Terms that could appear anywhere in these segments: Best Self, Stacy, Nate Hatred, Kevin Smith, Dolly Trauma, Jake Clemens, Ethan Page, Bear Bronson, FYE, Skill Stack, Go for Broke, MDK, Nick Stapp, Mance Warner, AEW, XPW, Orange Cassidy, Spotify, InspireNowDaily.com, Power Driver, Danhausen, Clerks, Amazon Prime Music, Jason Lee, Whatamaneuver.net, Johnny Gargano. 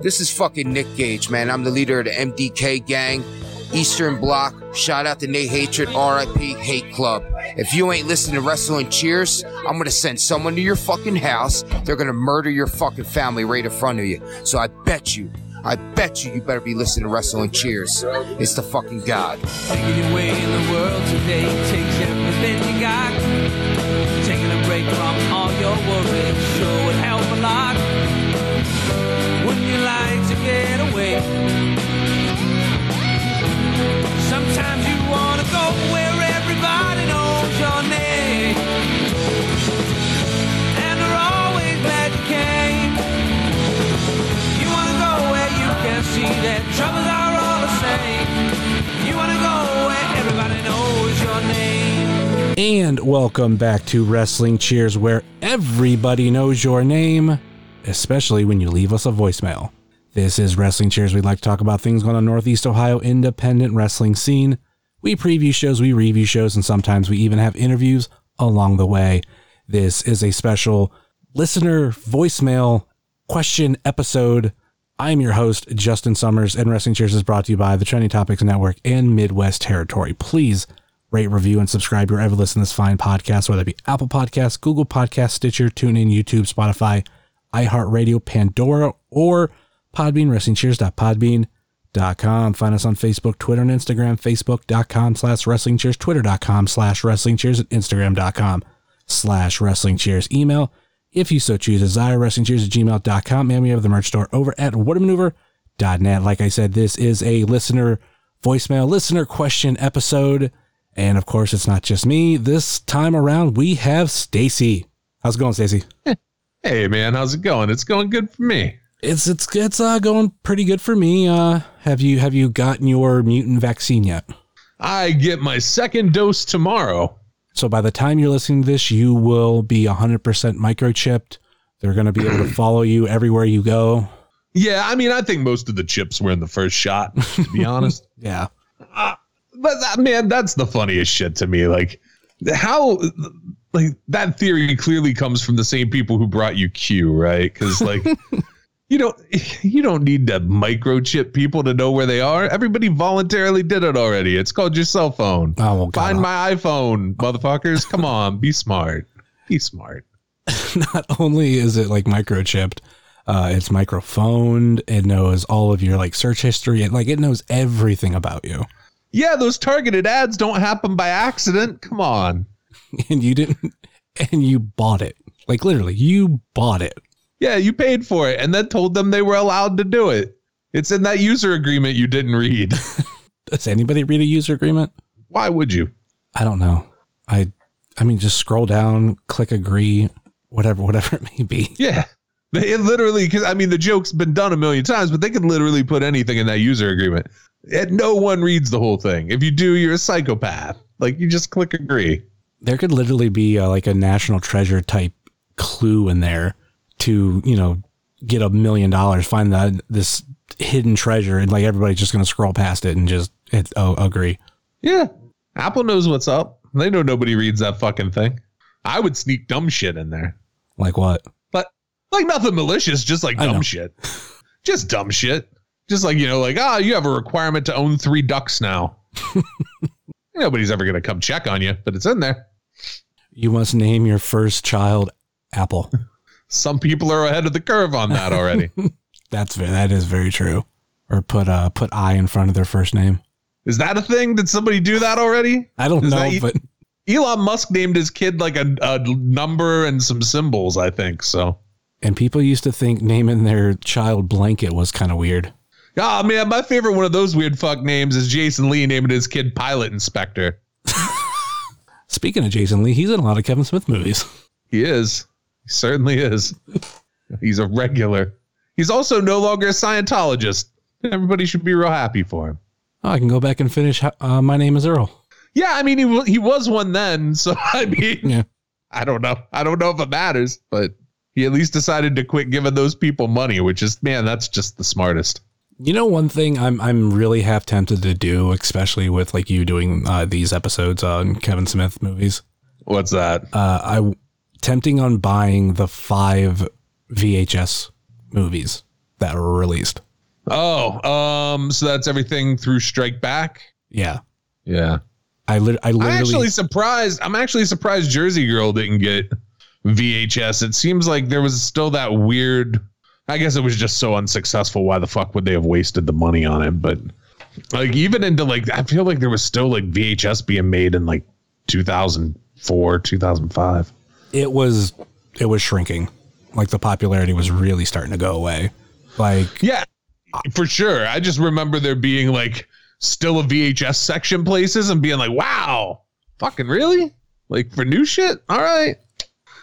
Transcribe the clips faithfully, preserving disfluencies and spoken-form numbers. This is fucking Nick Gage, man. I'm the leader of the M D K gang, Eastern Bloc. Shout out to Nate Hatred, R I P Hate Club. If you ain't listening to Wrestle and Cheers, I'm going to send someone to your fucking house. They're going to murder your fucking family right in front of you. So I bet you, I bet you, you better be listening to Wrestle and Cheers. It's the fucking God. Taking your way in the world today takes everything you got. Taking a break from all your worries sure would help a lot. Wouldn't you like to get away? Sometimes you wanna go where everybody knows your name, and they're always glad you came. You wanna go where you can see that troubles are all the same. You wanna go where everybody knows your name. And welcome back to Wrestling Cheers, where everybody knows your name, especially when you leave us a voicemail. This is Wrestling Cheers. We'd like to talk about things going on in Northeast Ohio independent wrestling scene. We preview shows, we review shows, and sometimes we even have interviews along the way. This is a special listener voicemail question episode. I'm your host, Justin Summers, and Wrestling Cheers is brought to you by the Trending Topics Network and Midwest Territory. Please rate, review, and subscribe wherever you listen to this fine podcast, whether it be Apple Podcasts, Google Podcasts, Stitcher, TuneIn, YouTube, Spotify, iHeartRadio, Pandora, or Podbean, wrestling cheers dot podbean dot com. Find us on Facebook, Twitter, and Instagram. Facebook dot com slash wrestling cheers, Twitter dot com slash wrestling cheers, and Instagram dot com slash wrestling cheers. Email, if you so choose, desire, wrestling cheers at gmail dot com. And we have the merch store over at whatamaneuver dot net. Like I said, this is a listener voicemail, listener question episode. And of course, it's not just me. This time around, we have Stacy. How's it going, Stacy? Hey, man. How's it going? It's going good for me. It's it's it's uh, going pretty good for me. Uh, have you have you gotten your mutant vaccine yet? I get my second dose tomorrow. So by the time you're listening to this, you will be one hundred percent microchipped. They're going to be able to follow you everywhere you go. Yeah, I mean, I think most of the chips were in the first shot, to be honest. Yeah. Uh, but, that, man, that's the funniest shit to me. Like, how... Like, that theory clearly comes from the same people who brought you Q, right? Because, like... You don't, you don't need to microchip people to know where they are. Everybody voluntarily did it already. It's called your cell phone. Oh, well, find my iPhone, motherfuckers. Come on, be smart. Be smart. Not only is it like microchipped, uh, it's microphoned. It knows all of your like search history. It, like it knows everything about you. Yeah, those targeted ads don't happen by accident. Come on. And you didn't. And you bought it. Like literally, you bought it. Yeah, you paid for it and then told them they were allowed to do it. It's in that user agreement you didn't read. Does anybody read a user agreement? Why would you? I don't know. I I mean, just scroll down, click agree, whatever, whatever it may be. Yeah, they it literally, because I mean, the joke's been done a million times, but they could literally put anything in that user agreement. And no one reads the whole thing. If you do, you're a psychopath. Like you just click agree. There could literally be uh, like a National Treasure type clue in there. To, you know, get a million dollars, find the, this hidden treasure, and like everybody's just going to scroll past it and just hit, oh, agree. Yeah. Apple knows what's up. They know nobody reads that fucking thing. I would sneak dumb shit in there. Like what? But like nothing malicious, just like dumb shit. Just dumb shit. Just like, you know, like, ah, oh, you have a requirement to own three ducks now. Nobody's ever going to come check on you, but it's in there. You must name your first child Apple. Some people are ahead of the curve on that already. That's that is very true. Or put uh put I in front of their first name. Is that a thing? Did somebody do that already? I don't is know, that, but Elon Musk named his kid like a, a number and some symbols, I think. So, and people used to think naming their child Blanket was kind of weird. Ah, oh, man, my favorite one of those weird fuck names is Jason Lee naming his kid Pilot Inspector. Speaking of Jason Lee, he's in a lot of Kevin Smith movies. He is. Certainly is. He's a regular. He's also no longer a Scientologist. Everybody should be real happy for him. Oh, I can go back and finish uh, My Name is Earl. Yeah, I mean, he he was one then, so I mean, yeah. I don't know. I don't know if it matters, but he at least decided to quit giving those people money, which is, man, that's just the smartest. You know, one thing I'm I'm really half tempted to do, especially with like you doing uh, these episodes on Kevin Smith movies. What's that? Uh, I... Tempting on buying the five V H S movies that were released. Oh, um, so that's everything through Strike Back. Yeah. Yeah. I, li- I literally, I'm actually surprised. I'm actually surprised Jersey Girl didn't get V H S. It seems like there was still that weird, I guess it was just so unsuccessful. Why the fuck would they have wasted the money on it? But like, even into like, I feel like there was still like V H S being made in like two thousand four, two thousand five. It was, it was shrinking. Like the popularity was really starting to go away. Like, yeah, for sure. I just remember there being like, still a V H S section places and being like, wow, fucking really? Like for new shit? All right.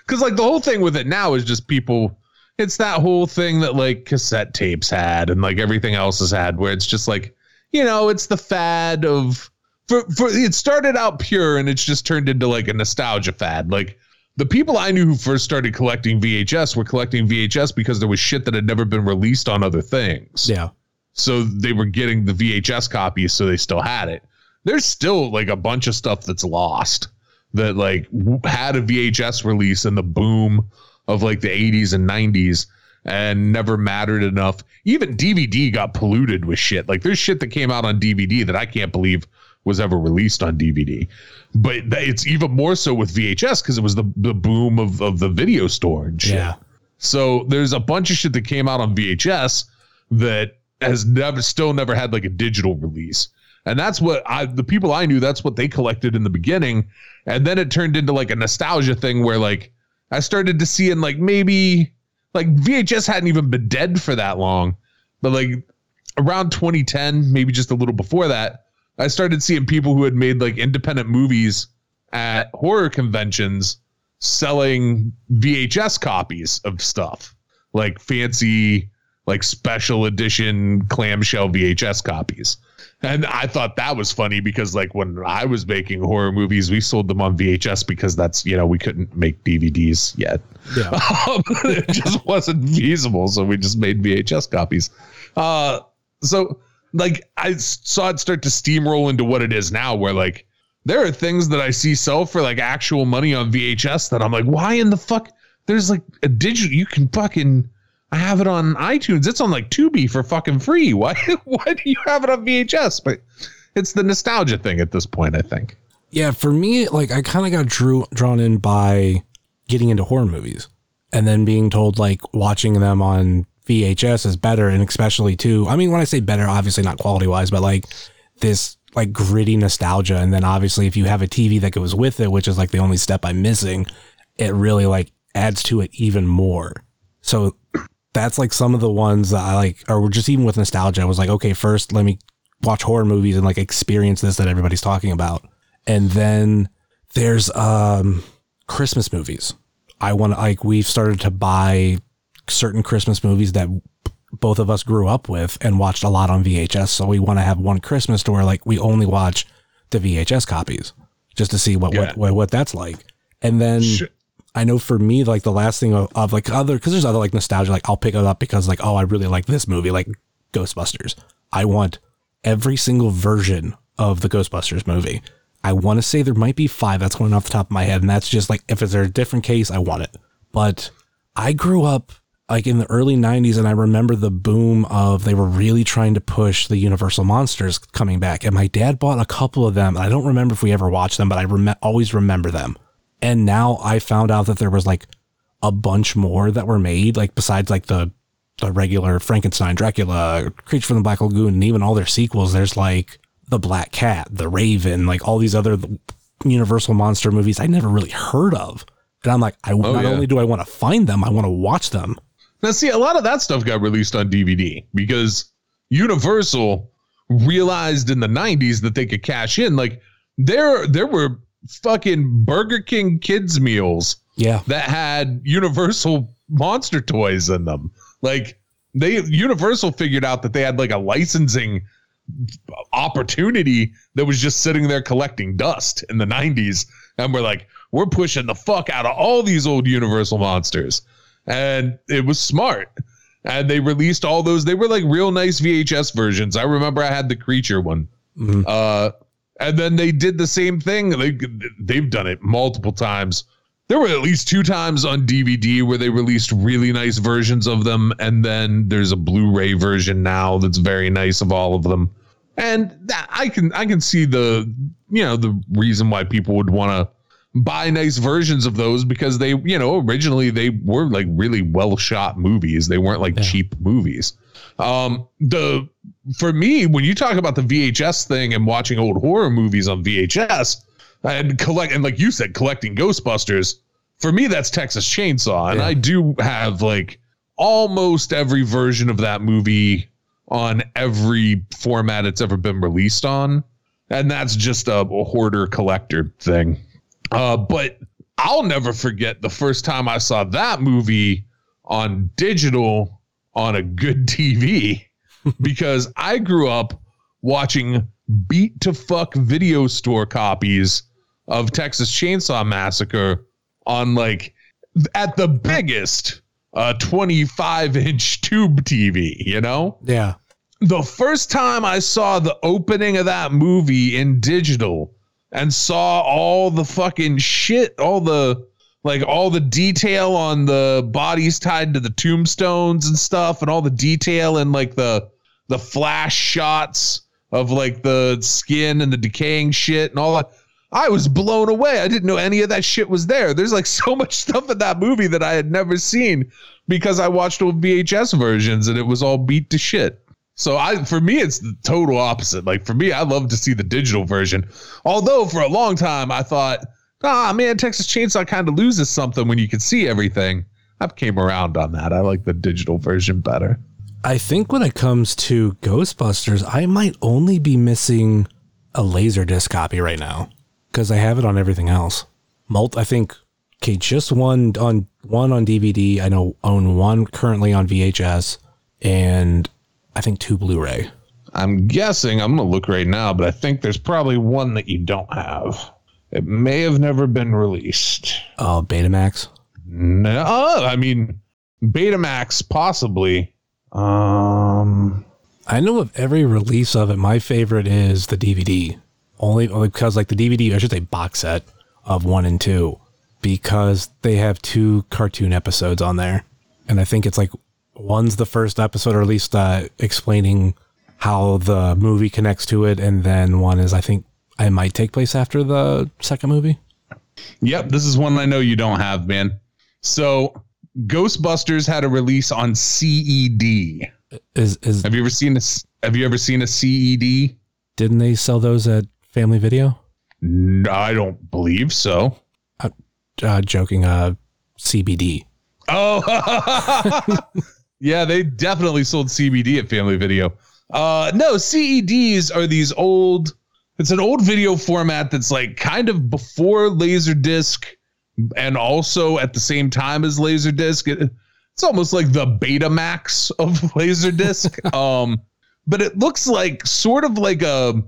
Cause like the whole thing with it now is just people, it's that whole thing that like cassette tapes had and like everything else has had where it's just like, you know, it's the fad of for, for it started out pure and it's just turned into like a nostalgia fad. Like the people I knew who first started collecting V H S were collecting V H S because there was shit that had never been released on other things. Yeah. So they were getting the V H S copies, so they still had it. There's still like a bunch of stuff that's lost that like had a V H S release in the boom of like the eighties and nineties and never mattered enough. Even D V D got polluted with shit. Like there's shit that came out on D V D that I can't believe was ever released on D V D. But it's even more so with V H S because it was the, the boom of, of the video store and shit. Yeah. So there's a bunch of shit that came out on V H S that has never still never had like a digital release. And that's what I, the people I knew, that's what they collected in the beginning. And then it turned into like a nostalgia thing where like I started to see in like maybe like V H S hadn't even been dead for that long, but like around twenty ten, maybe just a little before that, I started seeing people who had made like independent movies at horror conventions selling V H S copies of stuff like fancy, like special edition clamshell V H S copies. And I thought that was funny because like when I was making horror movies, we sold them on V H S because that's, you know, we couldn't make D V Ds yet. Yeah. Um, it just wasn't feasible. So we just made V H S copies. Uh, so like I saw it start to steamroll into what it is now where like there are things that I see sell for like actual money on V H S that I'm like, why in the fuck? There's like a digital, you can fucking, I have it on iTunes. It's on like Tubi for fucking free. Why why do you have it on V H S? But it's the nostalgia thing at this point, I think. Yeah, for me, like I kind of got drew, drawn in by getting into horror movies and then being told like watching them on V H S is better. And especially too, I mean, when I say better, obviously not quality wise, but like this like gritty nostalgia. And then obviously if you have a T V that goes with it, which is like the only step I'm missing, it really like adds to it even more. So that's like some of the ones that I like, or just even with nostalgia, I was like, okay, first let me watch horror movies and like experience this that everybody's talking about. And then there's um, Christmas movies. I want to like, we've started to buy certain Christmas movies that both of us grew up with and watched a lot on V H S. So we want to have one Christmas to where like we only watch the V H S copies just to see what, yeah. what, what, what that's like. And then Shit. I know for me, like the last thing of, of like other, cause there's other like nostalgia, like I'll pick it up because like, oh, I really like this movie, like Ghostbusters. I want every single version of the Ghostbusters movie. I want to say there might be five. That's going off the top of my head. And that's just like, if it's a different case, I want it. But I grew up like in the early nineties and I remember the boom of, they were really trying to push the Universal Monsters coming back. And my dad bought a couple of them. And I don't remember if we ever watched them, but I rem- always remember them. And now I found out that there was like a bunch more that were made, like besides like the, the regular Frankenstein, Dracula, Creature from the Black Lagoon, and even all their sequels. There's like the Black Cat, the Raven, like all these other Universal Monster movies I never really heard of. And I'm like, I oh, not yeah. only do I want to find them, I want to watch them. Now, see, a lot of that stuff got released on D V D because Universal realized in the nineties that they could cash in. Like there, there were fucking Burger King kids meals yeah that had Universal Monster toys in them. Like they Universal figured out that they had like a licensing opportunity that was just sitting there collecting dust in the nineties, and we're like, we're pushing the fuck out of all these old Universal Monsters. And it was smart, and they released all those. They were like real nice V H S versions. I remember I had the Creature one. mm-hmm. uh And then they did the same thing. They, they've done it multiple times there were at least two times on D V D where they released really nice versions of them. And then there's a Blu-ray version now that's very nice of all of them. And that, I can I can see the, you know, the reason why people would want to buy nice versions of those, because they, you know, originally they were like really well shot movies. They weren't like yeah. cheap movies. Um, the for me, when you talk about the V H S thing and watching old horror movies on V H S, and collect and like you said, collecting Ghostbusters, for me that's Texas Chainsaw, and yeah. I do have like almost every version of that movie on every format it's ever been released on, and that's just a, a hoarder collector thing. Uh, but I'll never forget the first time I saw that movie on digital on a good T V, because I grew up watching beat to fuck video store copies of Texas Chainsaw Massacre on like at the biggest uh, twenty-five inch tube T V, you know? Yeah. The first time I saw the opening of that movie in digital and saw all the fucking shit, all the like all the detail on the bodies tied to the tombstones and stuff, and all the detail in like the the flash shots of like the skin and the decaying shit and all that. I was blown away. I didn't know any of that shit was there. There's like so much stuff in that movie that I had never seen because I watched old V H S versions and it was all beat to shit. So I, for me, it's the total opposite. Like for me, I love to see the digital version. Although for a long time I thought, ah, man, Texas Chainsaw kind of loses something when you can see everything. I've came around on that. I like the digital version better. I think when it comes to Ghostbusters, I might only be missing a Laserdisc copy right now because I have it on everything else. Mult, I think, okay, just one on one on D V D. I know own one currently on V H S, and I think two Blu-ray. I'm guessing, I'm going to look right now, but I think there's probably one that you don't have. It may have never been released. Oh, uh, Betamax? No, I mean, Betamax, possibly. Um, I know of every release of it, my favorite is the D V D. Only, only because, like, the D V D, I should say box set of one and two, because they have two cartoon episodes on there. And I think it's like, one's the first episode, or at least uh, explaining how the movie connects to it. And then one is, I think, I might take place after the second movie. Yep. This is one I know you don't have, man. So Ghostbusters had a release on C E D. Is, is Have you ever seen a, have you ever seen a C E D? Didn't they sell those at Family Video? No, I don't believe so. Uh, uh, joking. Uh, C B D. Oh, yeah, they definitely sold C B D at Family Video. Uh, no, C E Ds are these old, it's an old video format that's like kind of before Laserdisc and also at the same time as Laserdisc. It, it's almost like the Betamax of Laserdisc. um, but it looks like sort of like a,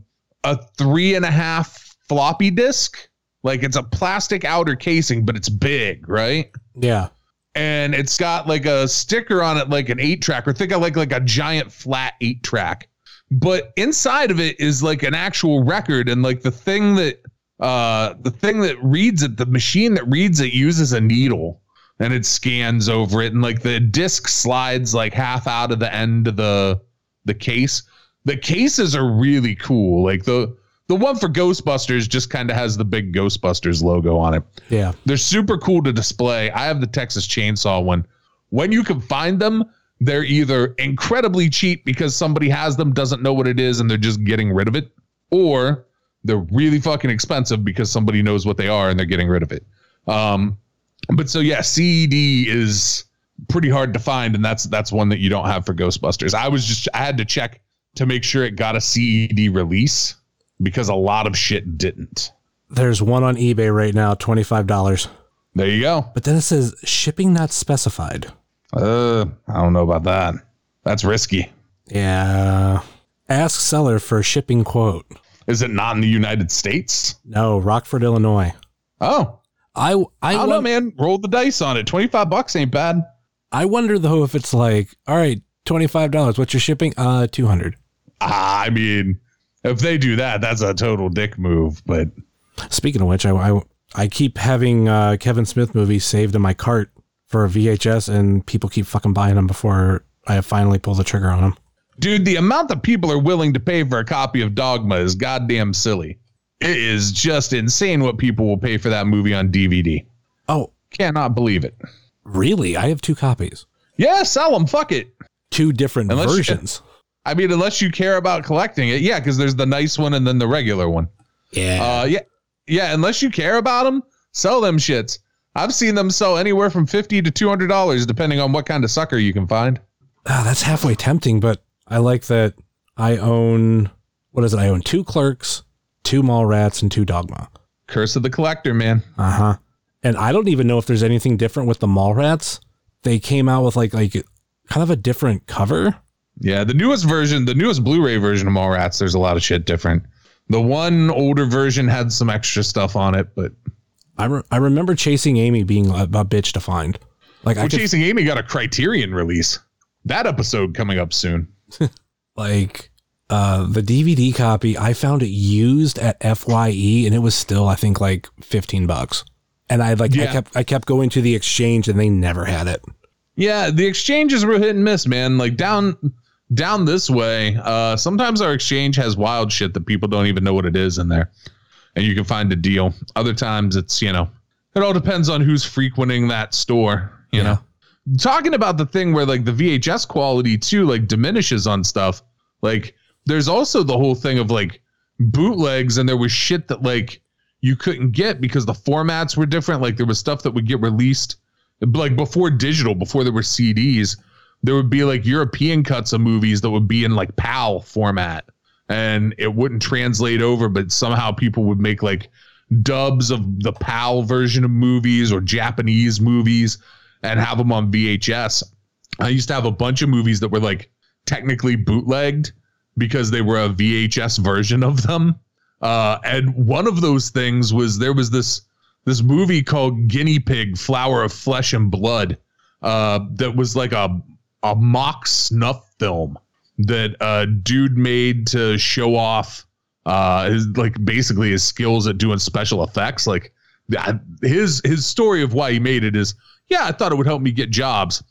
a three and a half floppy disk. Like it's a plastic outer casing, but it's big, right? Yeah. And it's got like a sticker on it, like an eight track, or think of like, like a giant flat eight track, but inside of it is like an actual record. And like the thing that, uh, the thing that reads it, the machine that reads it uses a needle and it scans over it. And like the disc slides like half out of the end of the, the case. The cases are really cool. Like the, the one for Ghostbusters just kind of has the big Ghostbusters logo on it. Yeah. They're super cool to display. I have the Texas Chainsaw one. When you can find them, they're either incredibly cheap because somebody has them, doesn't know what it is, and they're just getting rid of it, or they're really fucking expensive because somebody knows what they are and they're getting rid of it. Um, but so, yeah, C E D is pretty hard to find, and that's that's one that you don't have for Ghostbusters. I was just I had to check to make sure it got a C E D release, because a lot of shit didn't. There's one on eBay right now, twenty-five dollars. There you go. But then it says shipping not specified. Uh, I don't know about that. That's risky. Yeah. Ask seller for shipping quote. Is it not in the United States? No, Rockford, Illinois. Oh, I, I, I don't know, man. Roll the dice on it. twenty-five bucks ain't bad. I wonder though, if it's like, all right, twenty-five dollars. What's your shipping? Uh, two hundred. I mean, if they do that, that's a total dick move. But speaking of which, I, I, I keep having uh, Kevin Smith movies saved in my cart for a V H S, and people keep fucking buying them before I finally pull the trigger on them. Dude, the amount that people are willing to pay for a copy of Dogma is goddamn silly. It is just insane what people will pay for that movie on D V D. Oh. Cannot believe it. Really? I have two copies. Yeah, sell them. Fuck it. Two different unless versions. You, I mean, unless you care about collecting it. Yeah, because there's the nice one and then the regular one. Yeah. Uh, yeah. Yeah, unless you care about them, sell them shits. I've seen them sell anywhere from fifty to two hundred dollars, depending on what kind of sucker you can find. Oh, that's halfway tempting, but I like that I own, what is it? I own two Clerks, two Mallrats, and two Dogma. Curse of the Collector, man. Uh-huh. And I don't even know if there's anything different with the Mallrats. They came out with like like kind of a different cover. Yeah, the newest version, the newest Blu-ray version of Mallrats, there's a lot of shit different. The one older version had some extra stuff on it, but I re- I remember Chasing Amy being a, a bitch to find. Like, well, I could... Chasing Amy got a Criterion release. That episode coming up soon. Like uh, the D V D copy, I found it used at F Y E, and it was still I think like fifteen bucks. And I like yeah. I kept I kept going to the exchange, and they never had it. Yeah, the exchanges were hit and miss, man. Like down. Down this way, uh, sometimes our exchange has wild shit that people don't even know what it is in there, and you can find a deal. Other times it's, you know, it all depends on who's frequenting that store, you yeah. know. Talking about the thing where, like, the V H S quality, too, like, diminishes on stuff. Like, there's also the whole thing of, like, bootlegs, and there was shit that, like, you couldn't get because the formats were different. Like, there was stuff that would get released, like, before digital, before there were C Ds. There would be like European cuts of movies that would be in like PAL format, and it wouldn't translate over, but somehow people would make like dubs of the PAL version of movies or Japanese movies and have them on V H S. I used to have a bunch of movies that were like technically bootlegged because they were a V H S version of them. Uh, and one of those things was there was this, this movie called Guinea Pig, Flower of Flesh and Blood, uh, that was like a, a mock snuff film that a dude made to show off uh, his, like basically his skills at doing special effects. Like his, his story of why he made it is, yeah, I thought it would help me get jobs.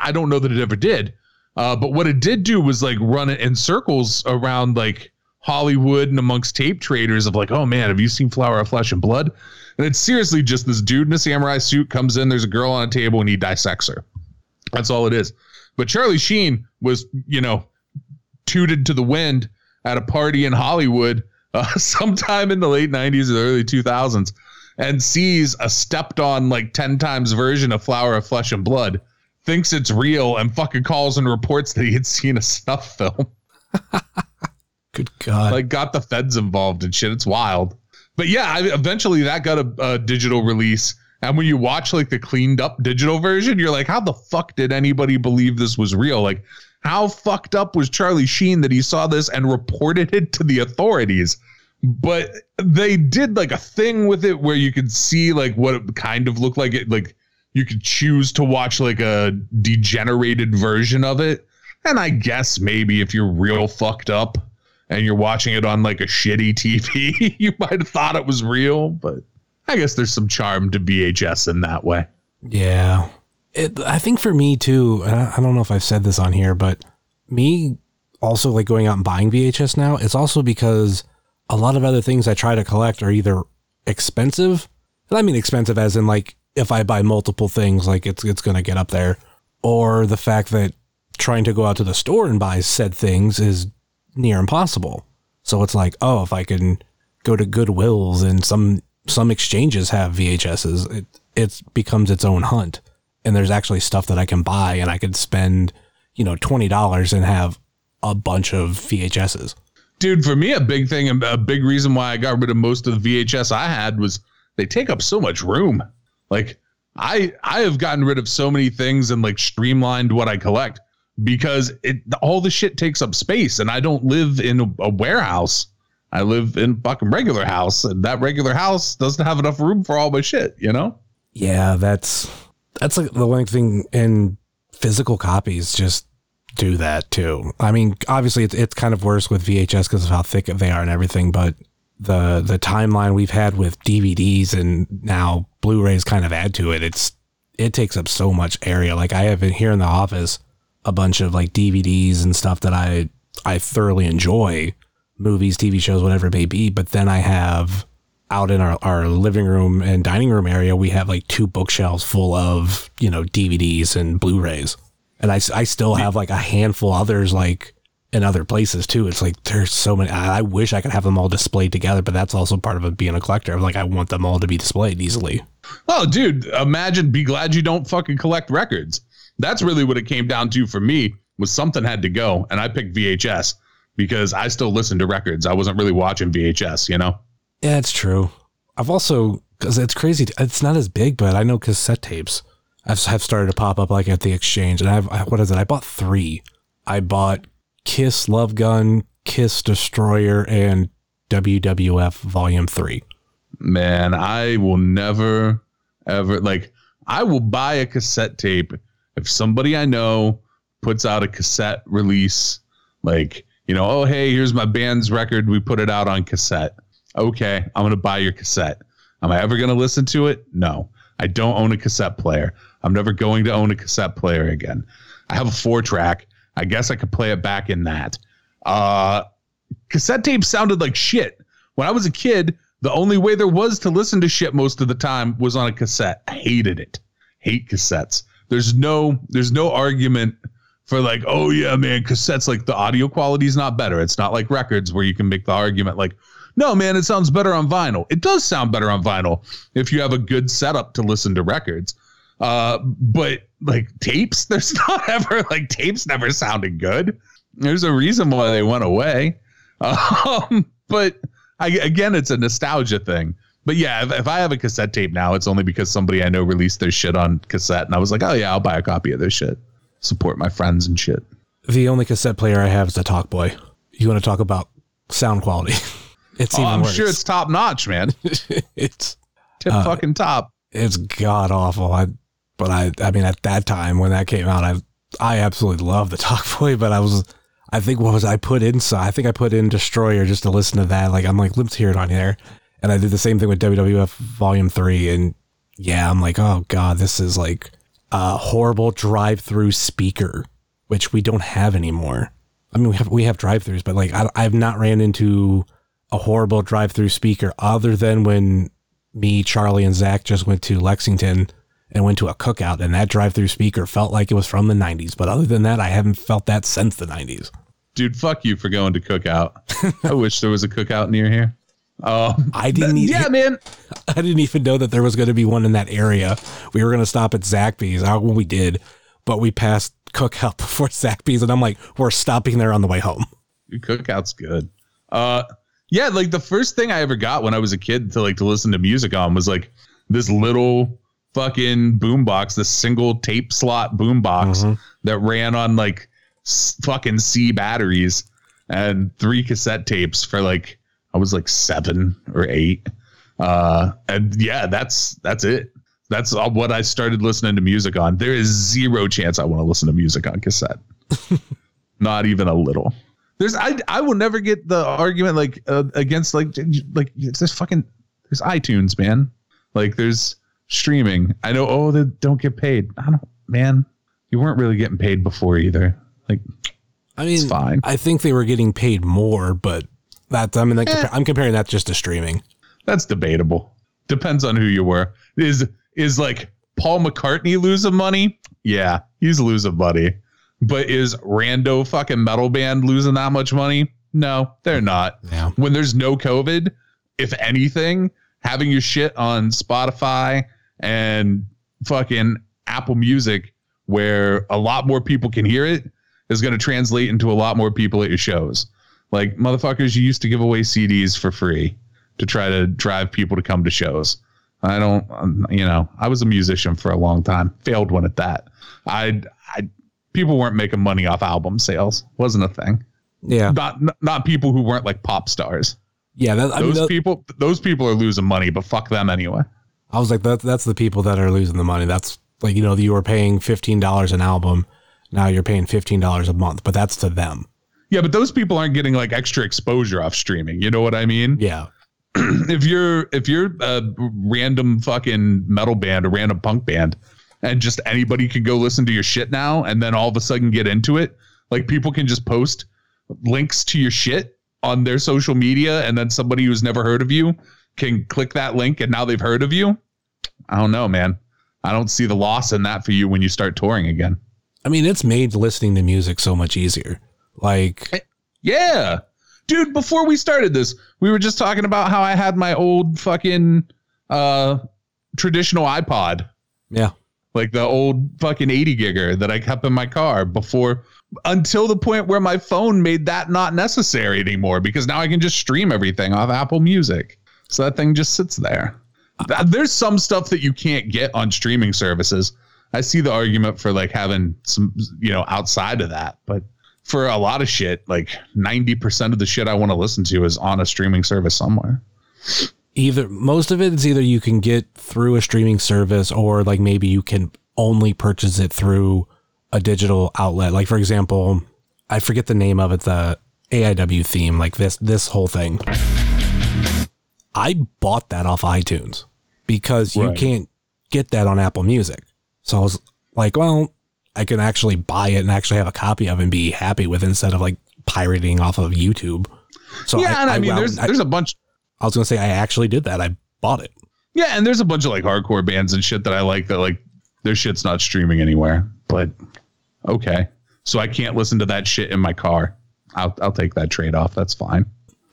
I don't know that it ever did. Uh, but what it did do was like run it in circles around like Hollywood and amongst tape traders of like, oh man, have you seen Flower of Flesh and Blood? And it's seriously just this dude in a samurai suit comes in, there's a girl on a table and he dissects her. That's all it is. But Charlie Sheen was, you know, tooted to the wind at a party in Hollywood uh, sometime in the late nineties or the early two thousands and sees a stepped on like ten times version of Flower of Flesh and Blood, thinks it's real, and fucking calls and reports that he had seen a snuff film. Good God. Like got the feds involved and shit. It's wild. But yeah, I, eventually that got a, a digital release. And when you watch like the cleaned up digital version, you're like, how the fuck did anybody believe this was real? Like, how fucked up was Charlie Sheen that he saw this and reported it to the authorities? But they did like a thing with it where you could see like what it kind of looked like. It like you could choose to watch like a degenerated version of it. And I guess maybe if you're real fucked up and you're watching it on like a shitty T V, you might have thought it was real, but I guess there's some charm to V H S in that way. Yeah. It, I think for me too, I don't know if I've said this on here, but me also like going out and buying V H S now, it's also because a lot of other things I try to collect are either expensive, and I mean expensive as in like if I buy multiple things, like it's, it's going to get up there, or the fact that trying to go out to the store and buy said things is near impossible. So it's like, oh, if I can go to Goodwill's and some Some exchanges have V H S's. It it becomes its own hunt, and there's actually stuff that I can buy, and I could spend, you know, twenty dollars and have a bunch of V H S's. Dude, for me, a big thing, a big reason why I got rid of most of the V H S I had was they take up so much room. Like I I have gotten rid of so many things and like streamlined what I collect because it all the shit takes up space, and I don't live in a, a warehouse. I live in a fucking regular house, and that regular house doesn't have enough room for all my shit, you know? Yeah, that's that's like the one thing in physical copies. Just do that too. I mean, obviously, it's, it's kind of worse with V H S because of how thick they are and everything, but the the timeline we've had with D V Ds and now Blu-rays kind of add to it. It's it takes up so much area. Like I have in here in the office a bunch of like D V Ds and stuff that I I thoroughly enjoy, movies, T V shows, whatever it may be. But then I have out in our, our living room and dining room area, we have like two bookshelves full of, you know, D V Ds and Blu-rays. And I, I still have like a handful others like in other places too. It's like there's so many. I wish I could have them all displayed together, but that's also part of being a collector. Like I want them all to be displayed easily. Oh, dude, imagine. Be glad you don't fucking collect records. That's really what it came down to for me, was something had to go. And I picked V H S because I still listened to records. I wasn't really watching V H S, you know? Yeah, it's true. I've also, because it's crazy, it's not as big, but I know cassette tapes I've, have started to pop up like at the exchange. And I've, I, what is it? I bought three. I bought Kiss, Love Gun, Kiss, Destroyer, and W W F Volume three. Man, I will never, ever, like, I will buy a cassette tape if somebody I know puts out a cassette release, like, you know, oh, hey, here's my band's record. We put it out on cassette. Okay, I'm going to buy your cassette. Am I ever going to listen to it? No, I don't own a cassette player. I'm never going to own a cassette player again. I have a four track. I guess I could play it back in that. Uh, cassette tape sounded like shit. When I was a kid, the only way there was to listen to shit most of the time was on a cassette. I hated it. Hate cassettes. There's no, there's no argument for like, oh yeah, man, cassettes, like the audio quality is not better. It's not like records where you can make the argument like, no, man, it sounds better on vinyl. It does sound better on vinyl if you have a good setup to listen to records. Uh, but like tapes, there's not ever like tapes never sounded good. There's a reason why they went away. Um, but I, again, it's a nostalgia thing. But yeah, if, if I have a cassette tape now, it's only because somebody I know released their shit on cassette. And I was like, oh yeah, I'll buy a copy of this shit. Support my friends and shit. The only cassette player I have is the Talkboy. You want to talk about sound quality? It's oh, even I'm worse. Sure, it's top notch, man. It's tip uh, fucking top. It's god awful. I, but I, I mean, at that time when that came out, I, I absolutely loved the Talkboy. But I was, I think what was I put in? So I think I put in Destroyer just to listen to that. Like I'm like, let's hear it on here. And I did the same thing with W W F Volume three. And yeah, I'm like, oh god, this is like a horrible drive-through speaker, which we don't have anymore. I mean, we have we have drive-throughs, but like I, I've not ran into a horrible drive-through speaker other than when me, Charlie, and Zach just went to Lexington and went to a cookout, and that drive-through speaker felt like it was from the nineties. But other than that, I haven't felt that since the nineties. Dude, fuck you for going to cookout. I wish there was a cookout near here. Um, I didn't. Th- even, yeah, man. I didn't even know that there was going to be one in that area. We were going to stop at Zaxby's. Oh, we did, but we passed cookout before Zaxby's, and I'm like, we're stopping there on the way home. Your cookout's good. Uh. Yeah, like the first thing I ever got when I was a kid to like to listen to music on was like this little fucking boombox, this single tape slot boombox mm-hmm. that ran on like s- fucking C batteries and three cassette tapes for like I was like seven or eight. Uh, and yeah, that's that's it. That's what I started listening to music on. There is zero chance I want to listen to music on cassette. Not even a little. There's I I will never get the argument like uh, against like like it's this fucking there's iTunes, man. Like there's streaming. I know. Oh, they don't get paid. I don't, man. You weren't really getting paid before either. Like, I mean, it's fine. I think they were getting paid more, but that I mean, like, eh. I'm comparing that just to streaming. That's debatable. Depends on who you were. Is is like Paul McCartney losing money? Yeah, he's losing money. But is rando fucking metal band losing that much money? No, they're not. Yeah. When there's no COVID, if anything, having your shit on Spotify and fucking Apple Music, where a lot more people can hear it, is going to translate into a lot more people at your shows. Like, motherfuckers, you used to give away C Ds for free to try to drive people to come to shows. I don't, um, you know, I was a musician for a long time. Failed one at that. I, I, People weren't making money off album sales. Wasn't a thing. Yeah. Not not people who weren't like pop stars. Yeah. That, those I mean, that, people those people are losing money, but fuck them anyway. I was like, that, that's the people that are losing the money. That's like, you know, you were paying fifteen dollars an album. Now you're paying fifteen dollars a month, but that's to them. Yeah, but those people aren't getting like extra exposure off streaming. You know what I mean? Yeah. if you're if you're a random fucking metal band, a random punk band, and just anybody could go listen to your shit now, and then all of a sudden get into it, like people can just post links to your shit on their social media, and then somebody who's never heard of you can click that link, and now they've heard of you. I don't know, man. I don't see the loss in that for you when you start touring again. I mean, it's made listening to music so much easier. Like, yeah, dude, before we started this, we were just talking about how I had my old fucking uh, traditional iPod. Yeah. Like the old fucking eighty gigger that I kept in my car before, until the point where my phone made that not necessary anymore, because now I can just stream everything off Apple Music. So that thing just sits there. There's some stuff that you can't get on streaming services. I see the argument for like having some, you know, outside of that, but for a lot of shit, like ninety percent of the shit I want to listen to is on a streaming service somewhere. Either most of it is either you can get through a streaming service, or like maybe you can only purchase it through a digital outlet. Like for example, I forget the name of it, the A I W theme, like this, this whole thing. I bought that off iTunes because you right. can't get that on Apple Music. So I was like, well, I can actually buy it and actually have a copy of it and be happy with it, instead of like pirating off of YouTube. So yeah, I, and I, I mean, I, there's I, there's a bunch. I was going to say I actually did that. I bought it. Yeah, and there's a bunch of like hardcore bands and shit that I like that like their shit's not streaming anywhere. But okay, so I can't listen to that shit in my car. I'll I'll take that trade off. That's fine.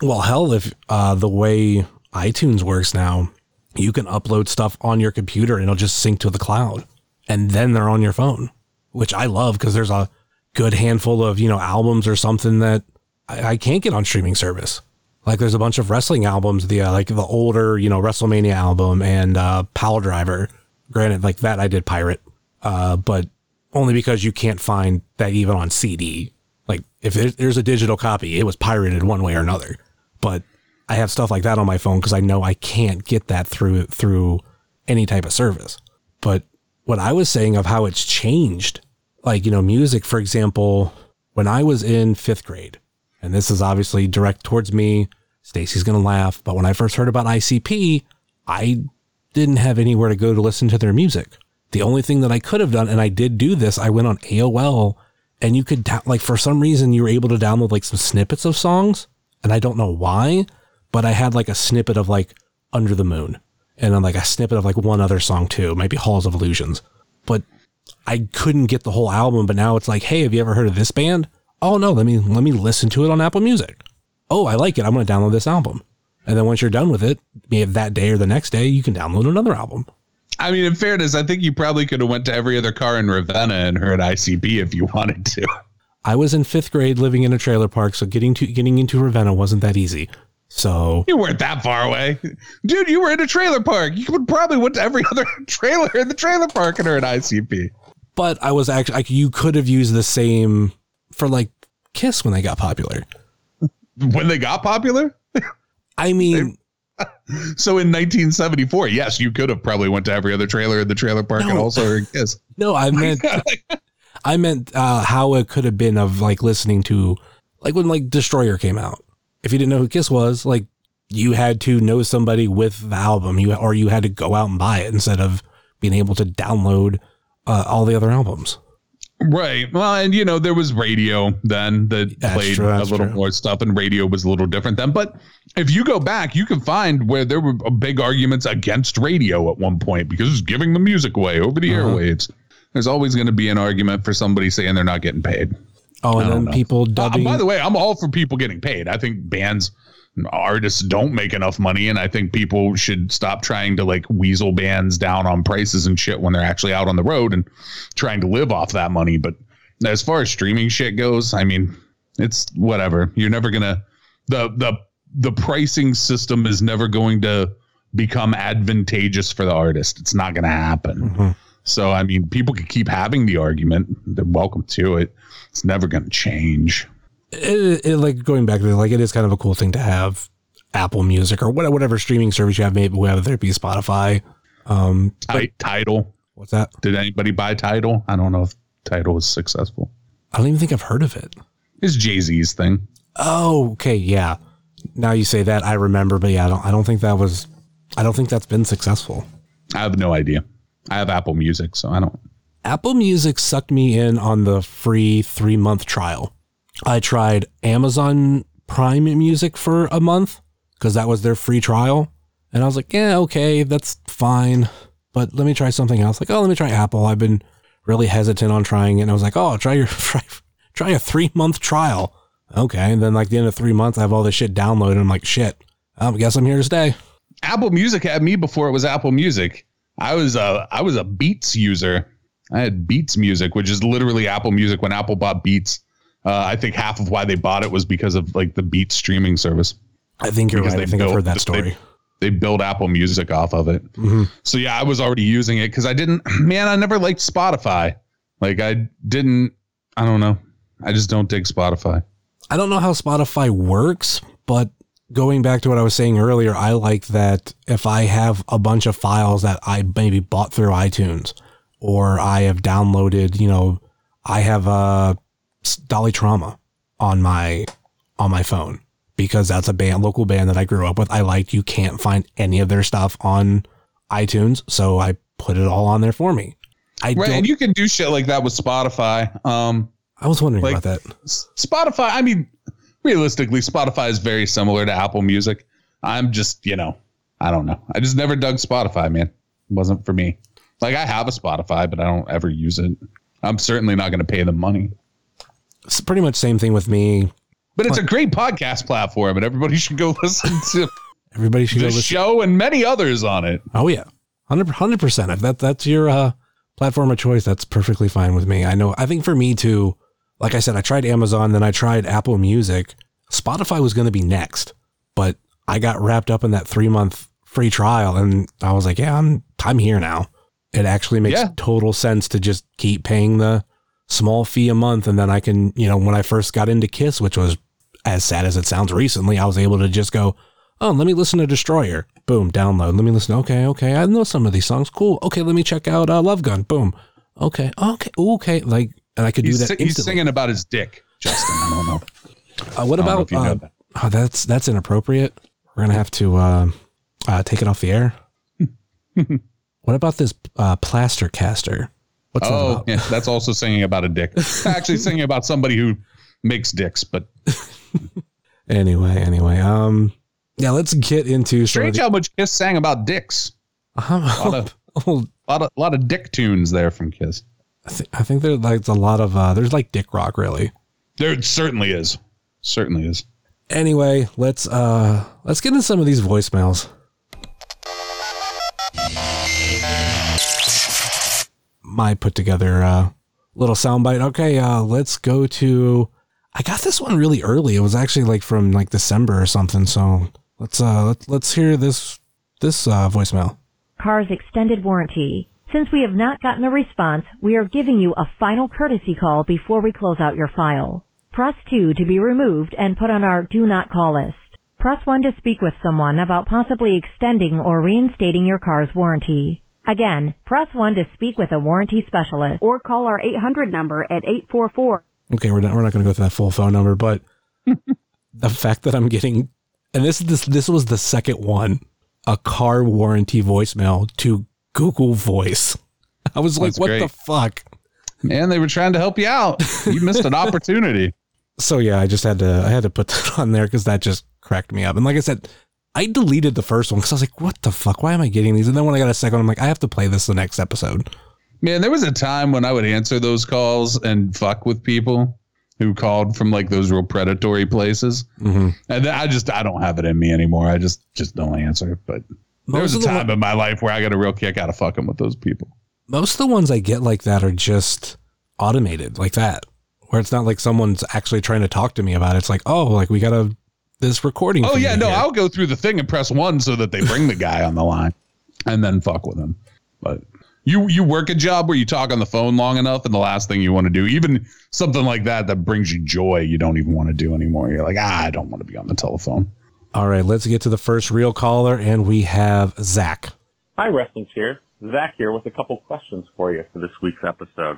Well, hell, if uh, the way iTunes works now, you can upload stuff on your computer and it'll just sync to the cloud, and then they're on your phone, which I love, because there's a good handful of, you know, albums or something that I, I can't get on streaming service. Like there's a bunch of wrestling albums, the uh, like the older, you know, WrestleMania album and uh, Power Driver. Granted, like that I did pirate, uh, but only because you can't find that even on C D. Like if it, there's a digital copy, it was pirated one way or another. But I have stuff like that on my phone because I know I can't get that through through any type of service. But what I was saying of how it's changed, like, you know, music, for example, when I was in fifth grade, and this is obviously direct towards me, Stacy's going to laugh, but when I first heard about I C P, I didn't have anywhere to go to listen to their music. The only thing that I could have done, and I did do this, I went on A O L, and you could, like, for some reason, you were able to download, like, some snippets of songs, and I don't know why, but I had like a snippet of like Under the Moon, and then like a snippet of like one other song too, maybe Halls of Illusions, but I couldn't get the whole album. But now it's like, hey, have you ever heard of this band? Oh no, let me, let me listen to it on Apple Music. Oh, I like it. I'm going to download this album. And then once you're done with it, maybe that day or the next day, you can download another album. I mean, in fairness, I think you probably could have went to every other car in Ravenna and heard I C B if you wanted to. I was in fifth grade living in a trailer park, so getting to, getting into Ravenna wasn't that easy. So you weren't that far away, dude. You were in a trailer park. You would probably went to every other trailer in the trailer park and heard I C P. But I was actually like, you could have used the same for like Kiss when they got popular. When they got popular, I mean, they, so in nineteen seventy-four, yes, you could have probably went to every other trailer in the trailer park no, and also heard Kiss. No, I meant, I meant uh, how it could have been of like listening to like when like Destroyer came out. If you didn't know who Kiss was, like you had to know somebody with the album, you or you had to go out and buy it instead of being able to download uh, all the other albums. Right. Well, and you know, there was radio then that that's played true, a little true. more stuff, and radio was a little different then. But if you go back, you can find where there were big arguments against radio at one point because it's giving the music away over the uh-huh. airwaves. There's always going to be an argument for somebody saying they're not getting paid. Oh, and then know. people dubbing. Uh, by the way, I'm all for people getting paid. I think bands, artists don't make enough money, and I think people should stop trying to like weasel bands down on prices and shit when they're actually out on the road and trying to live off that money. But as far as streaming shit goes, I mean, it's whatever. You're never gonna the the the pricing system is never going to become advantageous for the artist. It's not gonna happen. Mm-hmm. So, I mean, people could keep having the argument. They're welcome to it. It's never going to change. It, it, like going back to it, like it is kind of a cool thing to have Apple Music or whatever, whatever streaming service you have. Maybe whether it be Spotify, um, I, Tidal. What's that? Did anybody buy Tidal? I don't know if Tidal was successful. I don't even think I've heard of it. It's Jay-Z's thing. Oh, okay. Yeah. now you say that, I remember, but yeah, I don't, I don't think that was, I don't think that's been successful. I have no idea. I have Apple Music, so I don't. Apple Music sucked me in on the free three month trial. I tried Amazon Prime Music for a month because that was their free trial. And I was like, yeah, okay, that's fine. But let me try something else. Like, oh, let me try Apple. I've been really hesitant on trying it. And I was like, oh, try your try, try a three month trial. Okay. And then like the end of three months, I have all this shit downloaded. And I'm like, shit, I guess I'm here to stay. Apple Music had me before it was Apple Music. I was a, I was a Beats user. I had Beats Music, which is literally Apple Music when Apple bought Beats. Uh, I think half of why they bought it was because of like the Beats streaming service. I think you're because right. I think built, I've heard that story. They, they build Apple Music off of it. Mm-hmm. So yeah, I was already using it because I didn't, man, I never liked Spotify. Like I didn't, I don't know. I just don't dig Spotify. I don't know how Spotify works, but going back to what I was saying earlier, I like that if I have a bunch of files that I maybe bought through iTunes or I have downloaded, you know, I have a Dolly Trauma on my, on my phone because that's a band, local band that I grew up with. I liked, you can't find any of their stuff on iTunes. So I put it all on there for me. I right, and you can do shit like that with Spotify. Um, I was wondering like, about that. Spotify. I mean, realistically, Spotify is very similar to Apple Music. I'm just, you know, I don't know. I just never dug Spotify, man. It wasn't for me. Like I have a Spotify, but I don't ever use it. I'm certainly not going to pay them money. It's pretty much same thing with me. But it's a great podcast platform, and everybody should go listen to everybody should the go listen. Show and many others on it. Oh yeah, one hundred percent. If that that's your uh, platform of choice, that's perfectly fine with me. I know. I think for me too. Like I said, I tried Amazon, then I tried Apple Music. Spotify was going to be next, but I got wrapped up in that three month free trial, and I was like, yeah, I'm I'm here now. It actually makes yeah. total sense to just keep paying the small fee a month. And then I can, you know, when I first got into Kiss, which was as sad as it sounds recently, I was able to just go, oh, let me listen to Destroyer. Boom, download. Let me listen. Okay, okay. I know some of these songs. Cool. Okay, let me check out uh, Love Gun. Boom. Okay, okay, okay. Like, and I could he's do that si- instantly. He's singing about his dick, Justin. I don't know. Uh, what I about, uh, that. oh, that's, that's inappropriate. We're going to have to uh, uh, take it off the air. What about this uh, plaster caster? What's oh, that about? Yeah, that's also singing about a dick. Actually singing about somebody who makes dicks, but anyway, anyway. Um, yeah, let's get into strange how much Kiss sang about dicks. Uh, a, lot of, oh, a, lot of, a lot of dick tunes there from Kiss. I, th- I think there's like a lot of uh, there's like dick rock, really. There certainly is. Certainly is. Anyway, let's uh, let's get into some of these voicemails. My put together uh, little soundbite. Okay, uh, let's go to. I got this one really early. It was actually like from like December or something. So let's uh, let's, let's hear this this uh, voicemail. Car's extended warranty. Since we have not gotten a response, we are giving you a final courtesy call before we close out your file. Press two to be removed and put on our do not call list. Press one to speak with someone about possibly extending or reinstating your car's warranty. Again, press one to speak with a warranty specialist or call our eight hundred number at eight four four. Okay, we're not we're not going to go through that full phone number, but the fact that I'm getting, and this this this was the second one, a car warranty voicemail to Google Voice. I was like, That's what great. the fuck? Man, they were trying to help you out. You missed an opportunity. So yeah, I just had to I had to put that on there because that just cracked me up. And like I said, I deleted the first one because I was like, what the fuck? Why am I getting these? And then when I got a second, I'm like, I have to play this the next episode. Man, there was a time when I would answer those calls and fuck with people who called from like those real predatory places. Mm-hmm. And I just, I don't have it in me anymore. I just, just don't answer. But there was a time in my life where I got a real kick out of fucking with those people. Most of the ones I get like that are just automated like that, where it's not like someone's actually trying to talk to me about it. It's like, oh, like we got to. This recording. Oh yeah, no, here. I'll go through the thing and press one so that they bring the guy on the line and then fuck with him. But you, you work a job where you talk on the phone long enough, and the last thing you want to do, even something like that, that brings you joy, you don't even want to do anymore. You're like, ah, I don't want to be on the telephone. All right, let's get to the first real caller, and we have Zach. Hi, Wrestling Cheers. Zach here with a couple questions for you for this week's episode.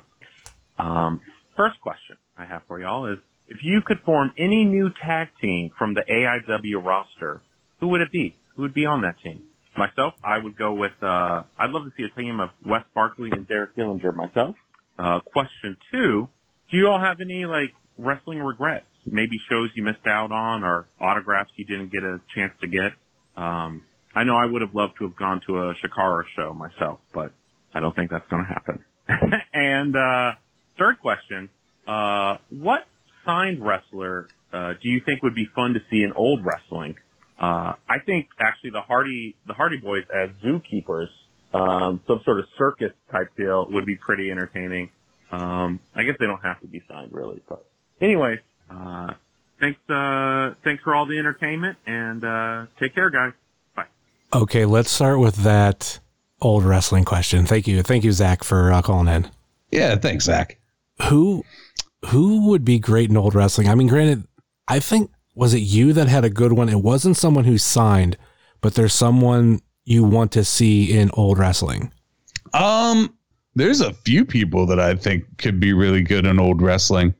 Um, first question I have for y'all is, If you could form any new tag team from the A I W roster, who would it be? Who would be on that team? Myself, I would go with, uh, I'd love to see a team of Wes Barkley and Derek Dillinger myself. Uh, question two, do you all have any, like, wrestling regrets? Maybe shows you missed out on or autographs you didn't get a chance to get? Um, I know I would have loved to have gone to a Shakara show myself, but I don't think that's going to happen. And, uh, third question, uh, what signed wrestler, uh, do you think would be fun to see in old wrestling? Uh, I think actually the Hardy, the Hardy Boys as zookeepers, um, some sort of circus type deal would be pretty entertaining. Um, I guess they don't have to be signed really, but anyways, uh, thanks, uh, thanks for all the entertainment and, uh, take care guys. Bye. Okay. Let's start with that old wrestling question. Thank you. Thank you, Zach, for uh, calling in. Yeah. Thanks, Zach. Who, who would be great in old wrestling? I mean, granted, I think, was it you that had a good one? It wasn't someone who signed, but there's someone you want to see in old wrestling. Um, there's a few people that I think could be really good in old wrestling.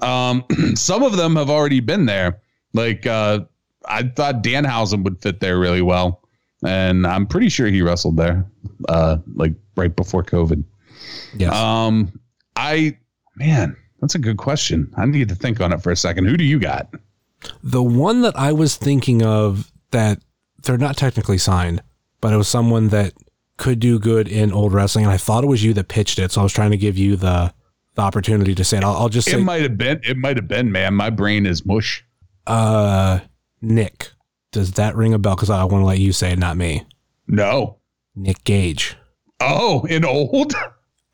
Um, some of them have already been there. Like, uh, I thought Danhausen would fit there really well. And I'm pretty sure he wrestled there, uh, like right before COVID. Yes. Um, I, man, that's a good question. I need to think on it for a second. Who do you got? The one that I was thinking of that they're not technically signed, but it was someone that could do good in old wrestling. And I thought it was you that pitched it. So I was trying to give you the, the opportunity to say it. I'll, I'll just say it might have been, it might have been, man. My brain is mush. Uh, Nick, does that ring a bell? Cause I want to let you say it, not me. No. Nick Gage. Oh, in old?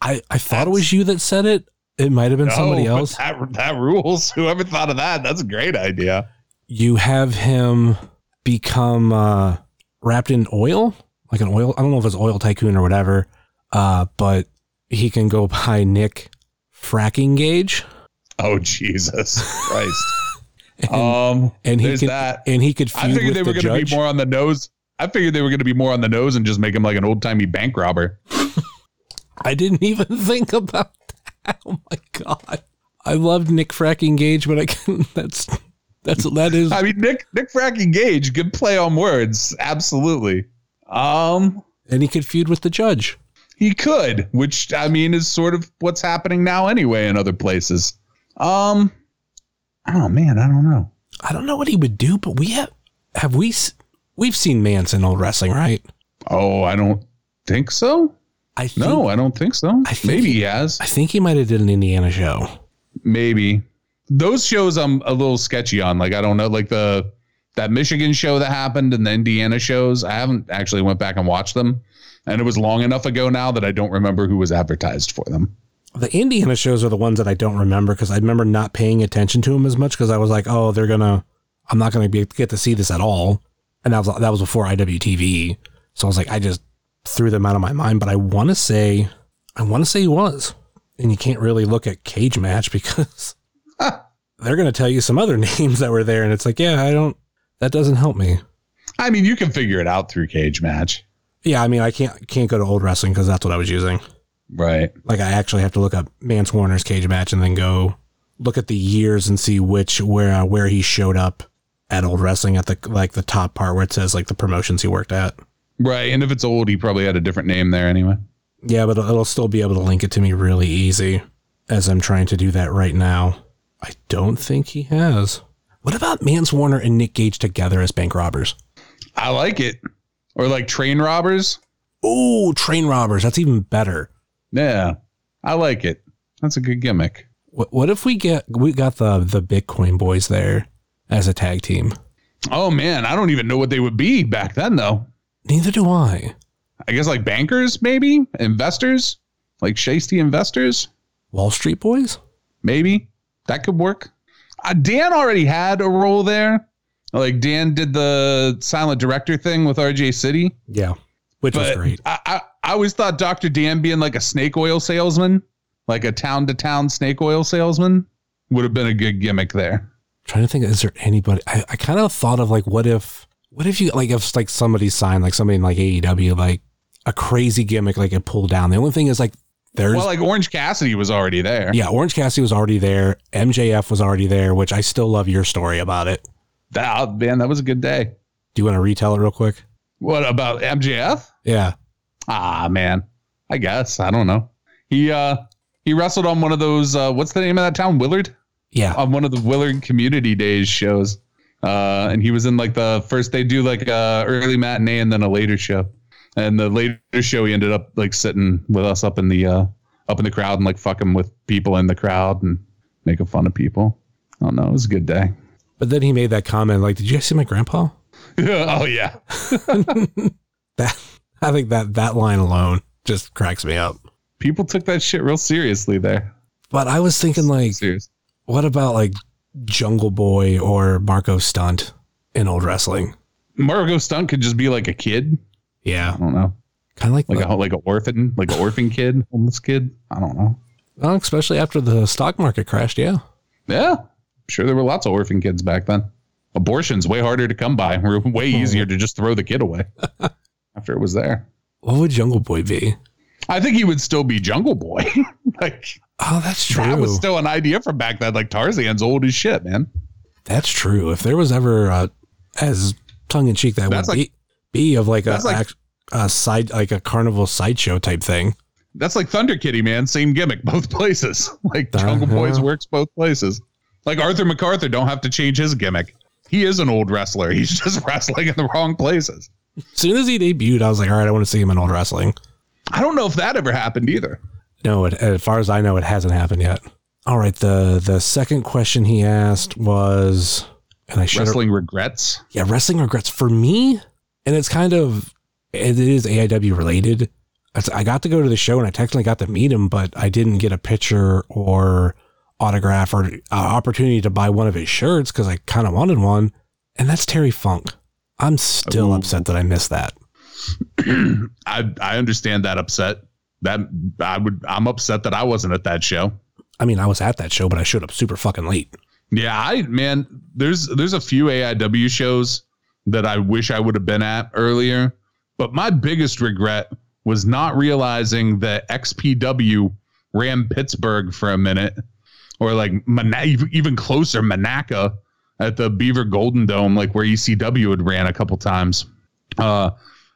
I, I thought That's... it was you that said it. It might have been no, somebody else. That, that rules. Whoever thought of that? That's a great idea. You have him become uh, wrapped in oil, like an oil. I don't know if it's oil tycoon or whatever, uh, but he can go by Nick Fracking Gage. Oh, Jesus Christ. and, um, and he there's can, that. And he could feud I figured with they were the going to be more on the nose. I figured they were going to be more on the nose and just make him like an old-timey bank robber. I didn't even think about Oh my God! I loved Nick Fracking Gage, but I can, that's that's that is. I mean, Nick Nick Fracking Gage, good play on words, absolutely. Um, and he could feud with the judge. He could, which I mean is sort of what's happening now anyway in other places. Um, oh man, I don't know. I don't know what he would do, but we have have we we've seen Mance in old wrestling, right? Oh, I don't think so. I think, no, I don't think so. I think Maybe he, he has. I think he might have did an Indiana show. Maybe. Those shows I'm a little sketchy on. Like, I don't know, like the that Michigan show that happened and the Indiana shows. I haven't actually went back and watched them. And it was long enough ago now that I don't remember who was advertised for them. The Indiana shows are the ones that I don't remember because I remember not paying attention to them as much because I was like, oh, they're going to, I'm not going to get to see this at all. And that was, that was before I W T V. So I was like, I just threw them out of my mind, but I want to say, I want to say he was, and you can't really look at Cage Match because they're going to tell you some other names that were there. And it's like, yeah, I don't, that doesn't help me. I mean, you can figure it out through Cage Match. Yeah. I mean, I can't, can't go to old wrestling cause that's what I was using. Right. Like I actually have to look up Mance Warner's Cage Match and then go look at the years and see which, where, uh, where he showed up at old wrestling at the, like the top part where it says like the promotions he worked at. Right, and if it's old, he probably had a different name there anyway. Yeah, but it'll still be able to link it to me really easy as I'm trying to do that right now. I don't think he has. What about Mance Warner and Nick Gage together as bank robbers? I like it. Or like train robbers. Oh, train robbers. That's even better. Yeah, I like it. That's a good gimmick. What, what if we get we got the, the Bitcoin boys there as a tag team? Oh, man, I don't even know what they would be back then, though. Neither do I. I guess like bankers, maybe investors, like shasty investors, Wall Street boys. Maybe that could work. Uh, Dan already had a role there. Like Dan did the silent director thing with R J City. Yeah. Which but was great. I, I, I always thought Doctor Dan being like a snake oil salesman, like a town to town snake oil salesman would have been a good gimmick there. I'm trying to think. Is there anybody? I, I kind of thought of like, what if, What if you like if like somebody signed like somebody in like A E W, like a crazy gimmick, like a pull down. The only thing is like There's, well, like Orange Cassidy was already there. Yeah, Orange Cassidy was already there. M J F was already there, which I still love your story about it. That, man, that was a good day. Do you want to retell it real quick? What about M J F? Yeah. Ah, man, I guess. I don't know. He uh, he wrestled on one of those. Uh, what's the name of that town? Willard? Yeah. On one of the Willard Community Days shows. Uh, and he was in like the first, they do like a early matinee and then a later show. And the later show, he ended up like sitting with us up in the uh, up in the crowd and like fucking with people in the crowd and making fun of people. I don't know. It was a good day. But then he made that comment like, "Did you guys see my grandpa?" Oh yeah. that I think that that line alone just cracks me up. People took that shit real seriously there. But I was thinking like, Serious. What about like Jungle Boy or Marco Stunt in old wrestling? Marco Stunt could just be like a kid. Yeah, I don't know. Kind of like like the, a like an orphan, like an orphan kid, homeless kid. I don't know. Well, especially after the stock market crashed. Yeah, yeah. I'm sure there were lots of orphan kids back then. Abortion's way harder to come by. We're way easier to just throw the kid away after it was there. What would Jungle Boy be? I think he would still be Jungle Boy. Like, oh, that's true. That was still an idea from back then. Like Tarzan's old as shit, man. That's true. If there was ever uh, as tongue in cheek that that's would like, be. Be of like a, like a side, like a carnival sideshow type thing. That's like Thunder Kitty, man. Same gimmick, both places. Like the, Jungle uh, Boys works both places. Like Arthur MacArthur don't have to change his gimmick. He is an old wrestler. He's just wrestling in the wrong places. As soon as he debuted, I was like, all right, I want to see him in old wrestling. I don't know if that ever happened either. No, it, as far as I know, it hasn't happened yet. All right. The, the second question he asked was, and I should wrestling regrets. Yeah. Wrestling regrets for me. And it's kind of, it is A I W related. I got to go to the show and I technically got to meet him, but I didn't get a picture or autograph or opportunity to buy one of his shirts because I kind of wanted one. And that's Terry Funk. I'm still Ooh. upset that I missed that. I I understand that upset. That I would, I'm upset that I wasn't at that show. I mean, I was at that show, but I showed up super fucking late. Yeah, I man, there's there's a few A I W shows that I wish I would have been at earlier. But my biggest regret was not realizing that X P W ran Pittsburgh for a minute, or like even closer, Monaca at the Beaver Golden Dome, like where E C W had ran a couple times. Uh,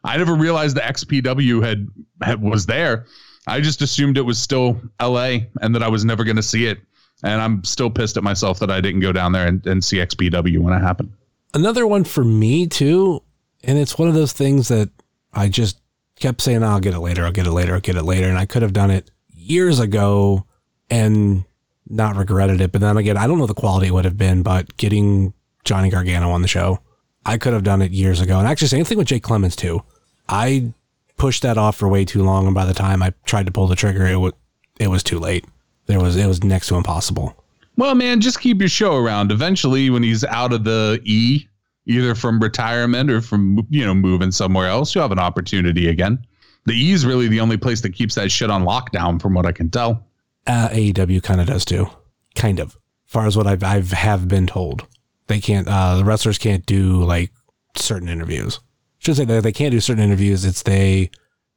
I never realized that X P W had, had was there. I just assumed it was still L A and that I was never going to see it. And I'm still pissed at myself that I didn't go down there and, and see X P W when it happened. Another one for me too, and it's one of those things that I just kept saying, I'll get it later, I'll get it later, I'll get it later, and I could have done it years ago and not regretted it. But then again, I don't know the quality it would have been, but getting Johnny Gargano on the show, I could have done it years ago. And actually, same thing with Jake Clemens too. I pushed that off for way too long, and by the time I tried to pull the trigger, it was it was too late. There was it was next to impossible. Well, man, just keep your show around. Eventually, when he's out of the E, either from retirement or from, you know, moving somewhere else, you'll have an opportunity again. The E is really the only place that keeps that shit on lockdown, from what I can tell. Uh, A E W kind of does too. Kind of. As far as what I've, I've have been told. They can't, uh, the wrestlers can't do like certain interviews. I should say that they can't do certain interviews. It's they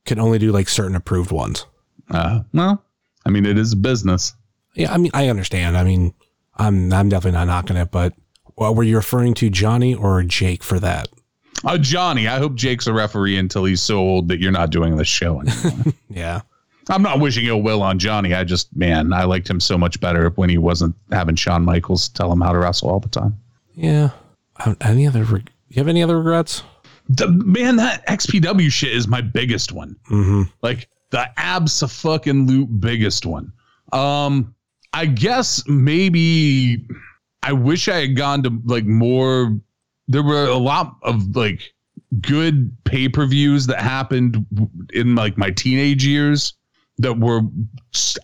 can only do like certain approved ones. Uh, well, I mean, it is a business. Yeah, I mean, I understand. I mean, I'm I'm definitely not knocking it, but well, were you referring to Johnny or Jake for that? Oh, Johnny. I hope Jake's a referee until he's so old that you're not doing this show anymore. Yeah. I'm not wishing ill will on Johnny. I just, man, I liked him so much better when he wasn't having Shawn Michaels tell him how to wrestle all the time. Yeah. Any other? Re- you have any other regrets? The, man, that X P W shit is my biggest one. Mm-hmm. Like the abso-fucking-loot biggest one. Um... I guess maybe I wish I had gone to like more. There were a lot of like good pay-per-views that happened in like my teenage years that were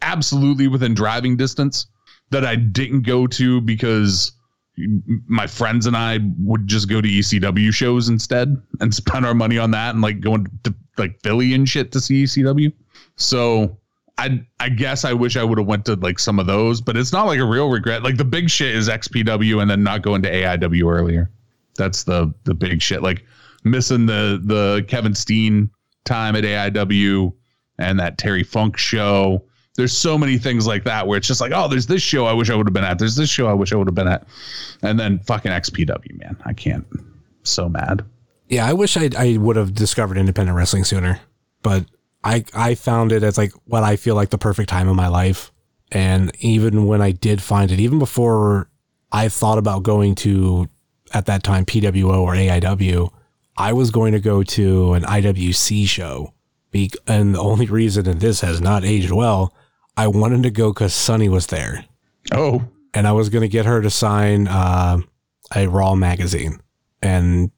absolutely within driving distance that I didn't go to because my friends and I would just go to E C W shows instead and spend our money on that and like going to like Philly and shit to see E C W. So I I guess I wish I would have went to like some of those, but it's not like a real regret. Like the big shit is X P W and then not going to A I W earlier. That's the the big shit. Like missing the the Kevin Steen time at A I W and that Terry Funk show. There's so many things like that where it's just like, oh, there's this show I wish I would have been at. There's this show I wish I would have been at. And then fucking X P W, man. I can't. So mad. Yeah, I wish I I would have discovered independent wrestling sooner. But I I found it as like what I feel like the perfect time in my life. And even when I did find it, even before I thought about going to, at that time, P W O or A I W, I was going to go to an I W C show. And the only reason that this has not aged well, I wanted to go because Sunny was there. Oh. And I was going to get her to sign uh, a Raw magazine. And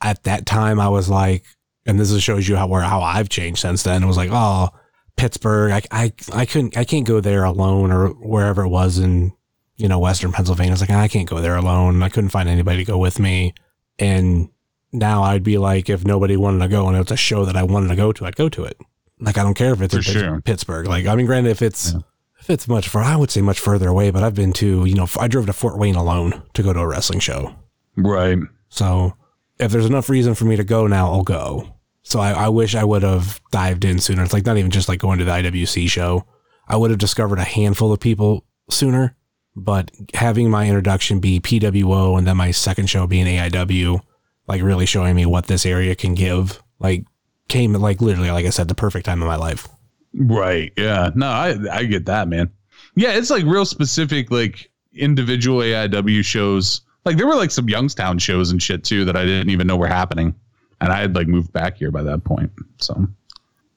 at that time, I was like, and this shows you how where, how I've changed since then. It was like, oh, Pittsburgh, I, I, I couldn't, I can't go there alone or wherever it was in, you know, Western Pennsylvania. It's like, I can't go there alone. I couldn't find anybody to go with me. And now I'd be like, if nobody wanted to go and it's a show that I wanted to go to, I'd go to it. Like, I don't care if it's in sure. Pittsburgh. Like, I mean, granted, if it's, yeah. if it's much far, I would say much further away, but I've been to, you know, I drove to Fort Wayne alone to go to a wrestling show. Right. So if there's enough reason for me to go now, I'll go. So I, I wish I would have dived in sooner. It's like not even just like going to the I W C show. I would have discovered a handful of people sooner, but having my introduction be P W O and then my second show being A I W, like really showing me what this area can give, like came like literally, like I said, the perfect time of my life. Right. Yeah. No, I, I get that, man. Yeah. It's like real specific, like individual A I W shows. Like there were like some Youngstown shows and shit too that I didn't even know were happening. And I had like moved back here by that point. So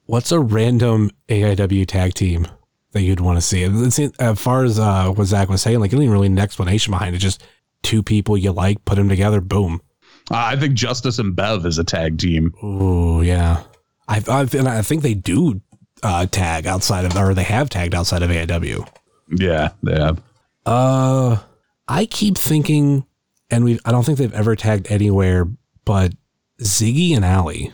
what's a random A I W tag team that you'd want to see? It's, as far as uh, what Zach was saying, like you didn't really need an explanation behind it. Just two people you like, put them together. Boom. Uh, I think Justice and Bev is a tag team. Oh yeah. I've, I've, and I think they do uh, tag outside of, or they have tagged outside of A I W. Yeah, they have. Uh, I keep thinking, and we, I don't think they've ever tagged anywhere, but Ziggy and Allie,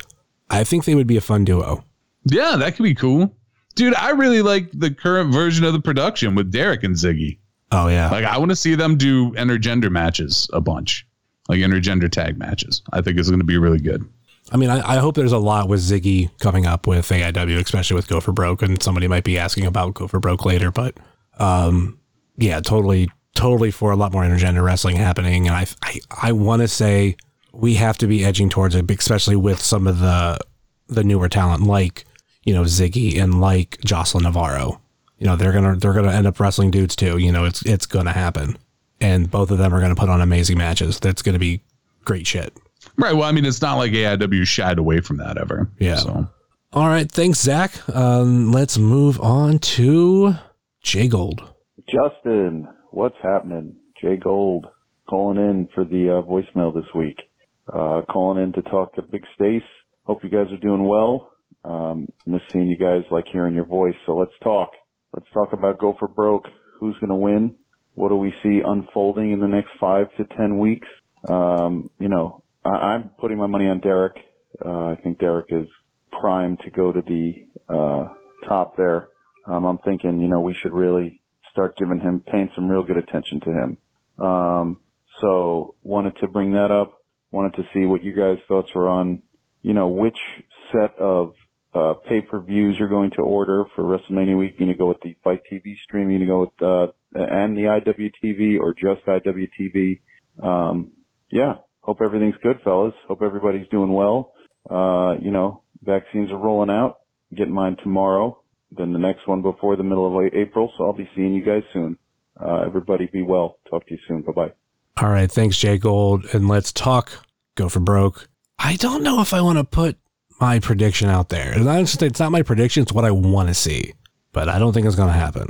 I think they would be a fun duo. Yeah, that could be cool. Dude, I really like the current version of the production with Derek and Ziggy. Oh, yeah. Like, I want to see them do intergender matches a bunch, like intergender tag matches. I think it's going to be really good. I mean, I, I hope there's a lot with Ziggy coming up with A I W, especially with Go for Broke. And somebody might be asking about Go for Broke later. But, um, yeah, totally, totally for a lot more intergender wrestling happening. And I, I, I want to say we have to be edging towards it, especially with some of the the newer talent, like, you know, Ziggy and like Jocelyn Navarro. You know, they're gonna they're gonna end up wrestling dudes too. You know, it's it's gonna happen, and both of them are gonna put on amazing matches. That's gonna be great shit. Right. Well, I mean, it's not like A I W shied away from that ever. Yeah. So. All right. Thanks, Zach. Um, let's move on to Jay Gold. Justin, what's happening? Jay Gold calling in for the uh, voicemail this week. Uh, calling in to talk to Big Stace. Hope you guys are doing well. Um, miss seeing you guys, like hearing your voice. So let's talk. Let's talk about Go for Broke. Who's going to win? What do we see unfolding in the next five to ten weeks? Um, you know, I- I'm putting my money on Derek. Uh, I think Derek is primed to go to the, uh, top there. Um, I'm thinking, you know, we should really start giving him, paying some real good attention to him. Um, so wanted to bring that up. Wanted to see what you guys' thoughts were on, you know, which set of uh, pay-per-views you're going to order for WrestleMania week. You going to go with the Fight T V stream? You going to go with uh, and the I W T V or just I W T V? Um, yeah, hope everything's good, fellas. Hope everybody's doing well. Uh, you know, vaccines are rolling out. Get mine tomorrow. Then the next one before the middle of April. So I'll be seeing you guys soon. Uh, everybody be well. Talk to you soon. Bye-bye. All right. Thanks, Jay Gold. And let's talk Go for Broke. I don't know if I want to put my prediction out there. It's not my prediction. It's what I want to see, but I don't think it's going to happen.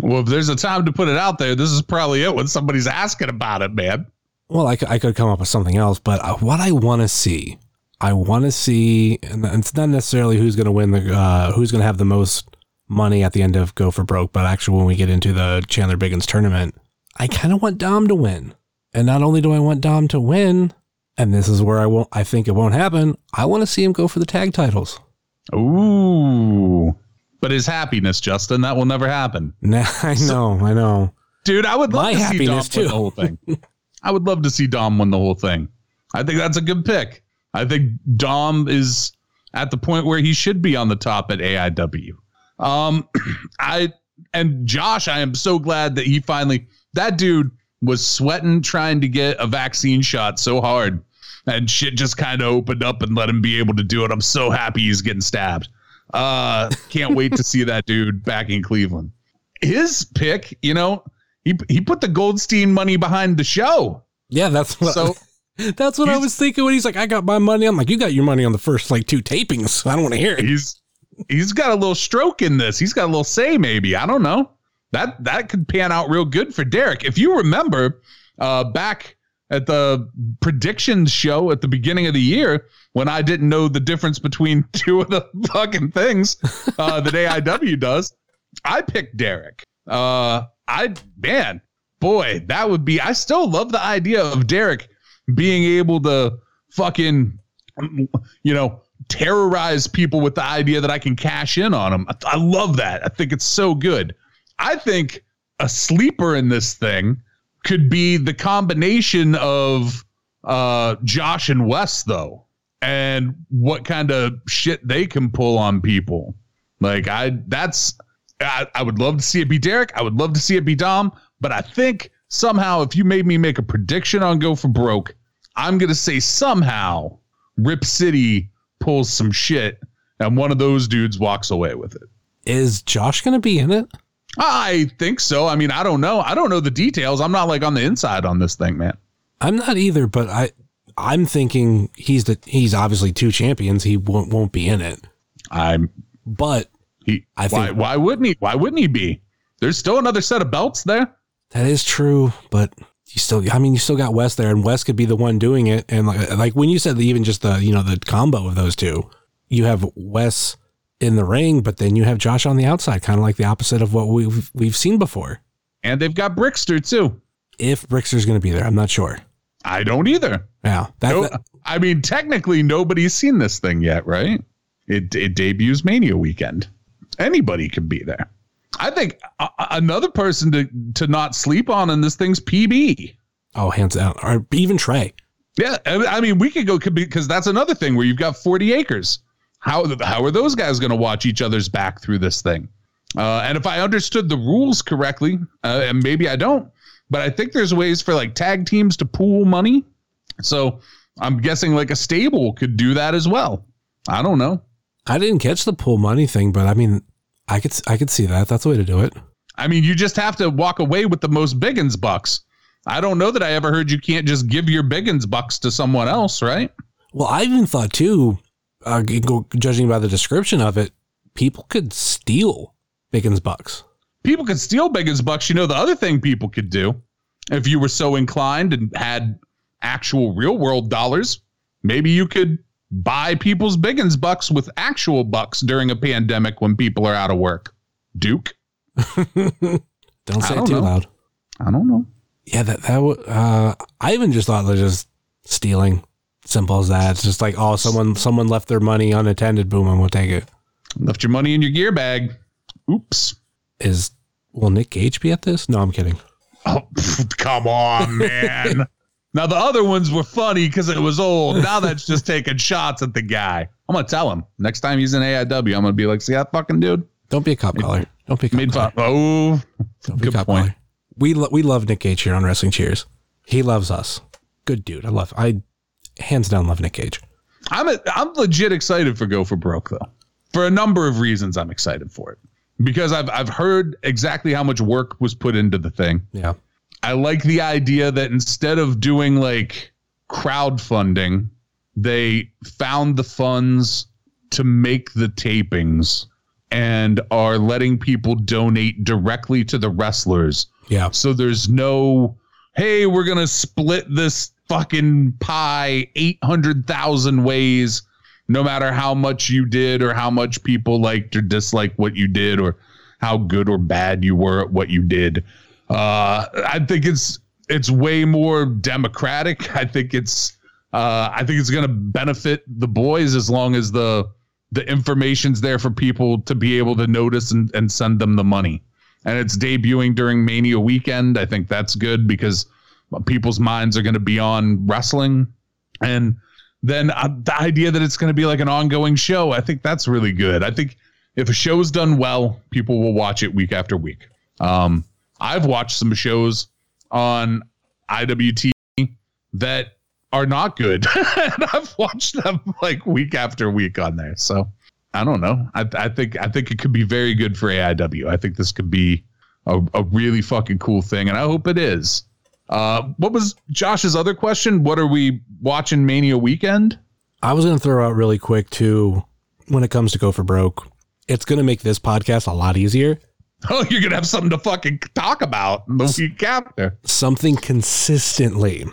Well, if there's a time to put it out there, this is probably it when somebody's asking about it, man. Well, I, I could come up with something else, but what I want to see, I want to see, and it's not necessarily who's going to win the, uh, who's going to have the most money at the end of Go for Broke. But actually, when we get into the Chandler Biggins tournament, I kind of want Dom to win. And not only do I want Dom to win, and this is where I won't, I think it won't happen, I want to see him go for the tag titles. Ooh. But his happiness, Justin, that will never happen. Nah, I know, so, I know. Dude, I would love My to happiness see Dom too. win the whole thing. I would love to see Dom win the whole thing. I think that's a good pick. I think Dom is at the point where he should be on the top at A I W. Um, I and Josh, I am so glad that he finally, that dude was sweating trying to get a vaccine shot so hard, and shit just kind of opened up and let him be able to do it. I'm so happy he's getting stabbed. Uh, can't wait to see that dude back in Cleveland. His pick, you know, he he put the Goldstein money behind the show. Yeah, that's what so, I, that's what I was thinking when he's like, I got my money. I'm like, you got your money on the first like two tapings. I don't want to hear it. He's he's got a little stroke in this. He's got a little say, maybe. I don't know. That that could pan out real good for Derek. If you remember, uh, back at the predictions show at the beginning of the year, when I didn't know the difference between two of the fucking things uh, that A I W does, I picked Derek. Uh, I man, boy, that would be. I still love the idea of Derek being able to fucking, you know, terrorize people with the idea that I can cash in on them. I, I love that. I think it's so good. I think a sleeper in this thing could be the combination of uh, Josh and Wes, though, and what kind of shit they can pull on people. Like, I, that's, I, I would love to see it be Derek. I would love to see it be Dom. But I think somehow, if you made me make a prediction on Go for Broke, I'm going to say somehow Rip City pulls some shit and one of those dudes walks away with it. Is Josh going to be in it? I think so. I mean, I don't know. I don't know the details. I'm not like on the inside on this thing, man. I'm not either, but I, I'm thinking he's the, he's obviously two champions. He won't, won't be in it. I'm, but he, I why, think why wouldn't he, why wouldn't he be? There's still another set of belts there. That is true. But you still, I mean, you still got Wes there, and Wes could be the one doing it. And like, like when you said that, even just the, you know, the combo of those two, you have Wes in the ring, but then you have Josh on the outside, kind of like the opposite of what we've we've seen before. And they've got Brickster too. If Brickster's going to be there, I'm not sure. I don't either. Yeah, that, no, that, I mean, technically, nobody's seen this thing yet, right? It it debuts Mania weekend. Anybody could be there. I think a, another person to to not sleep on in this thing's P B. Oh, hands down, or even Trey. Yeah, I mean, we could go could be because that's another thing where you've got forty acres. How how are those guys going to watch each other's back through this thing? Uh, and if I understood the rules correctly, uh, and maybe I don't, but I think there's ways for like tag teams to pool money. So I'm guessing like a stable could do that as well. I don't know. I didn't catch the pool money thing, but I mean, I could I could see that. That's the way to do it. I mean, you just have to walk away with the most Biggins bucks. I don't know that I ever heard you can't just give your Biggins bucks to someone else, right? Well, I even thought too. Uh, go, judging by the description of it, people could steal Biggins bucks. People could steal Biggins bucks. You know, the other thing people could do, if you were so inclined and had actual real world dollars, maybe you could buy people's Biggins bucks with actual bucks during a pandemic when people are out of work. Duke. Don't say it too loud. I don't know. Yeah, that that w- uh, I even just thought they're just stealing. Simple as that. It's just like, oh, someone someone left their money unattended. Boom, I'm gonna take it. Left your money in your gear bag. Oops. Is will Nick Gage be at this? No, I'm kidding. Oh, pff, come on, man. Now the other ones were funny because it was old. Now that's just taking shots at the guy. I'm gonna tell him next time he's in A I W. I'm gonna be like, see that fucking dude. Don't be a cop collar. Don't be a cop Made collar. Fun. Oh, don't be a cop collar. We lo- we love Nick Gage here on Wrestling Cheers. He loves us. Good dude. I love. I. Hands down, love Nick Cage. I'm a, I'm legit excited for Go for Broke though, for a number of reasons. I'm excited for it because I've I've heard exactly how much work was put into the thing. Yeah, I like the idea that instead of doing like crowdfunding, they found the funds to make the tapings and are letting people donate directly to the wrestlers. Yeah, so there's no hey, we're gonna split this fucking pie eight hundred thousand ways, no matter how much you did or how much people liked or disliked what you did or how good or bad you were at what you did. Uh, I think it's, it's way more democratic. I think it's, uh, I think it's going to benefit the boys as long as the, the information's there for people to be able to notice and, and send them the money. And it's debuting during Mania weekend. I think that's good because people's minds are going to be on wrestling, and then uh, the idea that it's going to be like an ongoing show, I think that's really good. I think if a show is done well, people will watch it week after week. Um, I've watched some shows on I W T V that are not good. And I've watched them like week after week on there. So I don't know. I, I think I think it could be very good for A I W. I think this could be a, a really fucking cool thing, and I hope it is. Uh, what was Josh's other question? What are we watching Mania weekend? I was going to throw out really quick, too, when it comes to Go for Broke. It's going to make this podcast a lot easier. Oh, you're going to have something to fucking talk about the week after. Something consistently.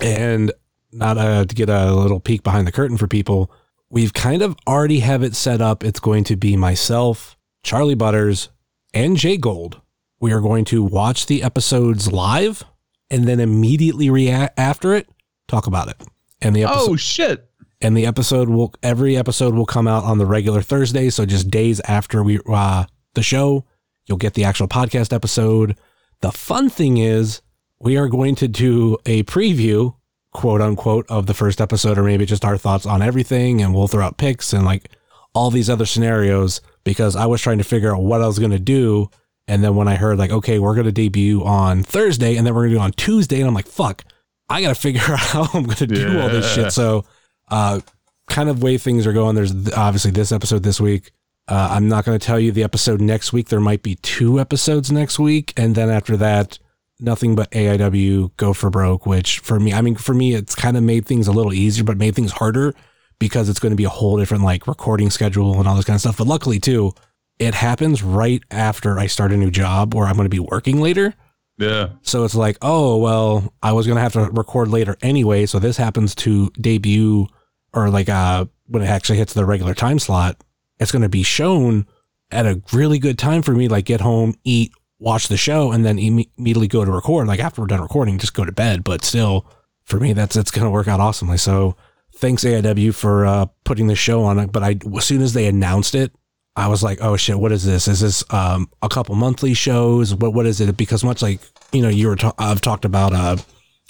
And not uh, to get a little peek behind the curtain for people, we've kind of already have it set up. It's going to be myself, Charlie Butters, and Jay Gold. We are going to watch the episodes live and then immediately react after it, talk about it. And the episode, oh, shit. And the episode will, every episode will come out on the regular Thursday. So just days after we uh, the show, you'll get the actual podcast episode. The fun thing is we are going to do a preview, quote unquote, of the first episode, or maybe just our thoughts on everything. And we'll throw out picks and like all these other scenarios, because I was trying to figure out what I was going to do. And then when I heard like, okay, we're going to debut on Thursday and then we're going to do it on Tuesday. And I'm like, fuck, I got to figure out how I'm going to do yeah. all this shit. So uh, kind of way things are going. There's obviously this episode this week. Uh, I'm not going to tell you the episode next week. There might be two episodes next week. And then after that, nothing but A I W Go for Broke, which for me, I mean, for me, it's kind of made things a little easier, but made things harder because it's going to be a whole different like recording schedule and all this kind of stuff. But luckily too, it happens right after I start a new job or I'm going to be working later. Yeah. So it's like, oh, well, I was going to have to record later anyway. So this happens to debut or like uh, when it actually hits the regular time slot, it's going to be shown at a really good time for me. Like get home, eat, watch the show, and then im- immediately go to record. Like after we're done recording, just go to bed. But still, for me, that's it's going to work out awesomely. So thanks A I W for uh, putting the show on it. But I, as soon as they announced it, I was like, oh shit, what is this? Is this um, a couple monthly shows? What What is it? Because much like, you know, you were ta- I've talked about uh,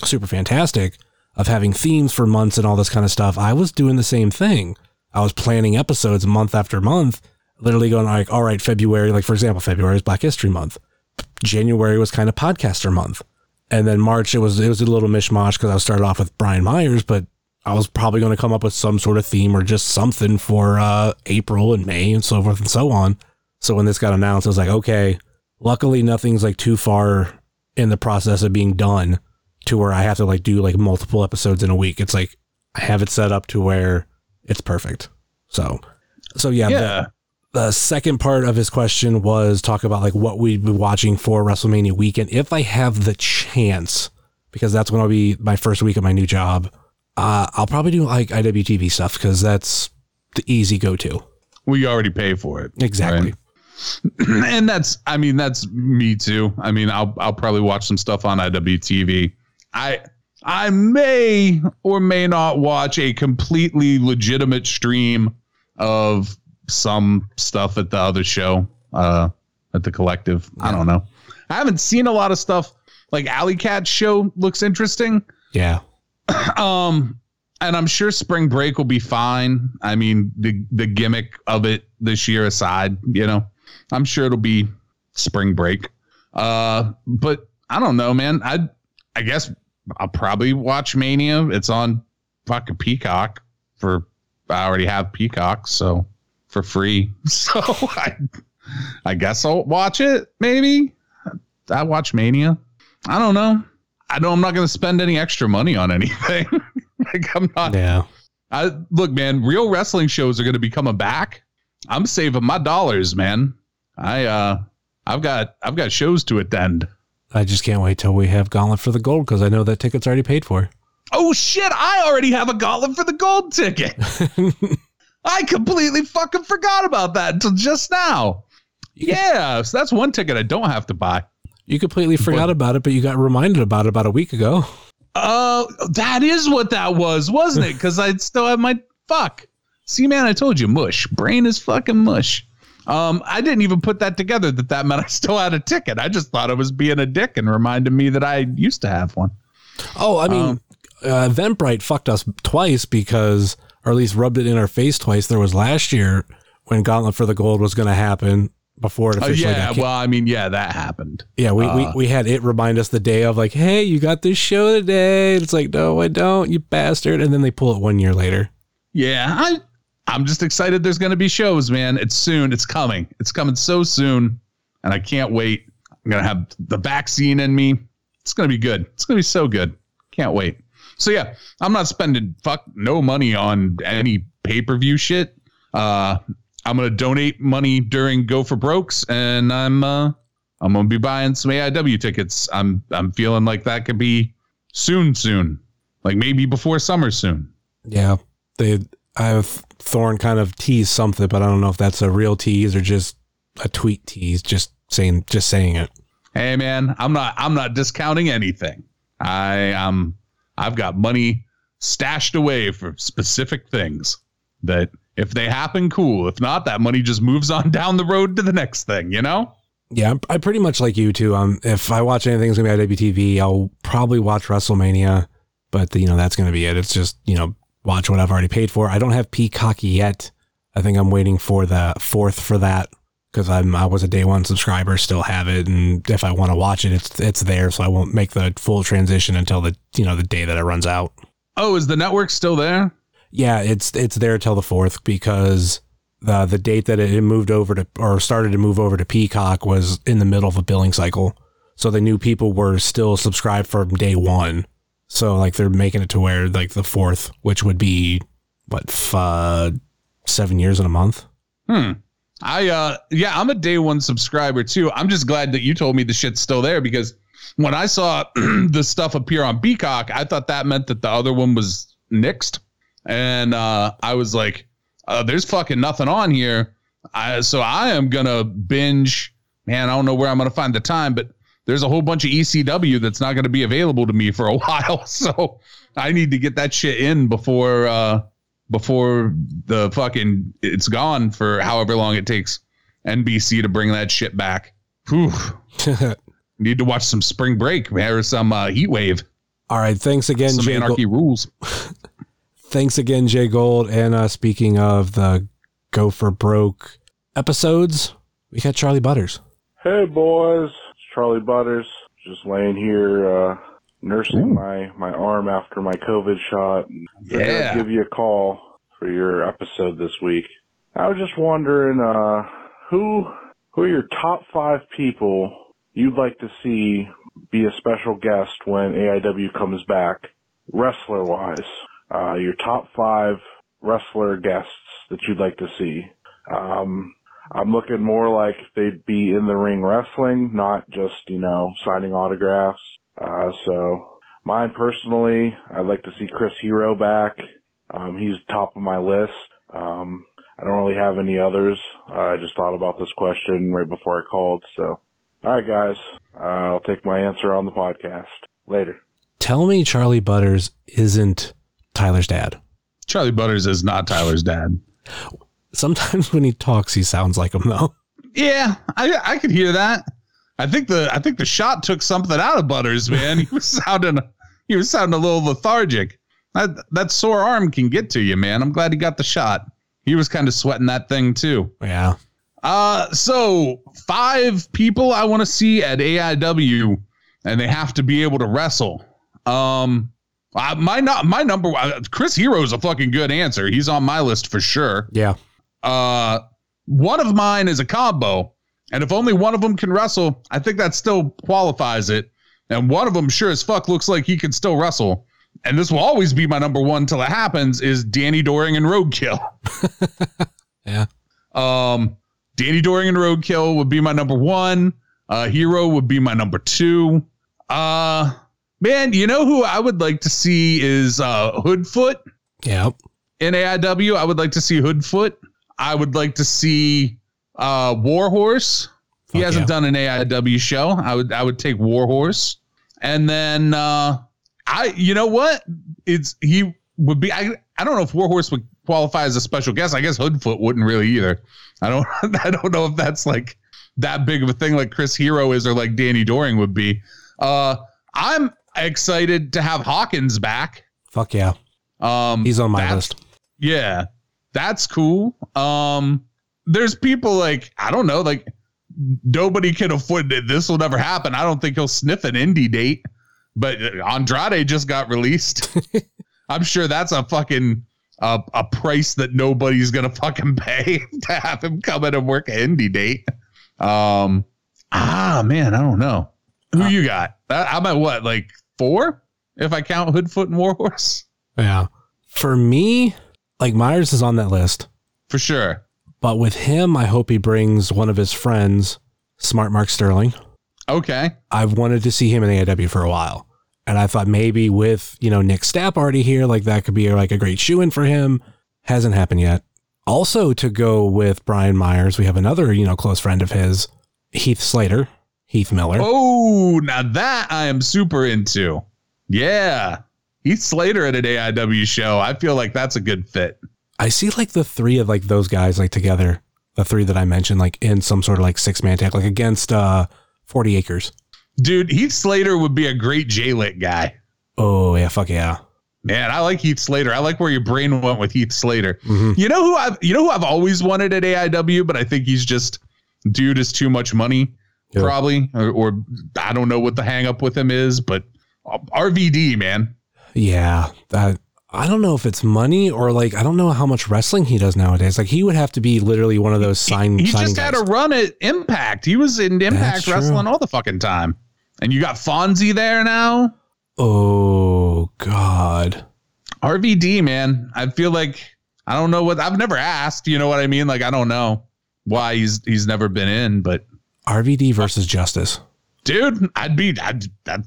Super Fantastic of having themes for months and all this kind of stuff. I was doing the same thing. I was planning episodes month after month, literally going like, all right, February, like for example, February is Black History Month. January was kind of podcaster month. And then March, it was, it was a little mishmash because I started off with Brian Myers, but I was probably going to come up with some sort of theme or just something for uh, April and May and so forth and so on. So when this got announced, I was like, okay, luckily nothing's like too far in the process of being done to where I have to like do like multiple episodes in a week. It's like, I have it set up to where it's perfect. So, so yeah, yeah. The, the second part of his question was talk about like what we'd be watching for WrestleMania weekend. If I have the chance, because that's when I'll be my first week at my new job. Uh, I'll probably do like I W T V stuff because that's the easy go-to. We already pay for it. Exactly. Right? And that's, I mean, that's me too. I mean, I'll, I'll probably watch some stuff on I W T V. I, I may or may not watch a completely legitimate stream of some stuff at the other show, uh, at the collective. Yeah. I don't know. I haven't seen a lot of stuff. Like Alley Cat's show looks interesting. Yeah. Um, and I'm sure spring break will be fine. I mean, the, the gimmick of it this year aside, you know, I'm sure it'll be spring break. Uh, but I don't know, man. I, I guess I'll probably watch Mania. It's on fucking Peacock for, I already have Peacock, so for free. So I, I guess I'll watch it. Maybe I watch Mania. I don't know. I know I'm not going to spend any extra money on anything. Like I'm not. Yeah. I look, man, real wrestling shows are going to be coming back. I'm saving my dollars, man. I, uh, I've got, I've got shows to attend. I just can't wait till we have Gauntlet for the Gold. Cause I know that ticket's already paid for. Oh shit. I already have a Gauntlet for the Gold ticket. I completely fucking forgot about that until just now. Yeah. So that's one ticket I don't have to buy. You completely forgot but, about it, but you got reminded about it about a week ago. Oh, uh, that is what that was, wasn't it? Because I still have my fuck. See, man, I told you, mush. Brain is fucking mush. Um, I didn't even put that together that that meant I still had a ticket. I just thought I was being a dick and reminded me that I used to have one. Oh, I mean, um, uh, Eventbrite fucked us twice because, or at least rubbed it in our face twice. There was last year when Gauntlet for the Gold was going to happen before it officially. Oh, yeah, well, I mean, yeah, that happened. Yeah, we, uh, we we had it remind us the day of, like, hey, you got this show today. It's like, no, I don't, you bastard. And then they pull it one year later. Yeah, I, I'm just excited there's going to be shows, man. It's soon. It's coming. It's coming so soon. And I can't wait. I'm going to have the vaccine in me. It's going to be good. It's going to be so good. Can't wait. So, yeah, I'm not spending fuck no money on any pay-per-view shit. Uh, I'm going to donate money during Go for Brokes, and I'm uh, I'm going to be buying some A I W tickets. I'm I'm feeling like that could be soon, soon. Like maybe before summer soon. Yeah. They, I've Thorne kind of teased something, but I don't know if that's a real tease or just a tweet tease, just saying just saying it. Hey, man, I'm not I'm not discounting anything. I um I've got money stashed away for specific things that if they happen, cool. If not, that money just moves on down the road to the next thing, you know? Yeah, I'm, I'm pretty much like you too. Um, if I watch anything that's gonna be on I W T V, I'll probably watch WrestleMania, but the, you know, that's gonna be it. It's just, you know, watch what I've already paid for. I don't have Peacock yet. I think I'm waiting for the fourth for that. Because I'm, I was a day one subscriber, still have it, and if I want to watch it, it's it's there. So I won't make the full transition until the you know the day that it runs out. Oh, is the network still there? Yeah, it's it's there till the fourth because the the date that it moved over to or started to move over to Peacock was in the middle of a billing cycle, so the new people were still subscribed from day one. So like they're making it to where like the fourth, which would be what uh, seven years in a month. Hmm. I, uh, yeah, I'm a day one subscriber too. I'm just glad that you told me the shit's still there because when I saw the stuff appear on Peacock, I thought that meant that the other one was nixed. And, uh, I was like, uh, there's fucking nothing on here. I, so I am gonna binge, man. I don't know where I'm going to find the time, but there's a whole bunch of E C W that's not going to be available to me for a while. So I need to get that shit in before, uh, before the fucking it's gone for however long it takes N B C to bring that shit back. Whew. Need to watch some Spring Break or some uh, Heat Wave. All right. Thanks again. Some Jay Anarchy Go- rules. Thanks again, Jay Gold. And uh, speaking of the Go for Broke episodes, we got Charlie Butters. Hey boys. It's Charlie Butters. Just laying here, uh, nursing Ooh. my my arm after my COVID shot. Yeah, give you a call for your episode this week. I was just wondering uh who who are your top five people you'd like to see be a special guest when A I W comes back, wrestler wise. Uh your top five wrestler guests that you'd like to see. um I'm looking more like they'd be in the ring wrestling, not just, you know, signing autographs. Uh, so mine personally, I'd like to see Chris Hero back. Um, he's top of my list. Um, I don't really have any others. Uh, I just thought about this question right before I called. So, all right, guys, uh, I'll take my answer on the podcast later. Tell me Charlie Butters isn't Tyler's dad. Charlie Butters is not Tyler's dad. Sometimes when he talks, he sounds like him though. Yeah, I, I could hear that. I think the I think the shot took something out of Butters, man. He was sounding he was sounding a little lethargic. That that sore arm can get to you, man. I'm glad he got the shot. He was kind of sweating that thing too. Yeah. Uh so five people I want to see at A I W, and they have to be able to wrestle. Um, I, my not my number one, Chris Hero is a fucking good answer. He's on my list for sure. Yeah. Uh, one of mine is a combo. And if only one of them can wrestle, I think that still qualifies it. And one of them sure as fuck looks like he can still wrestle. And this will always be my number one till it happens is Danny Doring and Roadkill. Yeah. Um, Danny Doring and Roadkill would be my number one. Uh, Hero would be my number two. Uh, man, you know who I would like to see is uh, Hoodfoot. Yeah. In A I W, I would like to see Hoodfoot. I would like to see... Uh, Warhorse. He oh, hasn't yeah. done an A I W show. I would I would take Warhorse. And then uh, I you know what? It's he would be I I don't know if Warhorse would qualify as a special guest. I guess Hoodfoot wouldn't really either. I don't I don't know if that's like that big of a thing like Chris Hero is or like Danny Doring would be. Uh, I'm excited to have Hawkins back. Fuck yeah. Um, He's on my list. Yeah. That's cool. Um, there's people like, I don't know, like nobody can afford it. This will never happen. I don't think he'll sniff an indie date, but Andrade just got released. I'm sure that's a fucking uh, a price that nobody's going to fucking pay to have him come in and work an indie date. Um, ah, man, I don't know. Who you got? I'm at what, like four? If I count Hoodfoot and Warhorse? Yeah. For me, like Myers is on that list. For sure. But with him, I hope he brings one of his friends, Smart Mark Sterling. Okay. I've wanted to see him in A I W for a while. And I thought maybe with, you know, Nick Stapp already here, like that could be like a great shoe-in for him. Hasn't happened yet. Also to go with Brian Myers, we have another, you know, close friend of his, Heath Slater. Heath Miller. Oh, now that I am super into. Yeah. Heath Slater at an A I W show. I feel like that's a good fit. I see like the three of like those guys like together, the three that I mentioned, like in some sort of like six man tag, like against uh, forty acres. Dude, Heath Slater would be a great J-Lit guy. Oh, yeah. Fuck yeah. Man, I like Heath Slater. I like where your brain went with Heath Slater. Mm-hmm. You know who I've, you know who I've always wanted at A I W, but I think he's just, dude is too much money. Yeah. Probably, or, or I don't know what the hang up with him is, but R V D, man. Yeah. That, I don't know if it's money or like, I don't know how much wrestling he does nowadays. Like he would have to be literally one of those sign. He, he sign just guys. Had a run at Impact. He was in Impact wrestling all the fucking time. And you got Fonzie there now. Oh God. R V D, man. I feel like, I don't know what, I've never asked, you know what I mean? Like, I don't know why he's, he's never been in, but R V D versus Justice. Dude, I'd be, I'd, I'd,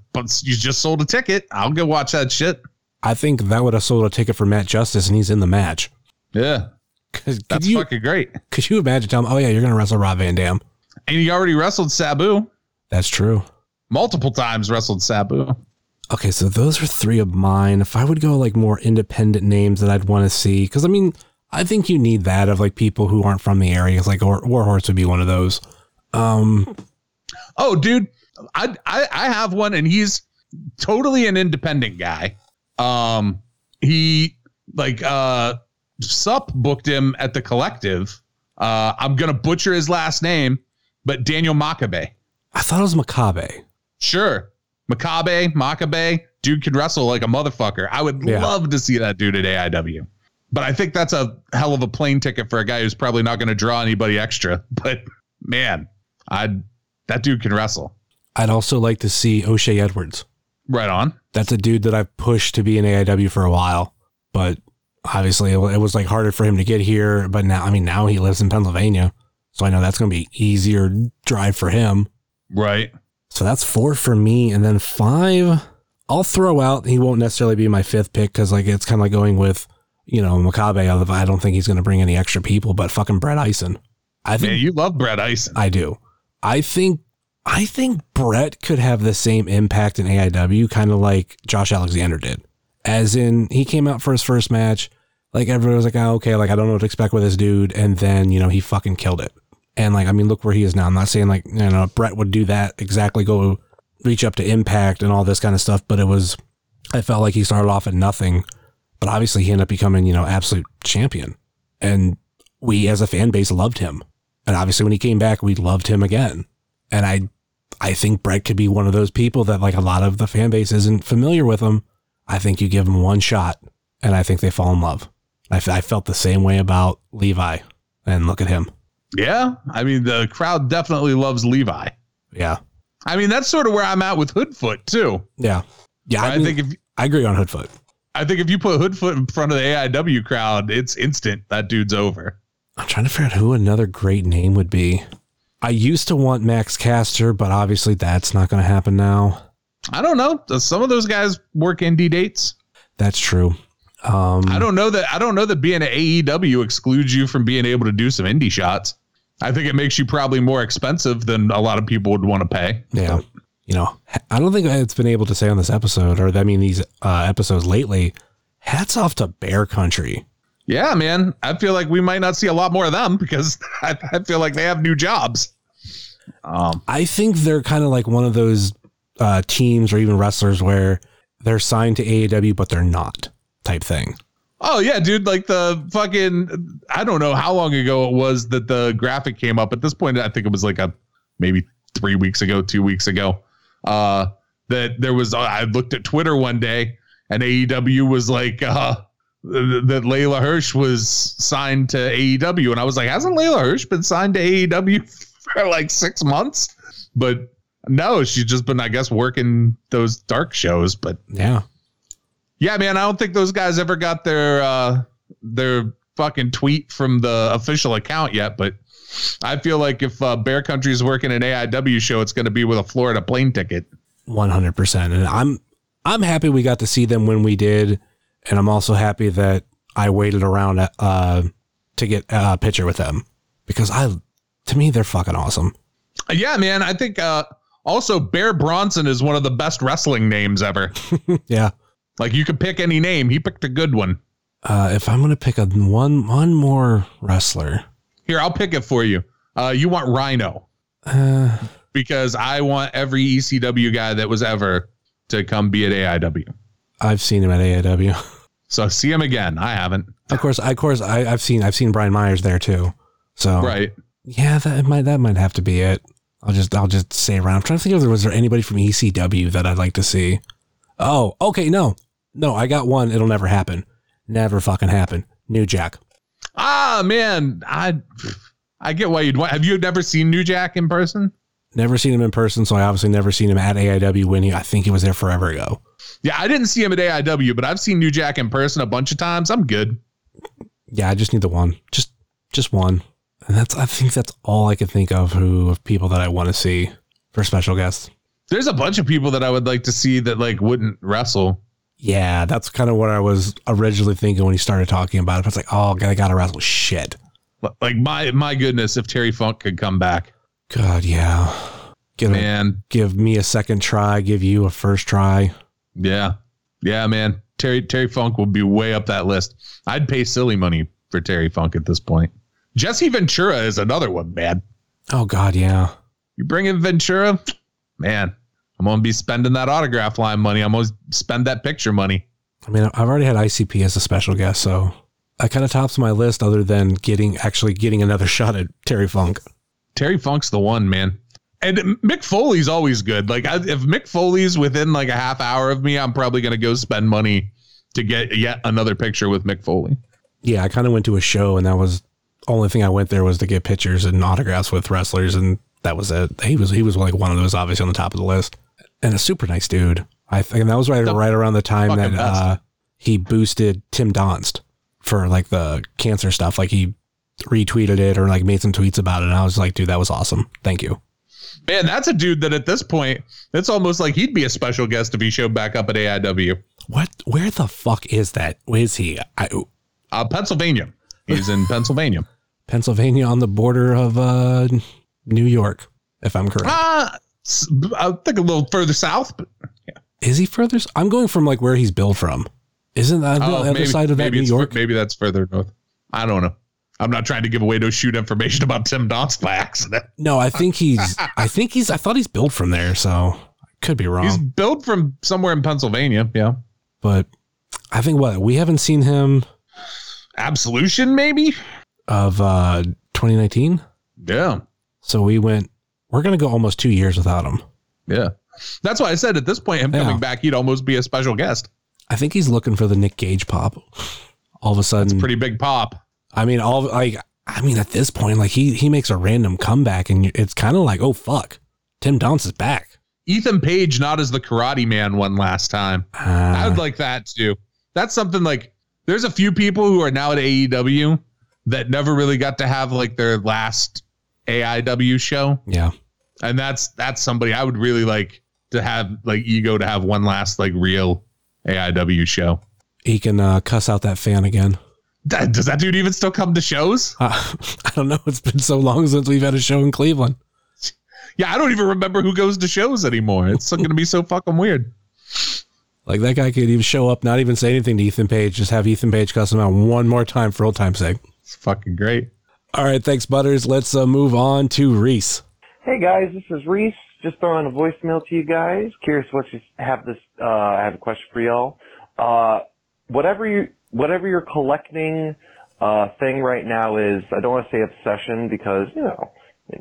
you just sold a ticket. I'll go watch that shit. I think that would have sold a ticket for Matt Justice, and he's in the match. Yeah. That's you, fucking great. Could you imagine telling him, oh, yeah, you're going to wrestle Rob Van Dam? And he already wrestled Sabu. That's true. Multiple times wrestled Sabu. Okay, so those are three of mine. If I would go like more independent names that I'd want to see, because I mean, I think you need that of like people who aren't from the area. It's like War, Warhorse would be one of those. Um, oh, dude, I, I I have one, and he's totally an independent guy. Um, he like uh, Sup booked him at the Collective. Uh, I'm gonna butcher his last name, but Daniel Makabe. I thought it was Makabe. Sure, Makabe, Makabe. Dude could wrestle like a motherfucker. I would yeah. love to see that dude at A I W. But I think that's a hell of a plane ticket for a guy who's probably not gonna draw anybody extra. But man. I'd that dude can wrestle. I'd also like to see O'Shea Edwards. Right on. That's a dude that I've pushed to be in A I W for a while, but obviously it was like harder for him to get here. But now, I mean, now he lives in Pennsylvania, so I know that's going to be easier drive for him. Right. So that's four for me. And then five, I'll throw out. He won't necessarily be my fifth pick. Cause like, it's kind of like going with, you know, Makabe. I don't think he's going to bring any extra people, but fucking Brett Ison. I think yeah, you love Brett Ison. I do. I think I think Brett could have the same impact in A I W, kind of like Josh Alexander did. As in, he came out for his first match, like everyone was like, oh, okay, like I don't know what to expect with this dude, and then you know he fucking killed it. And like I mean, look where he is now. I'm not saying like you know Brett would do that exactly, go reach up to Impact and all this kind of stuff, but it was I felt like he started off at nothing, but obviously he ended up becoming you know absolute champion, and we as a fan base loved him. And obviously when he came back, we loved him again. And I, I think Brett could be one of those people that like a lot of the fan base isn't familiar with him. I think you give him one shot and I think they fall in love. I, f- I felt the same way about Levi and look at him. Yeah. I mean, the crowd definitely loves Levi. Yeah. I mean, that's sort of where I'm at with Hoodfoot too. Yeah. Yeah. I, I mean, think if I agree on Hoodfoot, I think if you put Hoodfoot in front of the A I W crowd, it's instant. That dude's over. I'm trying to figure out who another great name would be. I used to want Max Caster, but obviously that's not going to happen now. I don't know. Does some of those guys work indie dates? That's true. Um, I don't know that. I don't know that being an A E W excludes you from being able to do some indie shots. I think it makes you probably more expensive than a lot of people would want to pay. Yeah. But, you know, I don't think it's been able to say on this episode or I mean, these uh, episodes lately, hats off to Bear Country. Yeah, man. I feel like we might not see a lot more of them because I, I feel like they have new jobs. Um, I think they're kind of like one of those uh, teams or even wrestlers where they're signed to A E W, but they're not. type thing. Oh yeah, dude. Like the fucking, I don't know how long ago it was that the graphic came up. At this point, I think it was like a, maybe three weeks ago, two weeks ago, uh, that there was, I looked at Twitter one day and A E W was like, uh, that Layla Hirsch was signed to A E W. And I was like, hasn't Layla Hirsch been signed to A E W for like six months? But no, she's just been, I guess, working those dark shows, but yeah. Yeah, man, I don't think those guys ever got their uh, their fucking tweet from the official account yet, but I feel like if uh, Bear Country is working an A I W show, it's going to be with a Florida plane ticket. one hundred percent. And I'm I'm happy we got to see them when we did, and I'm also happy that I waited around uh, to get a picture with them because I, to me, they're fucking awesome. Yeah, man, I think uh, also Bear Bronson is one of the best wrestling names ever. Yeah. Like you could pick any name. He picked a good one. Uh, if I'm going to pick a one, one more wrestler here, I'll pick it for you. Uh, you want Rhino uh, because I want every E C W guy that was ever to come be at A I W. I've seen him at A I W. So see him again. I haven't. Of course. I, of course I, I've seen, I've seen Brian Myers there too. So right. Yeah, that might, that might have to be it. I'll just, I'll just stay around. I'm trying to think if there was there anybody from E C W that I'd like to see. Oh, okay. No, no, I got one. It'll never happen. Never fucking happen. New Jack. Ah, man. I, I get why you'd want. Have you never seen New Jack in person? Never seen him in person. So I obviously never seen him at A I W when he, I think he was there forever ago. Yeah. I didn't see him at A I W, but I've seen New Jack in person a bunch of times. I'm good. Yeah. I just need the one, just, just one. And that's, I think that's all I could think of who of people that I want to see for special guests. There's a bunch of people that I would like to see that like wouldn't wrestle. Yeah, that's kind of what I was originally thinking when he started talking about it. I was like, oh, I got to wrestle shit. Like my my goodness, if Terry Funk could come back. God, yeah. Give man, a, give me a second try. Give you a first try. Yeah, yeah, man. Terry Terry Funk will be way up that list. I'd pay silly money for Terry Funk at this point. Jesse Ventura is another one, man. Oh God, yeah. You bring in Ventura, man. I'm going to be spending that autograph line money. I'm going to spend that picture money. I mean, I've already had I C P as a special guest, so I kind of tops my list other than getting actually getting another shot at Terry Funk. Terry Funk's the one, man. And Mick Foley's always good. Like I, if Mick Foley's within like a half hour of me, I'm probably going to go spend money to get yet another picture with Mick Foley. Yeah. I kind of went to a show and that was only thing I went there was to get pictures and autographs with wrestlers. And that was it. He was, he was like one of those obviously on the top of the list. And a super nice dude. I think and that was right, right around the time that uh, he boosted Tim Donst for like the cancer stuff. Like he retweeted it or like made some tweets about it. And I was like, dude, that was awesome. Thank you. Man, that's a dude that at this point, it's almost like he'd be a special guest if he showed back up at A I W. What? Where the fuck is that? Where is he? I, uh, Pennsylvania. He's in Pennsylvania. Pennsylvania on the border of uh, New York, if I'm correct. Uh, I think a little further south, but yeah. Is he further? I'm going from like where he's billed from. Isn't that oh, the maybe, other side of that New York? Maybe that's further north. I don't know. I'm not trying to give away no shoot information about Tim Donst by accident. No, I think he's, I think he's, I thought he's billed from there. So I could be wrong. He's billed from somewhere in Pennsylvania. Yeah. But I think what we haven't seen him. Absolution maybe of uh, twenty nineteen. Yeah. So we went. We're going to go almost two years without him. Yeah. That's why I said at this point, him yeah. coming back, he'd almost be a special guest. I think he's looking for the Nick Gage pop. All of a sudden. It's a pretty big pop. I mean, all like, I mean, at this point, like he, he makes a random comeback and it's kind of like, oh, fuck. Tim Donst is back. Ethan Page, not as the Karate Man one last time. Uh, I would like that too. That's something like there's a few people who are now at A E W that never really got to have like their last A I W show. Yeah. And that's that's somebody I would really like to have like ego to have one last like real A I W show. He can uh, cuss out that fan again. That, does that dude even still come to shows? Uh, I don't know. It's been so long since we've had a show in Cleveland. Yeah, I don't even remember who goes to shows anymore. It's going to be so fucking weird. Like that guy could even show up, not even say anything to Ethan Page. Just have Ethan Page cuss him out one more time for old time's sake. It's fucking great. All right. Thanks, Butters. Let's uh, move on to Reese. Hey guys, this is Reese. Just throwing a voicemail to you guys. Curious what you have this, uh, I have a question for y'all. Uh, whatever you whatever you're collecting uh, thing right now is, I don't want to say obsession because you know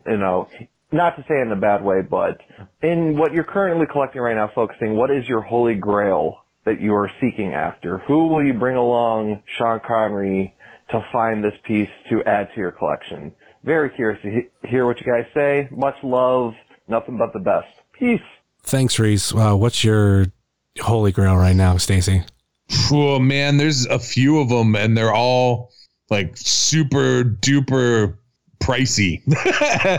you know not to say it in a bad way, but in what you're currently collecting right now, focusing, what is your holy grail that you are seeking after? Who will you bring along, Sean Connery, to find this piece to add to your collection? Very curious to he- hear what you guys say. Much love. Nothing but the best. Peace. Thanks, Reese. Wow, what's your holy grail right now, Stacy? Oh, man, there's a few of them, and they're all, like, super duper pricey.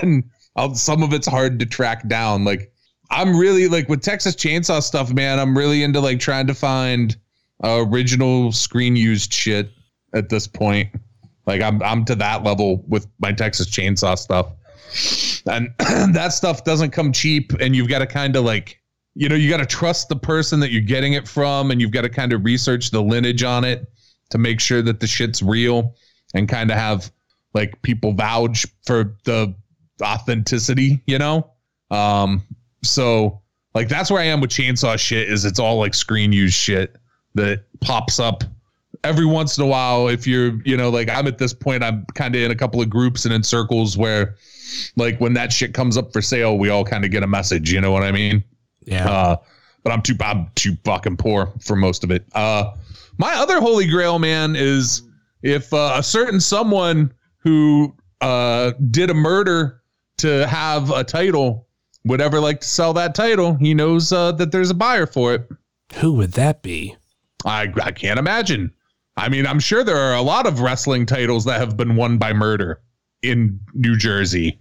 And I'll, some of it's hard to track down. Like, I'm really, like, with Texas Chainsaw stuff, man, I'm really into, like, trying to find uh, original screen-used shit at this point. Like, I'm I'm to that level with my Texas Chainsaw stuff. And that stuff doesn't come cheap, and you've got to kind of, like, you know, you got to trust the person that you're getting it from, and you've got to kind of research the lineage on it to make sure that the shit's real and kind of have, like, people vouch for the authenticity, you know? Um, so, like, that's where I am with chainsaw shit, is it's all, like, screen-used shit that pops up every once in a while. If you're, you know, like, I'm at this point, I'm kind of in a couple of groups and in circles where, like, when that shit comes up for sale, we all kind of get a message, you know what I mean? Yeah. Uh, but I'm too, I'm too fucking poor for most of it. Uh, my other holy grail, man, is if uh, a certain someone who uh, did a murder to have a title would ever like to sell that title, he knows uh, that there's a buyer for it. Who would that be? I I can't imagine. I mean, I'm sure there are a lot of wrestling titles that have been won by murder in New Jersey.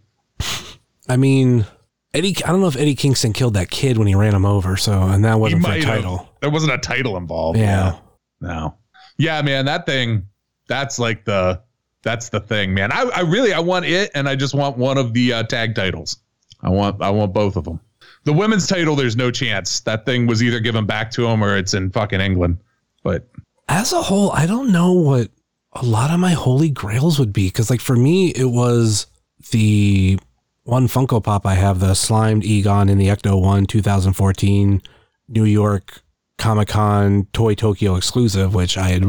I mean, Eddie, I don't know if Eddie Kingston killed that kid when he ran him over. So, and that wasn't for a title. Have, there wasn't a title involved. Yeah. No. no. Yeah, man, that thing, that's like the, that's the thing, man. I, I really, I want it. And I just want one of the uh, tag titles. I want, I want both of them. The women's title, there's no chance. That thing was either given back to him or it's in fucking England. But as a whole, I don't know what a lot of my holy grails would be. Cause like for me, it was the one Funko Pop I have, the slimed Egon in the Ecto one twenty fourteen New York Comic Con Toy Tokyo exclusive, which I had,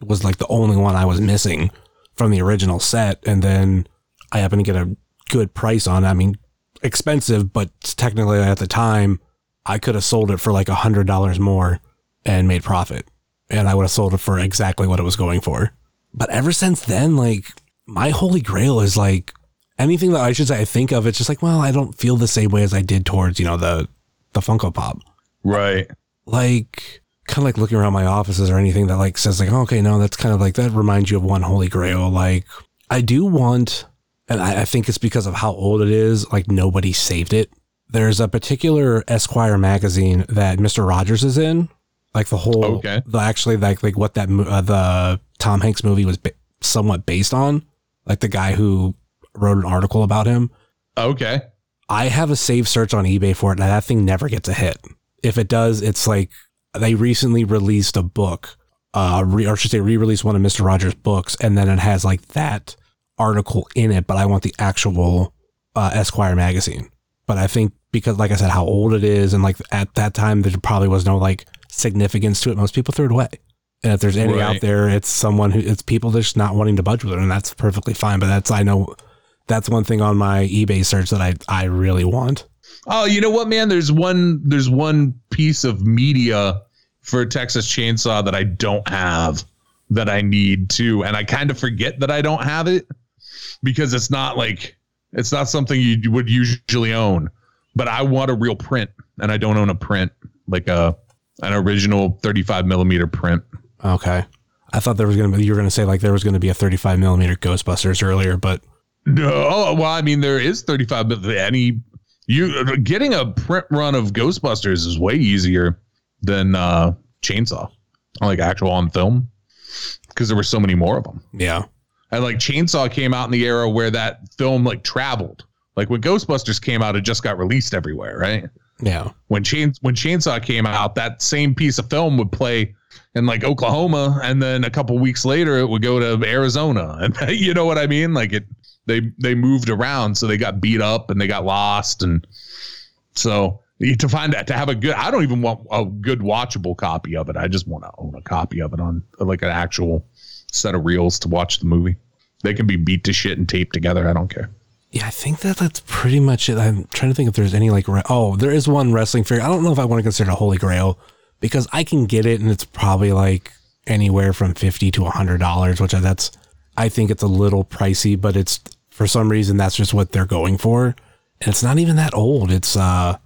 was like the only one I was missing from the original set. And then I happened to get a good price on it. I mean, expensive, but technically at the time I could have sold it for like a hundred dollars more and made profit. And I would have sold it for exactly what it was going for. But ever since then, like my holy grail is like anything that I should say I think of, it's just like, well, I don't feel the same way as I did towards, you know, the the Funko Pop. Right. Like kind of like looking around my offices or anything that like says like, oh, okay, no, that's kind of like that reminds you of one holy grail. Like I do want, and I, I think it's because of how old it is, like nobody saved it. There's a particular Esquire magazine that Mister Rogers is in. Like the whole, okay. the, actually like, like what that, uh, the Tom Hanks movie was ba- somewhat based on, like the guy who wrote an article about him. Okay. I have a save search on eBay for it. And that thing never gets a hit. If it does, it's like they recently released a book, uh, re- or should say re-released one of Mister Rogers' books. And then it has like that article in it, but I want the actual, uh, Esquire magazine. But I think because like I said, how old it is. And like at that time, there probably was no like significance to it. Most people threw it away, and if there's any right. out there, it's someone who it's people just not wanting to budge with it, and that's perfectly fine. But that's I know that's one thing on my eBay search that I I really want. Oh, you know what, man? There's one there's one piece of media for Texas Chainsaw that I don't have that I need to, and I kind of forget that I don't have it because it's not like it's not something you would usually own. But I want a real print, and I don't own a print like a. An original thirty-five millimeter print. Okay. I thought there was going to be, you were going to say like there was going to be a thirty-five millimeter Ghostbusters earlier, but. No. Oh, well, I mean, there is thirty-five, but any, you getting a print run of Ghostbusters is way easier than uh, Chainsaw, like actual on film, because there were so many more of them. Yeah. And like Chainsaw came out in the era where that film like traveled. Like when Ghostbusters came out, it just got released everywhere, right? Yeah. When Chains when Chainsaw came out, that same piece of film would play in like Oklahoma, and then a couple weeks later it would go to Arizona. And you know what I mean? Like it they they moved around, so they got beat up and they got lost, and so to find that, to have a good, I don't even want a good watchable copy of it. I just want to own a copy of it on like an actual set of reels to watch the movie. They can be beat to shit and taped together. I don't care. Yeah, I think that that's pretty much it. I'm trying to think if there's any like, oh, there is one wrestling figure. I don't know if I want to consider it a holy grail because I can get it and it's probably like anywhere from fifty to a hundred dollars, which I, that's, I think it's a little pricey, but it's for some reason, that's just what they're going for. And it's not even that old. It's, uh,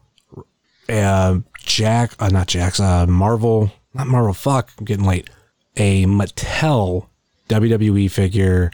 uh, Jack, uh, not Jack's, uh, Marvel, not Marvel. Fuck, I'm getting late. A Mattel W W E figure.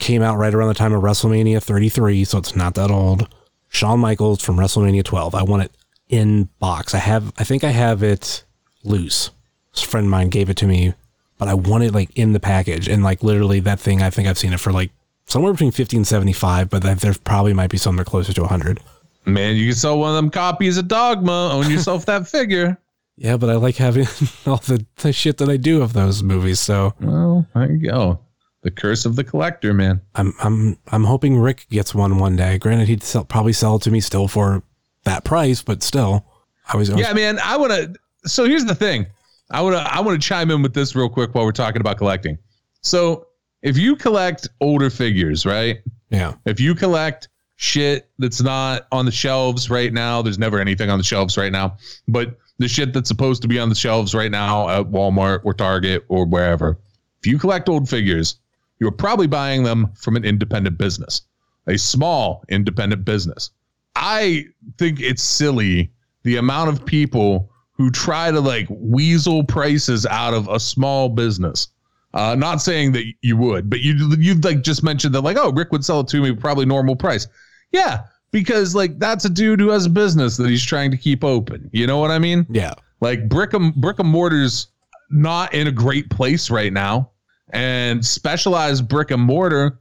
Came out right around the time of WrestleMania thirty-three, so it's not that old. Shawn Michaels from WrestleMania twelve. I want it in box. I have, I think I have it loose. A friend of mine gave it to me, but I want it like in the package. And like literally that thing, I think I've seen it for like somewhere between fifty and seventy-five, but there probably might be somewhere closer to one hundred. Man, you can sell one of them copies of Dogma. Own yourself that figure. Yeah, but I like having all the, the shit that I do of those movies. So, well, there you go. The curse of the collector, man. I'm I'm I'm hoping Rick gets one one day. Granted, he'd sell, probably sell it to me still for that price, but still, I was. I was yeah, man. I want to. So here's the thing. I want to. I want to chime in with this real quick while we're talking about collecting. So if you collect older figures, right? Yeah. If you collect shit that's not on the shelves right now, there's never anything on the shelves right now. But the shit that's supposed to be on the shelves right now at Walmart or Target or wherever. If you collect old figures. You're probably buying them from an independent business, a small independent business. I think it's silly the amount of people who try to like weasel prices out of a small business. Uh, not saying that you would, but you you've like just mentioned that like, oh, Rick would sell it to me probably normal price. Yeah, because like that's a dude who has a business that he's trying to keep open. You know what I mean? Yeah. Like brick and brick and mortar's not in a great place right now. And specialized brick and mortar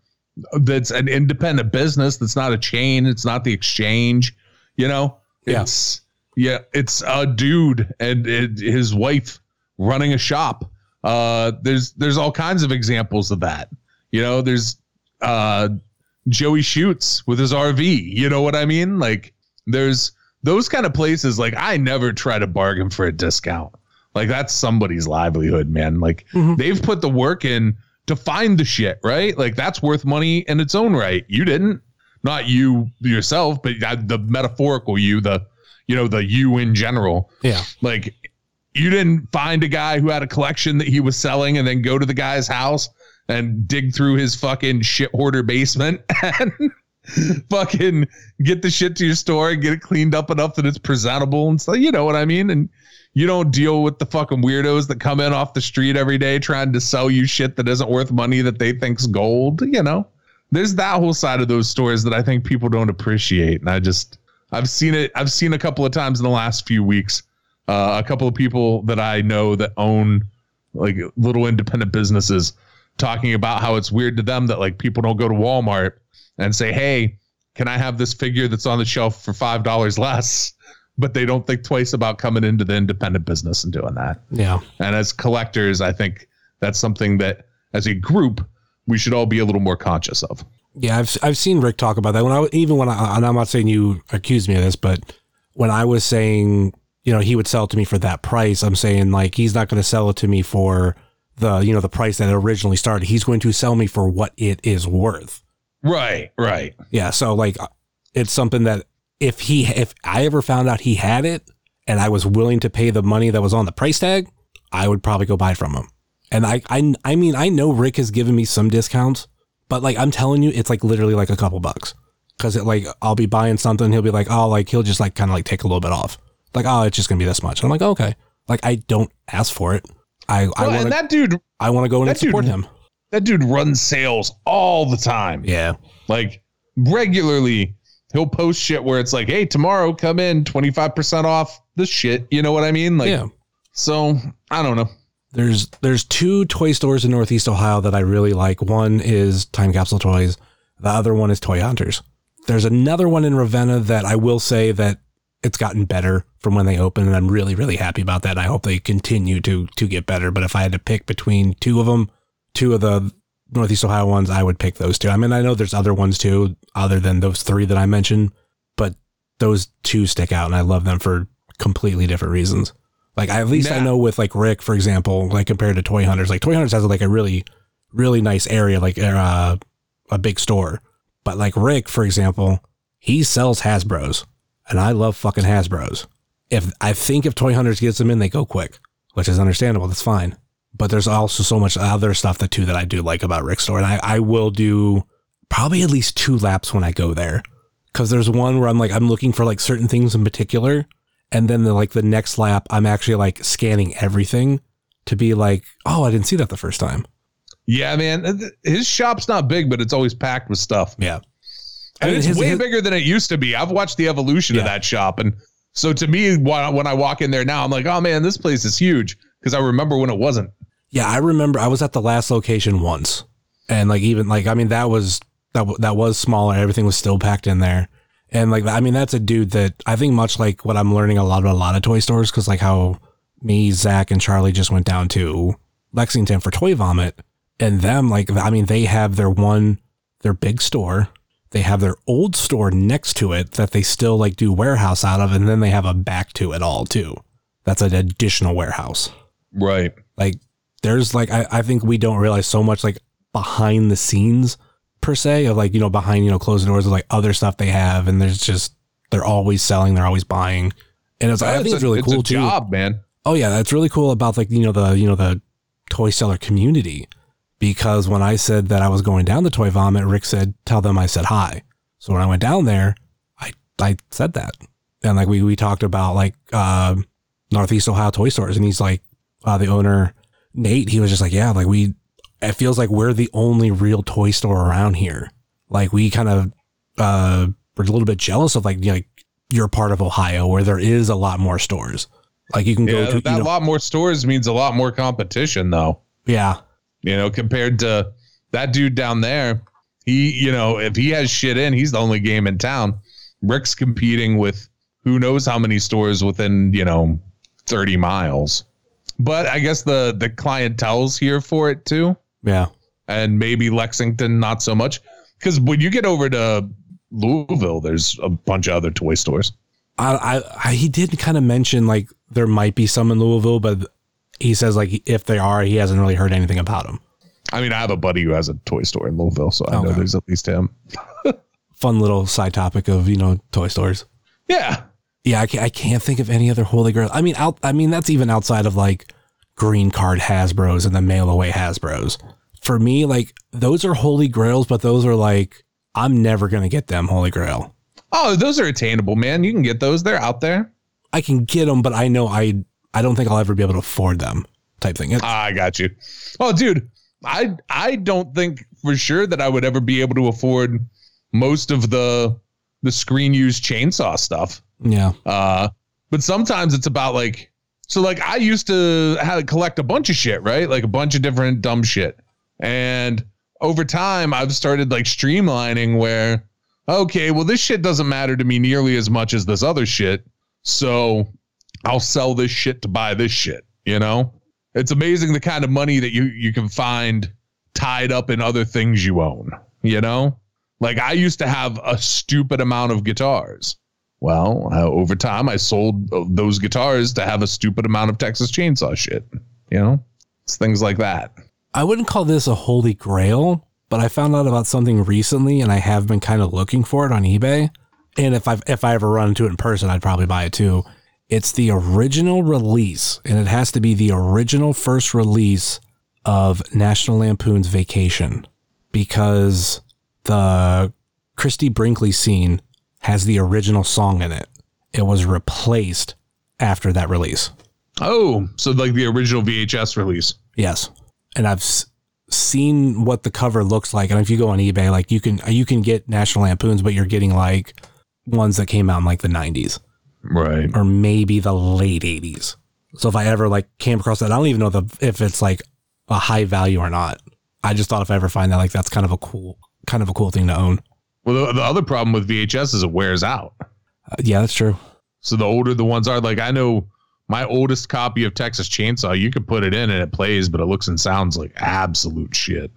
that's an independent business, that's not a chain, it's not the exchange, you know. Yeah. It's yeah, it's a dude and it, his wife running a shop. Uh, there's there's all kinds of examples of that. You know, there's uh, Joey Shoots with his R V. You know what I mean? Like there's those kind of places. Like I never try to bargain for a discount. Like that's somebody's livelihood, man. Like mm-hmm. They've put the work in to find the shit, right? Like that's worth money in its own right. You didn't, not you yourself, but the metaphorical you, the, you know, the you in general. Yeah. Like you didn't find a guy who had a collection that he was selling and then go to the guy's house and dig through his fucking shit hoarder basement and fucking get the shit to your store and get it cleaned up enough that it's presentable. And so, you know what I mean? And, you don't deal with the fucking weirdos that come in off the street every day trying to sell you shit that isn't worth money that they think's gold. You know, there's that whole side of those stories that I think people don't appreciate. And I just, I've seen it. I've seen a couple of times in the last few weeks, uh, a couple of people that I know that own like little independent businesses talking about how it's weird to them that like people don't go to Walmart and say, hey, can I have this figure that's on the shelf for five dollars less? But they don't think twice about coming into the independent business and doing that. Yeah. And as collectors, I think that's something that as a group, we should all be a little more conscious of. Yeah. I've, I've seen Rick talk about that when I, even when I, and I'm not saying you accused me of this, but when I was saying, you know, he would sell it to me for that price, I'm saying like, he's not going to sell it to me for the, you know, the price that it originally started. He's going to sell me for what it is worth. Right. Right. Yeah. So like, it's something that, If he, if I ever found out he had it and I was willing to pay the money that was on the price tag, I would probably go buy from him. And I, I, I mean, I know Rick has given me some discounts, but like, I'm telling you, it's like literally like a couple bucks. Cause it like, I'll be buying something. He'll be like, oh, like he'll just like kind of like take a little bit off. Like, oh, it's just gonna be this much. And I'm like, oh, okay. Like I don't ask for it. I, well, I want that dude, I want to go in and support dude, him. That dude runs sales all the time. Yeah. Like regularly. He'll post shit where it's like, hey, tomorrow come in twenty-five percent off this shit. You know what I mean? Like, yeah. So I don't know. There's, there's two toy stores in Northeast Ohio that I really like. One is Time Capsule Toys. The other one is Toy Hunters. There's another one in Ravenna that I will say that it's gotten better from when they opened. And I'm really, really happy about that. I hope they continue to, to get better. But if I had to pick between two of them, two of the Northeast Ohio ones, I would pick those two. I mean, I know there's other ones too, other than those three that I mentioned, but those two stick out and I love them for completely different reasons. Like I, at least nah. I know with like Rick, for example, like compared to Toy Hunters, like Toy Hunters has like a really, really nice area, like uh, a big store. But like Rick, for example, he sells Hasbros, and I love fucking Hasbros. If I think if Toy Hunters gets them in, they go quick, which is understandable. That's fine. But there's also so much other stuff that too that I do like about Rick's store, and I, I will do probably at least two laps when I go there, because there's one where I'm like I'm looking for like certain things in particular, and then the, like the next lap I'm actually like scanning everything to be like, oh, I didn't see that the first time. Yeah, man, his shop's not big, but it's always packed with stuff. Yeah, I mean, and it's his, way his, bigger than it used to be. I've watched the evolution yeah. of that shop, and so to me, when I walk in there now, I'm like, oh man, this place is huge, because I remember when it wasn't. Yeah, I remember I was at the last location once, and like even like I mean that was that that was smaller. Everything was still packed in there, and like I mean that's a dude that I think much like what I'm learning a lot about a lot of toy stores, because like how me, Zach, and Charlie just went down to Lexington for Toy Vomit, and them like I mean they have their one their big store, they have their old store next to it that they still like do warehouse out of, and then they have a back to it all too. That's an additional warehouse, right? Like. There's like, I, I think we don't realize so much like behind the scenes per se of like, you know, behind, you know, closed doors of like other stuff they have. And there's just, they're always selling, they're always buying. And it's, oh, I think it's, it's really a, cool it's a too. job, man. Oh yeah. That's really cool about like, you know, the, you know, the toy seller community, because when I said that I was going down the Toy Vomit, Rick said, tell them I said hi. So when I went down there, I, I said that. And like, we, we talked about like, uh, Northeast Ohio toy stores. And he's like, uh, the owner, Nate, he was just like, yeah, like we, it feels like we're the only real toy store around here. Like we kind of, uh, were a little bit jealous of like, you know, like you're part of Ohio where there is a lot more stores. Like you can yeah, go to that you know, lot more stores means a lot more competition though. Yeah. You know, compared to that dude down there, he, you know, if he has shit in, he's the only game in town. Rick's competing with who knows how many stores within, you know, thirty miles. But I guess the, the clientele's here for it too. Yeah. And maybe Lexington, not so much. Because when you get over to Louisville, there's a bunch of other toy stores. I, I, I he did kind of mention like there might be some in Louisville, but he says like if they are, he hasn't really heard anything about them. I mean, I have a buddy who has a toy store in Louisville, so I okay. know there's at least him. Fun little side topic of, you know, toy stores. Yeah. Yeah, I can't, I can't think of any other holy grail. I mean, out, I mean that's even outside of like green card Hasbros and the mail away Hasbros. For me, like those are holy grails, but those are like I'm never gonna get them holy grail. Oh, those are attainable, man. You can get those; they're out there. I can get them, but I know I I don't think I'll ever be able to afford them. Type thing. It's, I got you. Oh, dude, I I don't think for sure that I would ever be able to afford most of the the screen used chainsaw stuff. Yeah. Uh, but sometimes it's about like, so like I used to have to collect a bunch of shit, right? Like a bunch of different dumb shit. And over time I've started like streamlining where, okay, well this shit doesn't matter to me nearly as much as this other shit. So I'll sell this shit to buy this shit. You know, it's amazing the kind of money that you, you can find tied up in other things you own. You know, like I used to have a stupid amount of guitars. Well, uh, over time, I sold those guitars to have a stupid amount of Texas Chainsaw shit. You know, it's things like that. I wouldn't call this a holy grail, but I found out about something recently, and I have been kind of looking for it on eBay. And if I if I ever run into it in person, I'd probably buy it too. It's the original release, and it has to be the original first release of National Lampoon's Vacation, because the Christie Brinkley scene has the original song in it. It was replaced after that release. Oh, so like the original V H S release. Yes. And I've s- seen what the cover looks like. And if you go on eBay, like you can, you can get National Lampoons, but you're getting like ones that came out in like the nineties. Right. Or maybe the late eighties. So if I ever like came across that, I don't even know the, if it's like a high value or not. I just thought if I ever find that, like, that's kind of a cool, kind of a cool thing to own. Well, the, the other problem with V H S is it wears out. Uh, yeah, that's true. So the older the ones are, like I know my oldest copy of Texas Chainsaw, you could put it in and it plays, but it looks and sounds like absolute shit.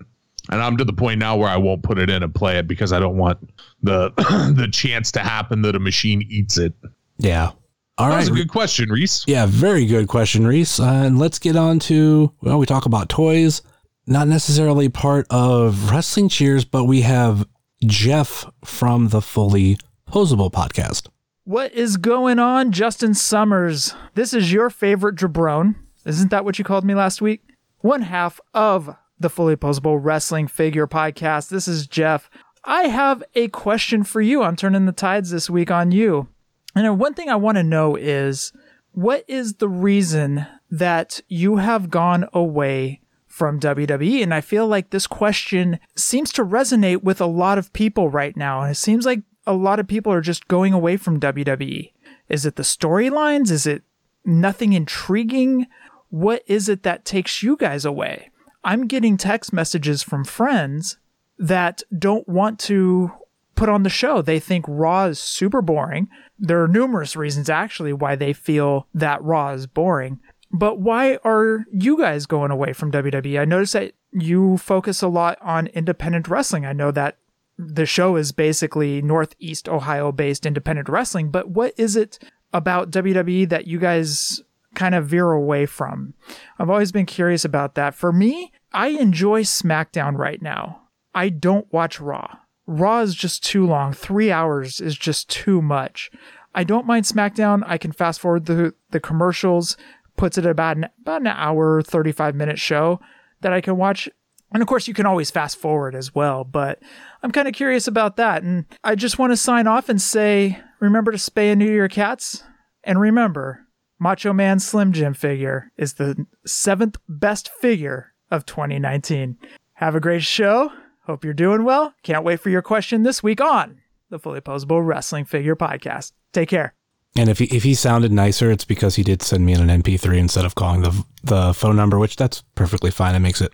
And I'm to the point now where I won't put it in and play it because I don't want the the chance to happen that a machine eats it. Yeah. All that right. was a good question, Reese. Yeah, very good question, Reese. Uh, and let's get on to, well, we talk about toys, not necessarily part of Wrestling Cheers, but we have Jeff from the Fully Posable podcast. What is going on, Justin Summers? This is your favorite Jabrone. Isn't that what you called me last week? One half of the Fully Posable Wrestling Figure podcast. This is Jeff. I have a question for you. I'm turning the tides this week on you. And one thing I want to know is, what is the reason that you have gone away from W W E? And I feel like this question seems to resonate with a lot of people right now. And it seems like a lot of people are just going away from W W E. Is it the storylines? Is it nothing intriguing? What is it that takes you guys away? I'm getting text messages from friends that don't want to put on the show. They think Raw is super boring. There are numerous reasons actually why they feel that Raw is boring. But why are you guys going away from W W E? I noticed that you focus a lot on independent wrestling. I know that the show is basically Northeast Ohio based independent wrestling, but what is it about W W E that you guys kind of veer away from? I've always been curious about that. For me, I enjoy SmackDown right now. I don't watch Raw. Raw is just too long. Three hours is just too much. I don't mind SmackDown. I can fast forward the the commercials, puts it at about an, about an hour, thirty-five minute show that I can watch. And of course, you can always fast forward as well, but I'm kind of curious about that. And I just want to sign off and say, remember to spay and neuter your cats. And remember, Macho Man Slim Jim figure is the seventh best figure of twenty nineteen. Have a great show. Hope you're doing well. Can't wait for your question this week on the Fully Posable Wrestling Figure Podcast. Take care. And if he if he sounded nicer, it's because he did send me an M P three instead of calling the the phone number, which that's perfectly fine. It makes it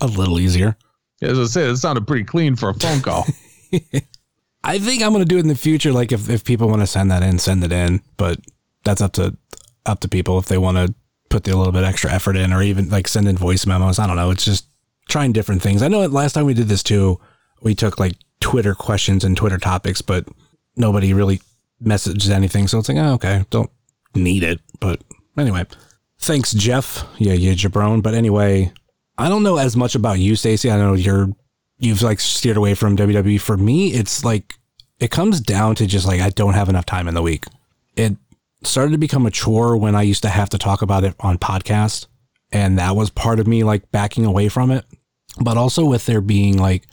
a little easier. As I said, it sounded pretty clean for a phone call. I think I'm going to do it in the future. Like if, if people want to send that in, send it in. But that's up to up to people if they want to put the, a little bit extra effort in, or even like send in voice memos. I don't know. It's just trying different things. I know last time we did this too, we took like Twitter questions and Twitter topics, but nobody really messaged anything. So it's like, oh, okay, don't need it. But anyway, thanks, Jeff. Yeah, yeah, Jabron. But anyway, I don't know as much about you, Stacy. I know you're, you've like steered away from W W E. For me, it's like, it comes down to just like, I don't have enough time in the week. It started to become a chore when I used to have to talk about it on podcasts. And that was part of me like backing away from it. But also with there being like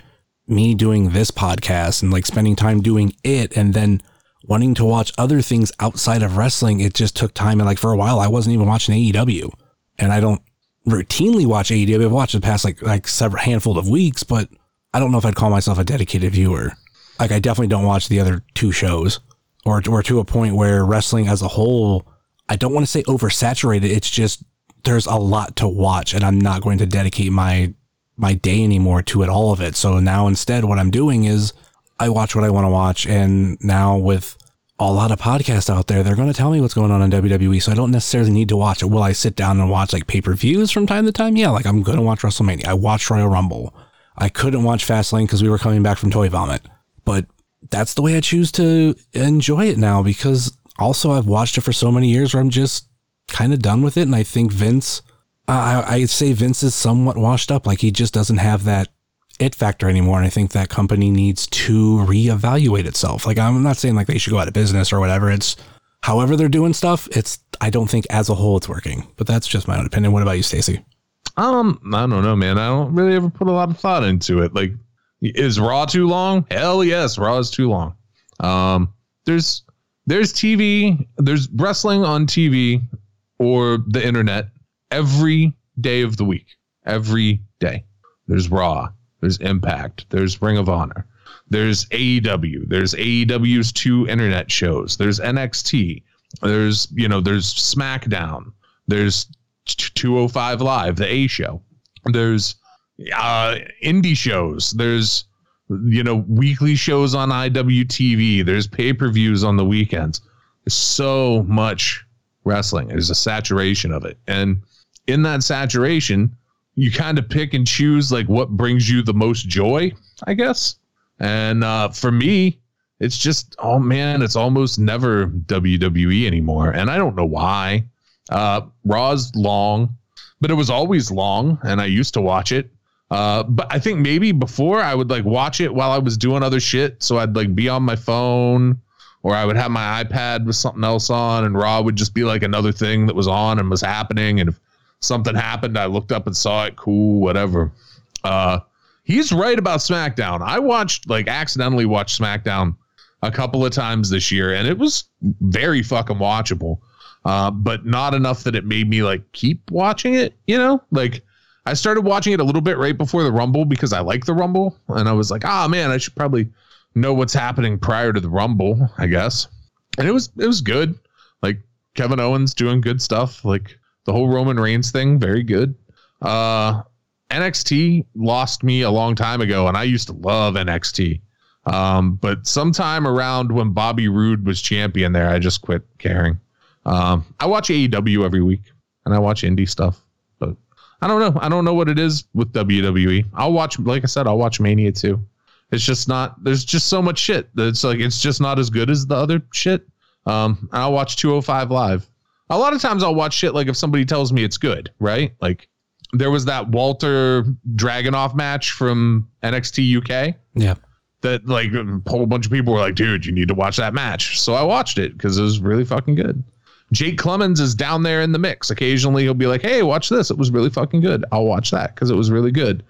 me doing this podcast and like spending time doing it and then wanting to watch other things outside of wrestling, it just took time. And like for a while, I wasn't even watching A E W, and I don't routinely watch A E W. I've watched the past like, like several handful of weeks, but I don't know if I'd call myself a dedicated viewer. Like I definitely don't watch the other two shows, or, or to a point where wrestling as a whole, I don't want to say oversaturated. It's just, there's a lot to watch, and I'm not going to dedicate my my day anymore to it, all of it. So now instead what I'm doing is I watch what I want to watch. And now with a lot of podcasts out there, they're going to tell me what's going on in W W E. So I don't necessarily need to watch it. Will I sit down and watch like pay-per-views from time to time? Yeah. Like I'm going to watch WrestleMania. I watched Royal Rumble. I couldn't watch Fastlane because we were coming back from Toy Vomit, but that's the way I choose to enjoy it now, because also I've watched it for so many years where I'm just kind of done with it. And I think Vince, uh, I, I say Vince is somewhat washed up. Like he just doesn't have that it factor anymore. And I think that company needs to reevaluate itself. Like I'm not saying like they should go out of business or whatever. It's however they're doing stuff. It's, I don't think as a whole it's working, but that's just my own opinion. What about you, Stacy? Um, I don't know, man. I don't really ever put a lot of thought into it. Like is Raw too long? Hell yes. Raw is too long. Um, there's, there's T V, there's wrestling on T V or the internet every day of the week. Every day. There's Raw. There's Impact. There's Ring of Honor. There's A E W. There's A E W's two internet shows. There's N X T. There's, you know, there's SmackDown. There's two oh five Live, the A show. There's uh, indie shows. There's, you know, weekly shows on I W T V. There's pay-per-views on the weekends. There's so much wrestling. There's a saturation of it. And in that saturation, you kind of pick and choose like what brings you the most joy, I guess. And uh, for me, It's just, oh man, it's almost never W W E anymore. And I don't know why. Uh, Raw's long, but it was always long and I used to watch it. Uh, but I think maybe before I would like watch it while I was doing other shit. So I'd like be on my phone or I would have my iPad with something else on and Raw would just be like another thing that was on and was happening. And if something happened, I looked up and saw it. Cool, whatever. Uh, he's right about SmackDown. I watched like accidentally watched SmackDown a couple of times this year and it was very fucking watchable. Uh, but not enough that it made me like keep watching it, you know, like I started watching it a little bit right before the Rumble because I like the Rumble and I was like, ah, man, I should probably know what's happening prior to the Rumble, I guess. And it was, it was good. Like Kevin Owens doing good stuff. Like the whole Roman Reigns thing. Very good. Uh, N X T lost me a long time ago and I used to love N X T. Um, but sometime around when Bobby Roode was champion there, I just quit caring. Um, I watch A E W every week and I watch indie stuff, but I don't know. I don't know what it is with W W E. I'll watch, like I said, I'll watch Mania too. It's just not, there's just so much shit that's like, it's just not as good as the other shit. Um, I'll watch two oh five Live. A lot of times I'll watch shit. Like if somebody tells me it's good, right? Like there was that Walter Dragonoff match from N X T U K. Yeah. That like a whole bunch of people were like, dude, you need to watch that match. So I watched it because it was really fucking good. Jake Clemens is down there in the mix. Occasionally he'll be like, hey, watch this. It was really fucking good. I'll watch that because it was really good.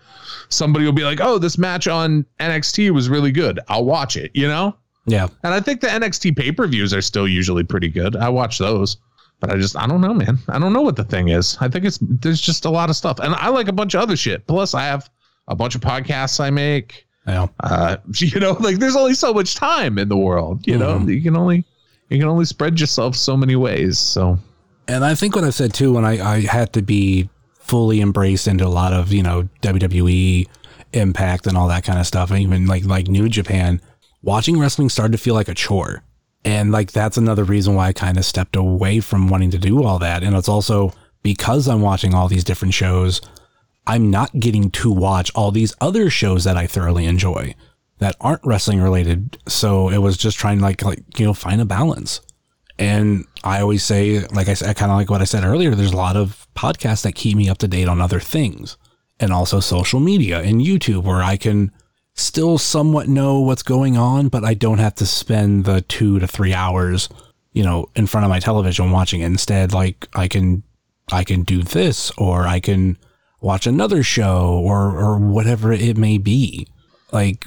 Somebody will be like, oh, this match on N X T was really good. I'll watch it, you know? Yeah. And I think the N X T pay-per-views are still usually pretty good. I watch those, but I just, I don't know, man. I don't know what the thing is. I think it's, there's just a lot of stuff. And I like a bunch of other shit. Plus I have a bunch of podcasts I make. Yeah. Uh, you know, like there's only so much time in the world, you mm-hmm. know, you can only, You can only spread yourself so many ways. So, and I think what I've said too, when I, I had to be fully embraced into a lot of, you know, W W E Impact and all that kind of stuff. And even like, like New Japan, watching wrestling started to feel like a chore. And like, that's another reason why I kind of stepped away from wanting to do all that. And it's also because I'm watching all these different shows, I'm not getting to watch all these other shows that I thoroughly enjoy that aren't wrestling related. So it was just trying to like, like, you know, find a balance. And I always say, like I said, kind of like what I said earlier, there's a lot of podcasts that keep me up to date on other things and also social media and YouTube where I can still somewhat know what's going on, but I don't have to spend the two to three hours, you know, in front of my television watching it. Instead, like I can, I can do this, or I can watch another show or, or whatever it may be. Like,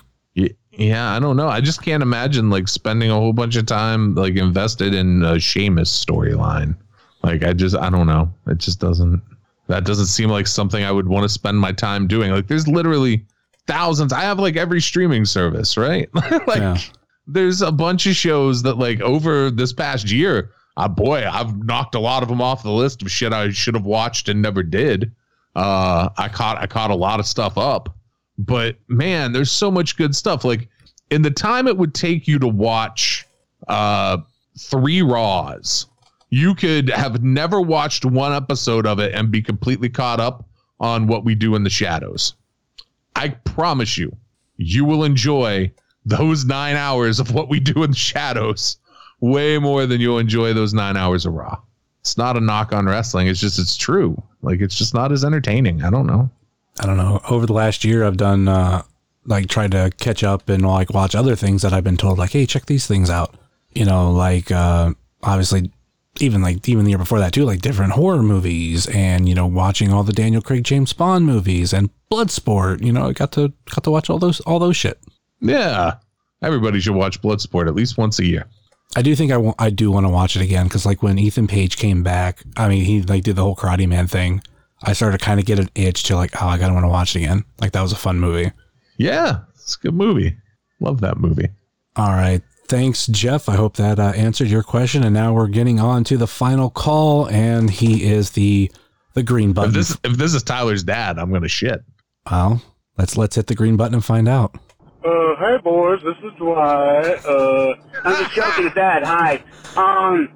yeah, I don't know. I just can't imagine like spending a whole bunch of time like invested in a Sheamus storyline. Like I just, I don't know. It just doesn't, that doesn't seem like something I would want to spend my time doing. Like there's literally thousands. I have like every streaming service, right? Like yeah. There's a bunch of shows that like over this past year, ah, boy, I've knocked a lot of them off the list of shit I should have watched and never did. Uh, I caught, I caught a lot of stuff up. But man, there's so much good stuff. Like in the time it would take you to watch uh, three Raws, you could have never watched one episode of it and be completely caught up on What We Do in the Shadows. I promise you, you will enjoy those nine hours of What We Do in the Shadows way more than you'll enjoy those nine hours of Raw. It's not a knock on wrestling. It's just, it's true. Like it's just not as entertaining. I don't know. I don't know. Over the last year, I've done uh, like tried to catch up and like watch other things that I've been told, like, hey, check these things out. You know, like uh, obviously, even like even the year before that too, like different horror movies, and you know, watching all the Daniel Craig James Bond movies and Bloodsport. You know, I got to got to watch all those all those shit. Yeah, everybody should watch Bloodsport at least once a year. I do think I w- I do want to watch it again because like when Ethan Page came back, I mean, he like did the whole Karate Man thing. I started to kind of get an itch to like, oh, I gotta want to watch it again. Like that was a fun movie. Yeah, it's a good movie. Love that movie. All right. Thanks, Jeff. I hope that uh, answered your question. And now we're getting on to the final call. And he is the the green button. If this, if this is Tyler's dad, I'm going to shit. Well, let's let's hit the green button and find out. Uh, hey, boys. This is Dwight. Uh, I'm just joking with Dad. Hi. Um,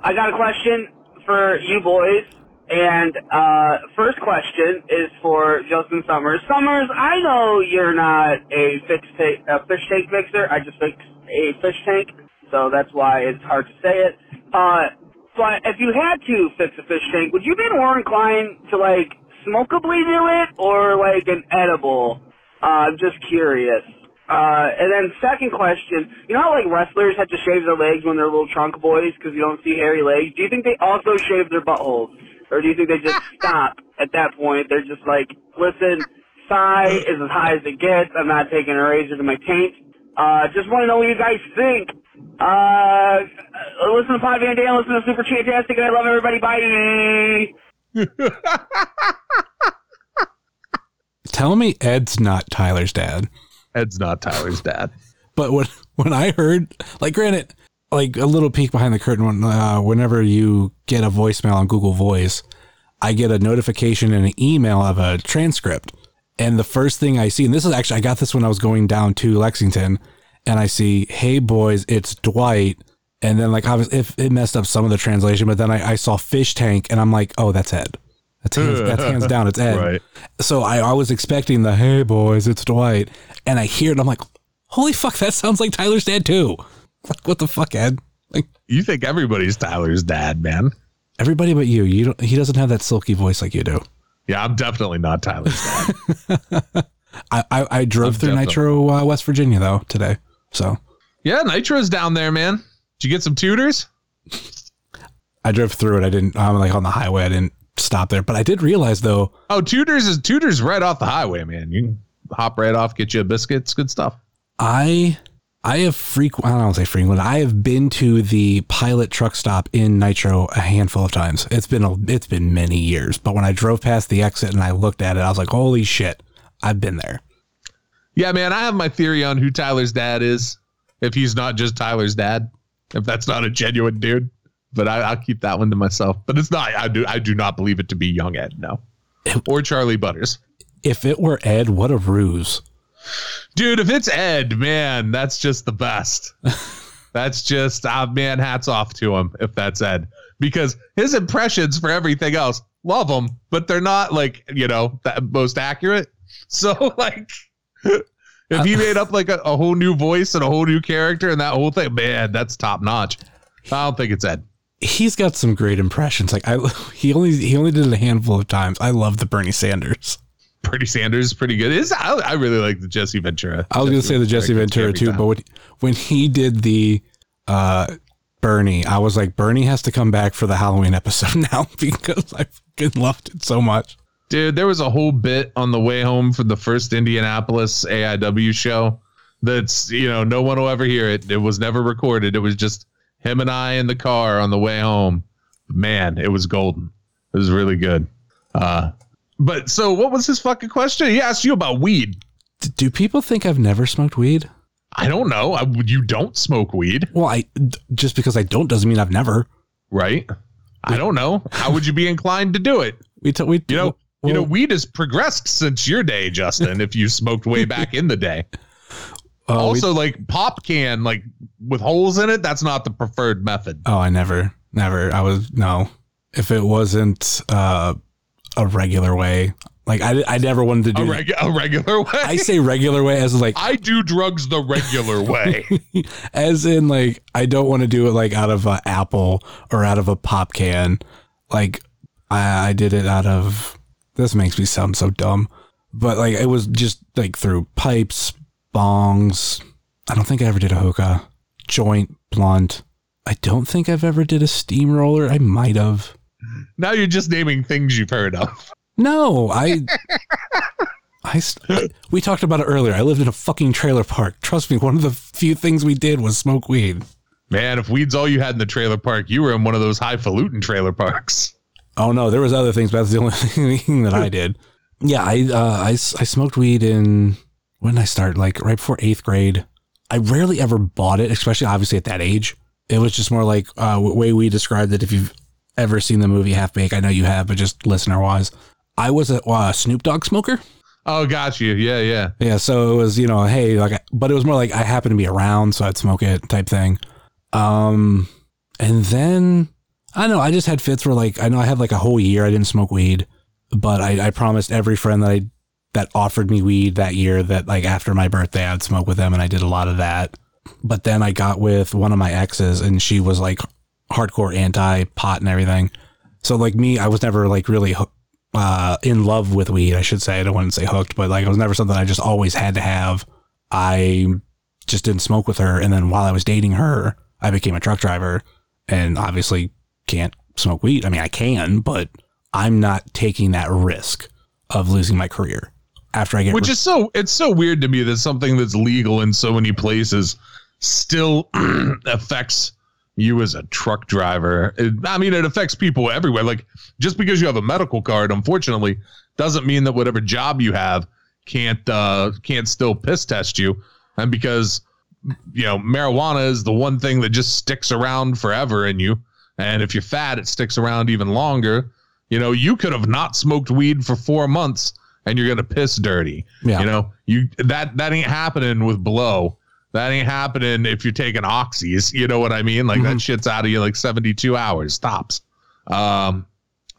I got a question for you boys. And uh first question is for Justin Summers. Summers, I know you're not a, fix ta- a fish tank mixer. I just fix a fish tank, so that's why it's hard to say it. Uh, but if you had to fix a fish tank, would you be more inclined to, like, smokeably do it or, like, an edible? Uh, I'm just curious. Uh, and then second question, you know how, like, wrestlers have to shave their legs when they're little trunk boys because you don't see hairy legs? Do you think they also shave their buttholes? Or do you think they just stop at that point? They're just like, listen, sigh is as high as it gets. I'm not taking a razor to my taint. Uh, just want to know what you guys think. Uh, listen to Pod Van Dam, listen to Super Chantastic, and I love everybody. Bye. Tell me Ed's not Tyler's dad. Ed's not Tyler's dad. But when, when I heard, like, granted, like a little peek behind the curtain, when, uh, whenever you get a voicemail on Google Voice, I get a notification and an email of a transcript. And the first thing I see, and this is actually, I got this when I was going down to Lexington, and I see, hey, boys, it's Dwight. And then, like, obviously, if it messed up some of the translation, but then I, I saw fish tank, and I'm like, oh, that's Ed. That's hands, that's hands down, it's Ed. Right. So I, I was expecting the, hey, boys, it's Dwight. And I hear it, and I'm like, holy fuck, that sounds like Tyler's dad, too. Like, what the fuck, Ed? Like, you think everybody's Tyler's dad, man? Everybody but you. You don't. He doesn't have that silky voice like you do. Yeah, I'm definitely not Tyler's dad. I, I I drove I'm through definitely. Nitro, uh, West Virginia though today. So yeah, Nitro's down there, man. Did you get some tutors? I drove through it. I didn't. I'm like on the highway. I didn't stop there, but I did realize though. Oh, tutors is tutors right off the highway, man. You can hop right off, get you a biscuit. It's good stuff. I. I have frequent, I don't want to say frequent, I have been to the Pilot truck stop in Nitro a handful of times. It's been, a, it's been many years, but when I drove past the exit and I looked at it, I was like, holy shit, I've been there. Yeah, man, I have my theory on who Tyler's dad is. If he's not just Tyler's dad, if that's not a genuine dude, but I, I'll keep that one to myself, but it's not, I do, I do not believe it to be young Ed. No, or Charlie Butters. If it were Ed, what a ruse. Dude, if it's Ed, man, that's just the best. That's just, ah, man, hats off to him if that's Ed. Because his impressions for everything else, love them, but they're not, like, you know, that most accurate. So, like, if he made up, like, a, a whole new voice and a whole new character and that whole thing, man, that's top notch. I don't think it's Ed. He's got some great impressions. Like, I he only he only did it a handful of times. I love the Bernie Sanders. Bernie Sanders is pretty good. Is I, I really like the Jesse Ventura. I was going to say the Jesse Ventura too, but when, when he did the uh, Bernie, I was like, Bernie has to come back for the Halloween episode now because I fucking loved it so much. Dude, there was a whole bit on the way home from the first Indianapolis A I W show that's, you know, no one will ever hear it. It was never recorded. It was just him and I in the car on the way home. Man, it was golden. It was really good. Uh, But so what was his fucking question? He asked you about weed. Do people think I've never smoked weed? I don't know. I, you don't smoke weed. Well, I just because I don't doesn't mean I've never. Right. We, I don't know. How would you be inclined to do it? We, t- we you know, well, you know, weed has progressed since your day, Justin, if you smoked way back in the day. Uh, also, we, like pop can, like with holes in it. That's not the preferred method. Oh, I never, never. I was no. If it wasn't, uh, a regular way. Like I, I never wanted to do a, regu- a regular way. I say regular way as like, I do drugs the regular way. As in like, I don't want to do it like out of an apple or out of a pop can. Like I, I did it out of, this makes me sound so dumb, but like, it was just like through pipes, bongs. I don't think I ever did a hookah, joint, blunt. I don't think I've ever did a steamroller. I might've. Now you're just naming things you've heard of. No, I, I, I, we talked about it earlier. I lived in a fucking trailer park. Trust me, one of the few things we did was smoke weed. Man, if weed's all you had in the trailer park, you were in one of those highfalutin trailer parks. Oh no, there was other things, but that's the only thing that I did. Yeah, I, uh, I, I smoked weed in, when did I start? Like right before eighth grade. I rarely ever bought it, especially obviously at that age. It was just more like uh, the way we described it. If you've ever seen the movie Half Baked? I know you have, but just listener wise, I was a uh, Snoop Dogg smoker. Oh, got you. Yeah, yeah, yeah. So it was, you know, hey, like, but it was more like I happened to be around, so I'd smoke it type thing. Um, and then I don't know, I just had fits where like I know I had like a whole year I didn't smoke weed, but I, I promised every friend that I that offered me weed that year that like after my birthday I'd smoke with them, and I did a lot of that. But then I got with one of my exes, and she was like hardcore anti pot and everything. So like me, I was never like really uh, in love with weed, I should say. I don't want to say hooked, but like it was never something I just always had to have. I just didn't smoke with her. And then while I was dating her, I became a truck driver and obviously can't smoke weed. I mean, I can, but I'm not taking that risk of losing my career after I get, which re- is so, it's so weird to me that something that's legal in so many places still affects you as a truck driver. It, I mean, it affects people everywhere. Like just because you have a medical card, unfortunately, doesn't mean that whatever job you have can't, uh, can't still piss test you. And because, you know, marijuana is the one thing that just sticks around forever in you. And if you're fat, it sticks around even longer. You know, you could have not smoked weed for four months and you're going to piss dirty. Yeah. You know, you that that ain't happening with blow. That ain't happening if you're taking oxys. You know what I mean? Like mm-hmm. that shit's out of you like seventy-two hours tops. Um,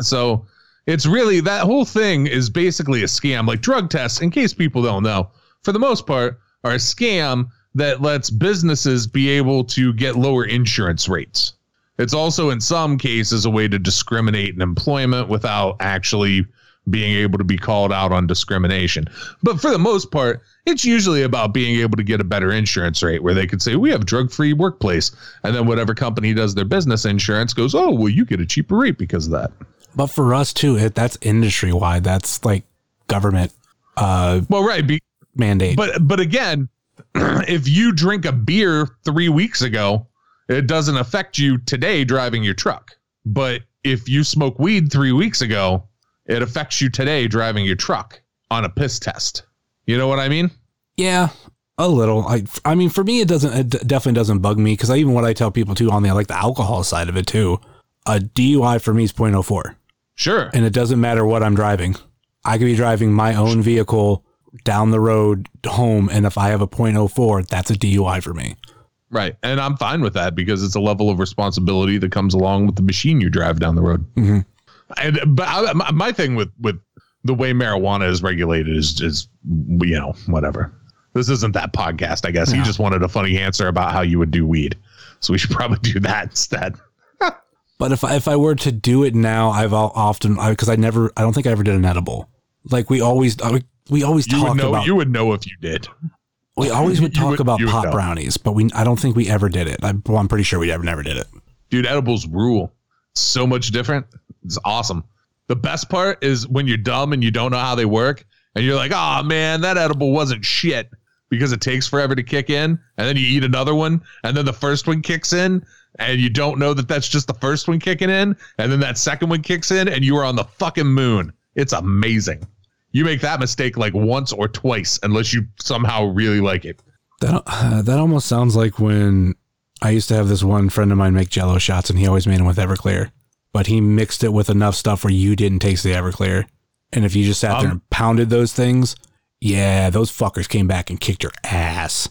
so it's really that whole thing is basically a scam. Like drug tests, in case people don't know, for the most part, are a scam that lets businesses be able to get lower insurance rates. It's also in some cases a way to discriminate in employment without actually being able to be called out on discrimination. But for the most part, it's usually about being able to get a better insurance rate where they could say, we have drug-free workplace. And then whatever company does their business insurance goes, oh, well, you get a cheaper rate because of that. But for us too, it, that's industry-wide. That's like government uh, well, right. Be- mandate. But, but again, if you drink a beer three weeks ago, it doesn't affect you today driving your truck. But if you smoke weed three weeks ago, it affects you today driving your truck on a piss test. You know what I mean? Yeah, a little. I, I mean, for me, it doesn't, it definitely doesn't bug me because I, even what I tell people too on the, like the alcohol side of it too, a D U I for me is point oh four. Sure. And it doesn't matter what I'm driving. I could be driving my own vehicle down the road home. And if I have a point oh four, that's a D U I for me. Right. And I'm fine with that because it's a level of responsibility that comes along with the machine you drive down the road. Mm-hmm. And but I, my, my thing with, with the way marijuana is regulated is, is, you know, whatever. This isn't that podcast, I guess. No. He just wanted a funny answer about how you would do weed. So we should probably do that instead. But if I, if I were to do it now, I've often, because I, I never, I don't think I ever did an edible. Like we always, I, we always talk about. You would know if you did. We always would talk would, about pop know. brownies, but we I don't think we ever did it. I, well, I'm pretty sure we ever never did it. Dude, edibles rule. So much different. It's awesome. The best part is when you're dumb and you don't know how they work and you're like, oh, man, that edible wasn't shit because it takes forever to kick in. And then you eat another one and then the first one kicks in and you don't know that that's just the first one kicking in. And then that second one kicks in and you are on the fucking moon. It's amazing. You make that mistake like once or twice unless you somehow really like it. That uh, that almost sounds like when I used to have this one friend of mine make Jell-O shots and he always made them with Everclear, but he mixed it with enough stuff where you didn't taste the Everclear. And if you just sat um, there and pounded those things, yeah, those fuckers came back and kicked your ass.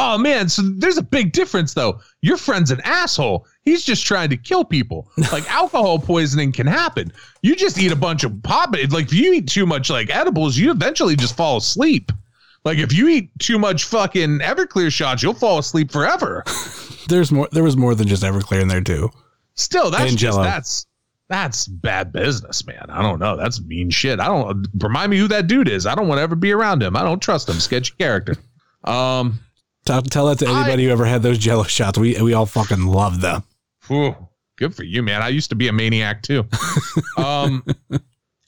Oh, man. So there's a big difference, though. Your friend's an asshole. He's just trying to kill people. Like alcohol poisoning can happen. You just eat a bunch of pop. Like if you eat too much like edibles, you eventually just fall asleep. Like if you eat too much fucking Everclear shots, you'll fall asleep forever. There's more. There was more than just Everclear in there, too. Still, that's and just Jell-O. that's that's bad business, man. I don't know. That's mean shit. I don't remind me who that dude is. I don't want to ever be around him. I don't trust him. Sketchy character. Um. Tell, tell that to anybody I, who ever had those Jell-O shots. We we all fucking love them. Whew, good for you, man. I used to be a maniac too. um,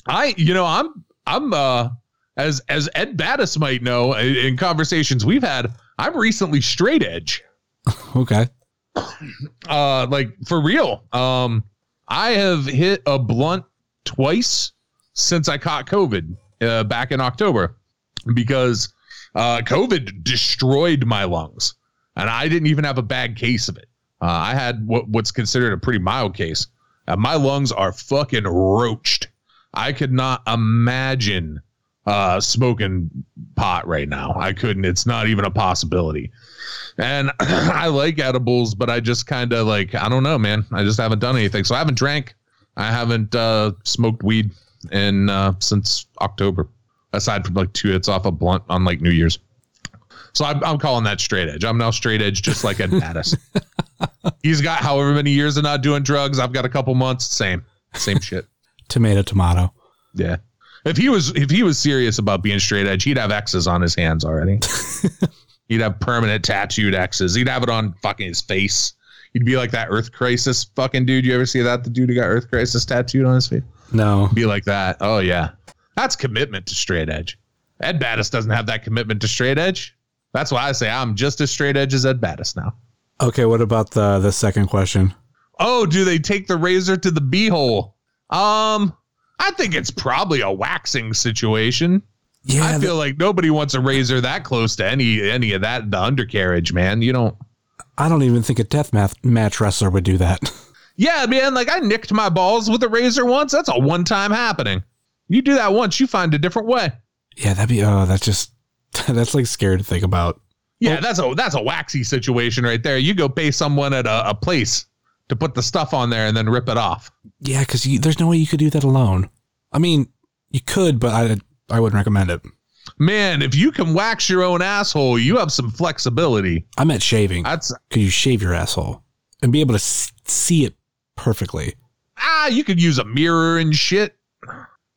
I you know I'm I'm uh as as Ed Battis might know in, in conversations we've had. I'm recently straight edge. Okay. Uh, like for real. Um, I have hit a blunt twice since I caught COVID uh, back in October because. Uh, COVID destroyed my lungs and I didn't even have a bad case of it. Uh, I had what, what's considered a pretty mild case and my lungs are fucking roached. I could not imagine, uh, smoking pot right now. I couldn't, it's not even a possibility. And I like edibles, but I just kind of like, I don't know, man, I just haven't done anything. So I haven't drank. I haven't, uh, smoked weed in, uh, since October. Aside from like two hits off a blunt on like New Year's. So I'm, I'm calling that straight edge. I'm now straight edge, just like Ed Mattis. He's got however many years of not doing drugs. I've got a couple months. Same, same shit. Tomato, tomato. Yeah. If he was, if he was serious about being straight edge, he'd have X's on his hands already. He'd have permanent tattooed X's. He'd have it on fucking his face. He'd be like that Earth Crisis fucking dude. You ever see that? The dude who got Earth Crisis tattooed on his face? No. Be like that. Oh, yeah. That's commitment to straight edge. Ed Mattis doesn't have that commitment to straight edge. That's why I say I'm just as straight edge as Ed Mattis now. Okay, what about the the second question? Oh, do they take the razor to the beehole? Um, I think it's probably a waxing situation. Yeah, I feel the, like nobody wants a razor that close to any any of that, the undercarriage, man. You don't. I don't even think a death match wrestler would do that. Yeah, man. Like, I nicked my balls with a razor once. That's a one time happening. You do that once, you find a different way. Yeah, that'd be. Oh, that's just. That's like scary to think about. Yeah, well, that's a that's a waxy situation right there. You go pay someone at a, a place to put the stuff on there and then rip it off. Yeah, because there's no way you could do that alone. I mean, you could, but I I wouldn't recommend it. Man, if you can wax your own asshole, you have some flexibility. I meant shaving. That's could you shave your asshole and be able to see it perfectly? Ah, you could use a mirror and shit.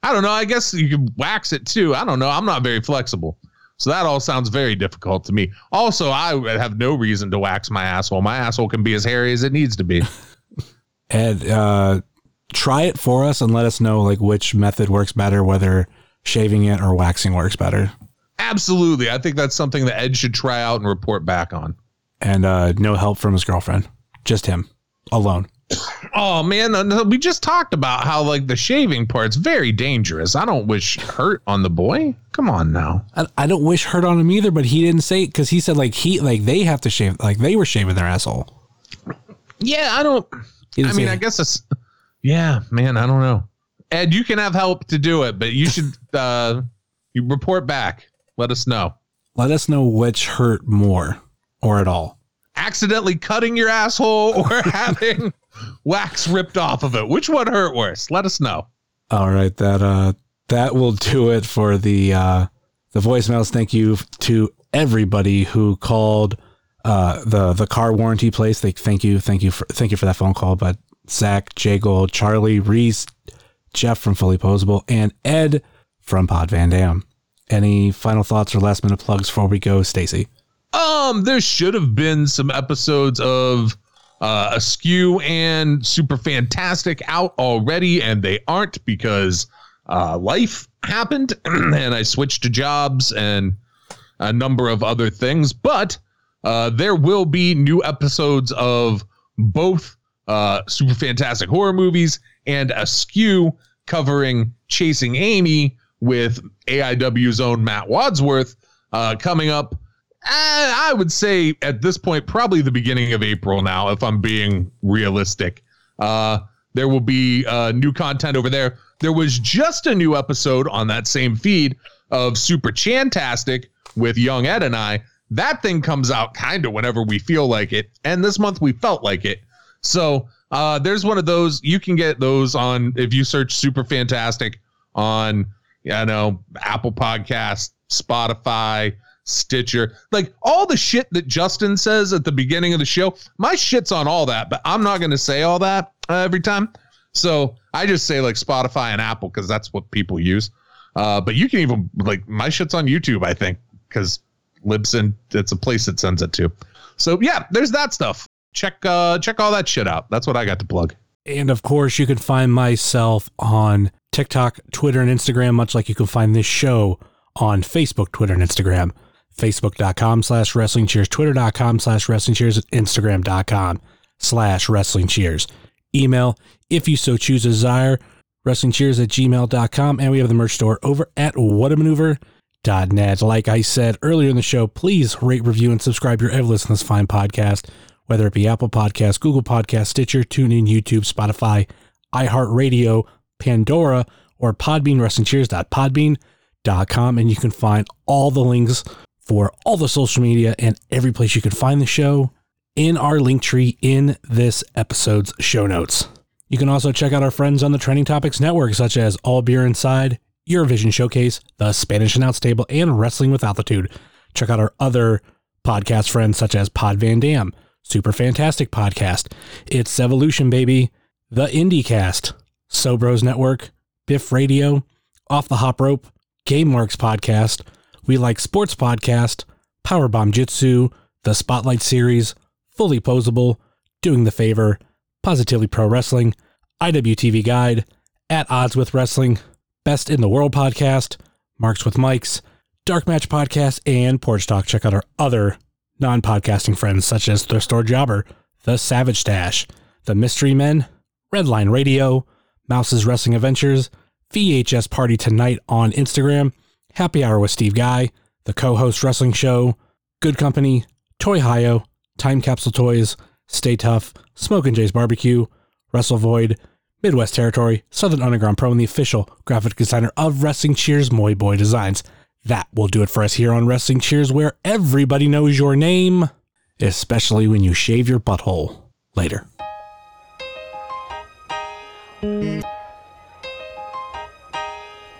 I don't know. I guess you could wax it too. I don't know. I'm not very flexible. So that all sounds very difficult to me. Also, I have no reason to wax my asshole. My asshole can be as hairy as it needs to be. Ed, uh, try it for us and let us know like which method works better, whether shaving it or waxing works better. Absolutely. I think that's something that Ed should try out and report back on. And uh, no help from his girlfriend. Just him. Alone. Oh, man. We just talked about how like the shaving part's very dangerous. I don't wish hurt on the boy. Come on now. I, I don't wish hurt on him either, but he didn't say it because he said like he like they have to shave like they were shaving their asshole. Yeah, I don't. I mean, I guess it's. Yeah, man, I don't know. Ed, you can have help to do it, but you should uh, you report back. Let us know. Let us know which hurt more or at all. Accidentally cutting your asshole or having wax ripped off of it. Which one hurt worse? Let us know. All right. That, uh, that will do it for the, uh, the voicemails. Thank you to everybody who called, uh, the, the car warranty place. They, thank you. Thank you for, thank you for that phone call. But Zach, Jay Gold, Charlie, Reese, Jeff from Fully Posable, and Ed from Pod Van Dam. Any final thoughts or last minute plugs before we go, Stacy? Um, there should have been some episodes of uh, Askew and Super Fantastic out already, and they aren't because uh, life happened, and I switched to jobs and a number of other things. But uh, there will be new episodes of both uh, Super Fantastic horror movies and Askew covering Chasing Amy with A I W's own Matt Wadsworth uh, coming up. I would say at this point, probably the beginning of April now, if I'm being realistic. Uh, there will be uh, new content over there. There was just a new episode on that same feed of Super Chantastic with Young Ed and I. That thing comes out kind of whenever we feel like it. And this month we felt like it. So uh, there's one of those. You can get those on if you search Super Fantastic on, you know, Apple Podcasts, Spotify, Stitcher, like all the shit that Justin says at the beginning of the show. My shit's on all that, but I'm not going to say all that uh, every time. So I just say like Spotify and Apple because that's what people use. Uh, but you can even like my shit's on YouTube, I think, because Libsyn, it's a place that sends it to. So, yeah, there's that stuff. Check uh, check all that shit out. That's what I got to plug. And of course, you can find myself on TikTok, Twitter, and Instagram, much like you can find this show on Facebook, Twitter, and Instagram. Facebook.com slash Wrestling Cheers, Twitter.com slash Wrestling Cheers, and Instagram.com slash Wrestling Cheers. Email, if you so choose desire, Wrestling Cheers at gmail dot com, and we have the merch store over at Whatamaneuver dot net. Like I said earlier in the show, please rate, review, and subscribe your ever listen to this fine podcast, whether it be Apple Podcasts, Google Podcasts, Stitcher, TuneIn, YouTube, Spotify, iHeartRadio, Pandora, or Podbean, wrestling cheers dot podbean dot com, and you can find all the links for all the social media and every place you can find the show in our link tree in this episode's show notes. You can also check out our friends on the Trending Topics Network, such as All Beer Inside, Eurovision Showcase, The Spanish Announce Table, and Wrestling with Altitude. Check out our other podcast friends, such as Pod Van Dam, Super Fantastic Podcast, It's Evolution Baby, The IndieCast, Sobros Network, Biff Radio, Off the Hop Rope, Game Marks Podcast, We Like Sports Podcast, Powerbomb Jitsu, The Spotlight Series, Fully Posable, Doing the Favor, Positively Pro Wrestling, I W T V Guide, At Odds with Wrestling, Best in the World Podcast, Marks with Mikes, Dark Match Podcast, and Porch Talk. Check out our other non-podcasting friends, such as Thrift Store Jobber, The Savage Stash, The Mystery Men, Redline Radio, Mouse's Wrestling Adventures, V H S Party Tonight on Instagram, Happy Hour with Steve Guy, The Co-Host Wrestling Show, Good Company, Toy-Hio, Time Capsule Toys, Stay Tough, Smoke and Jay's Barbecue, Wrestle Void, Midwest Territory, Southern Underground Pro, and the official graphic designer of Wrestling Cheers, Moy Boy Designs. That will do it for us here on Wrestling Cheers, where everybody knows your name, especially when you shave your butthole. Later.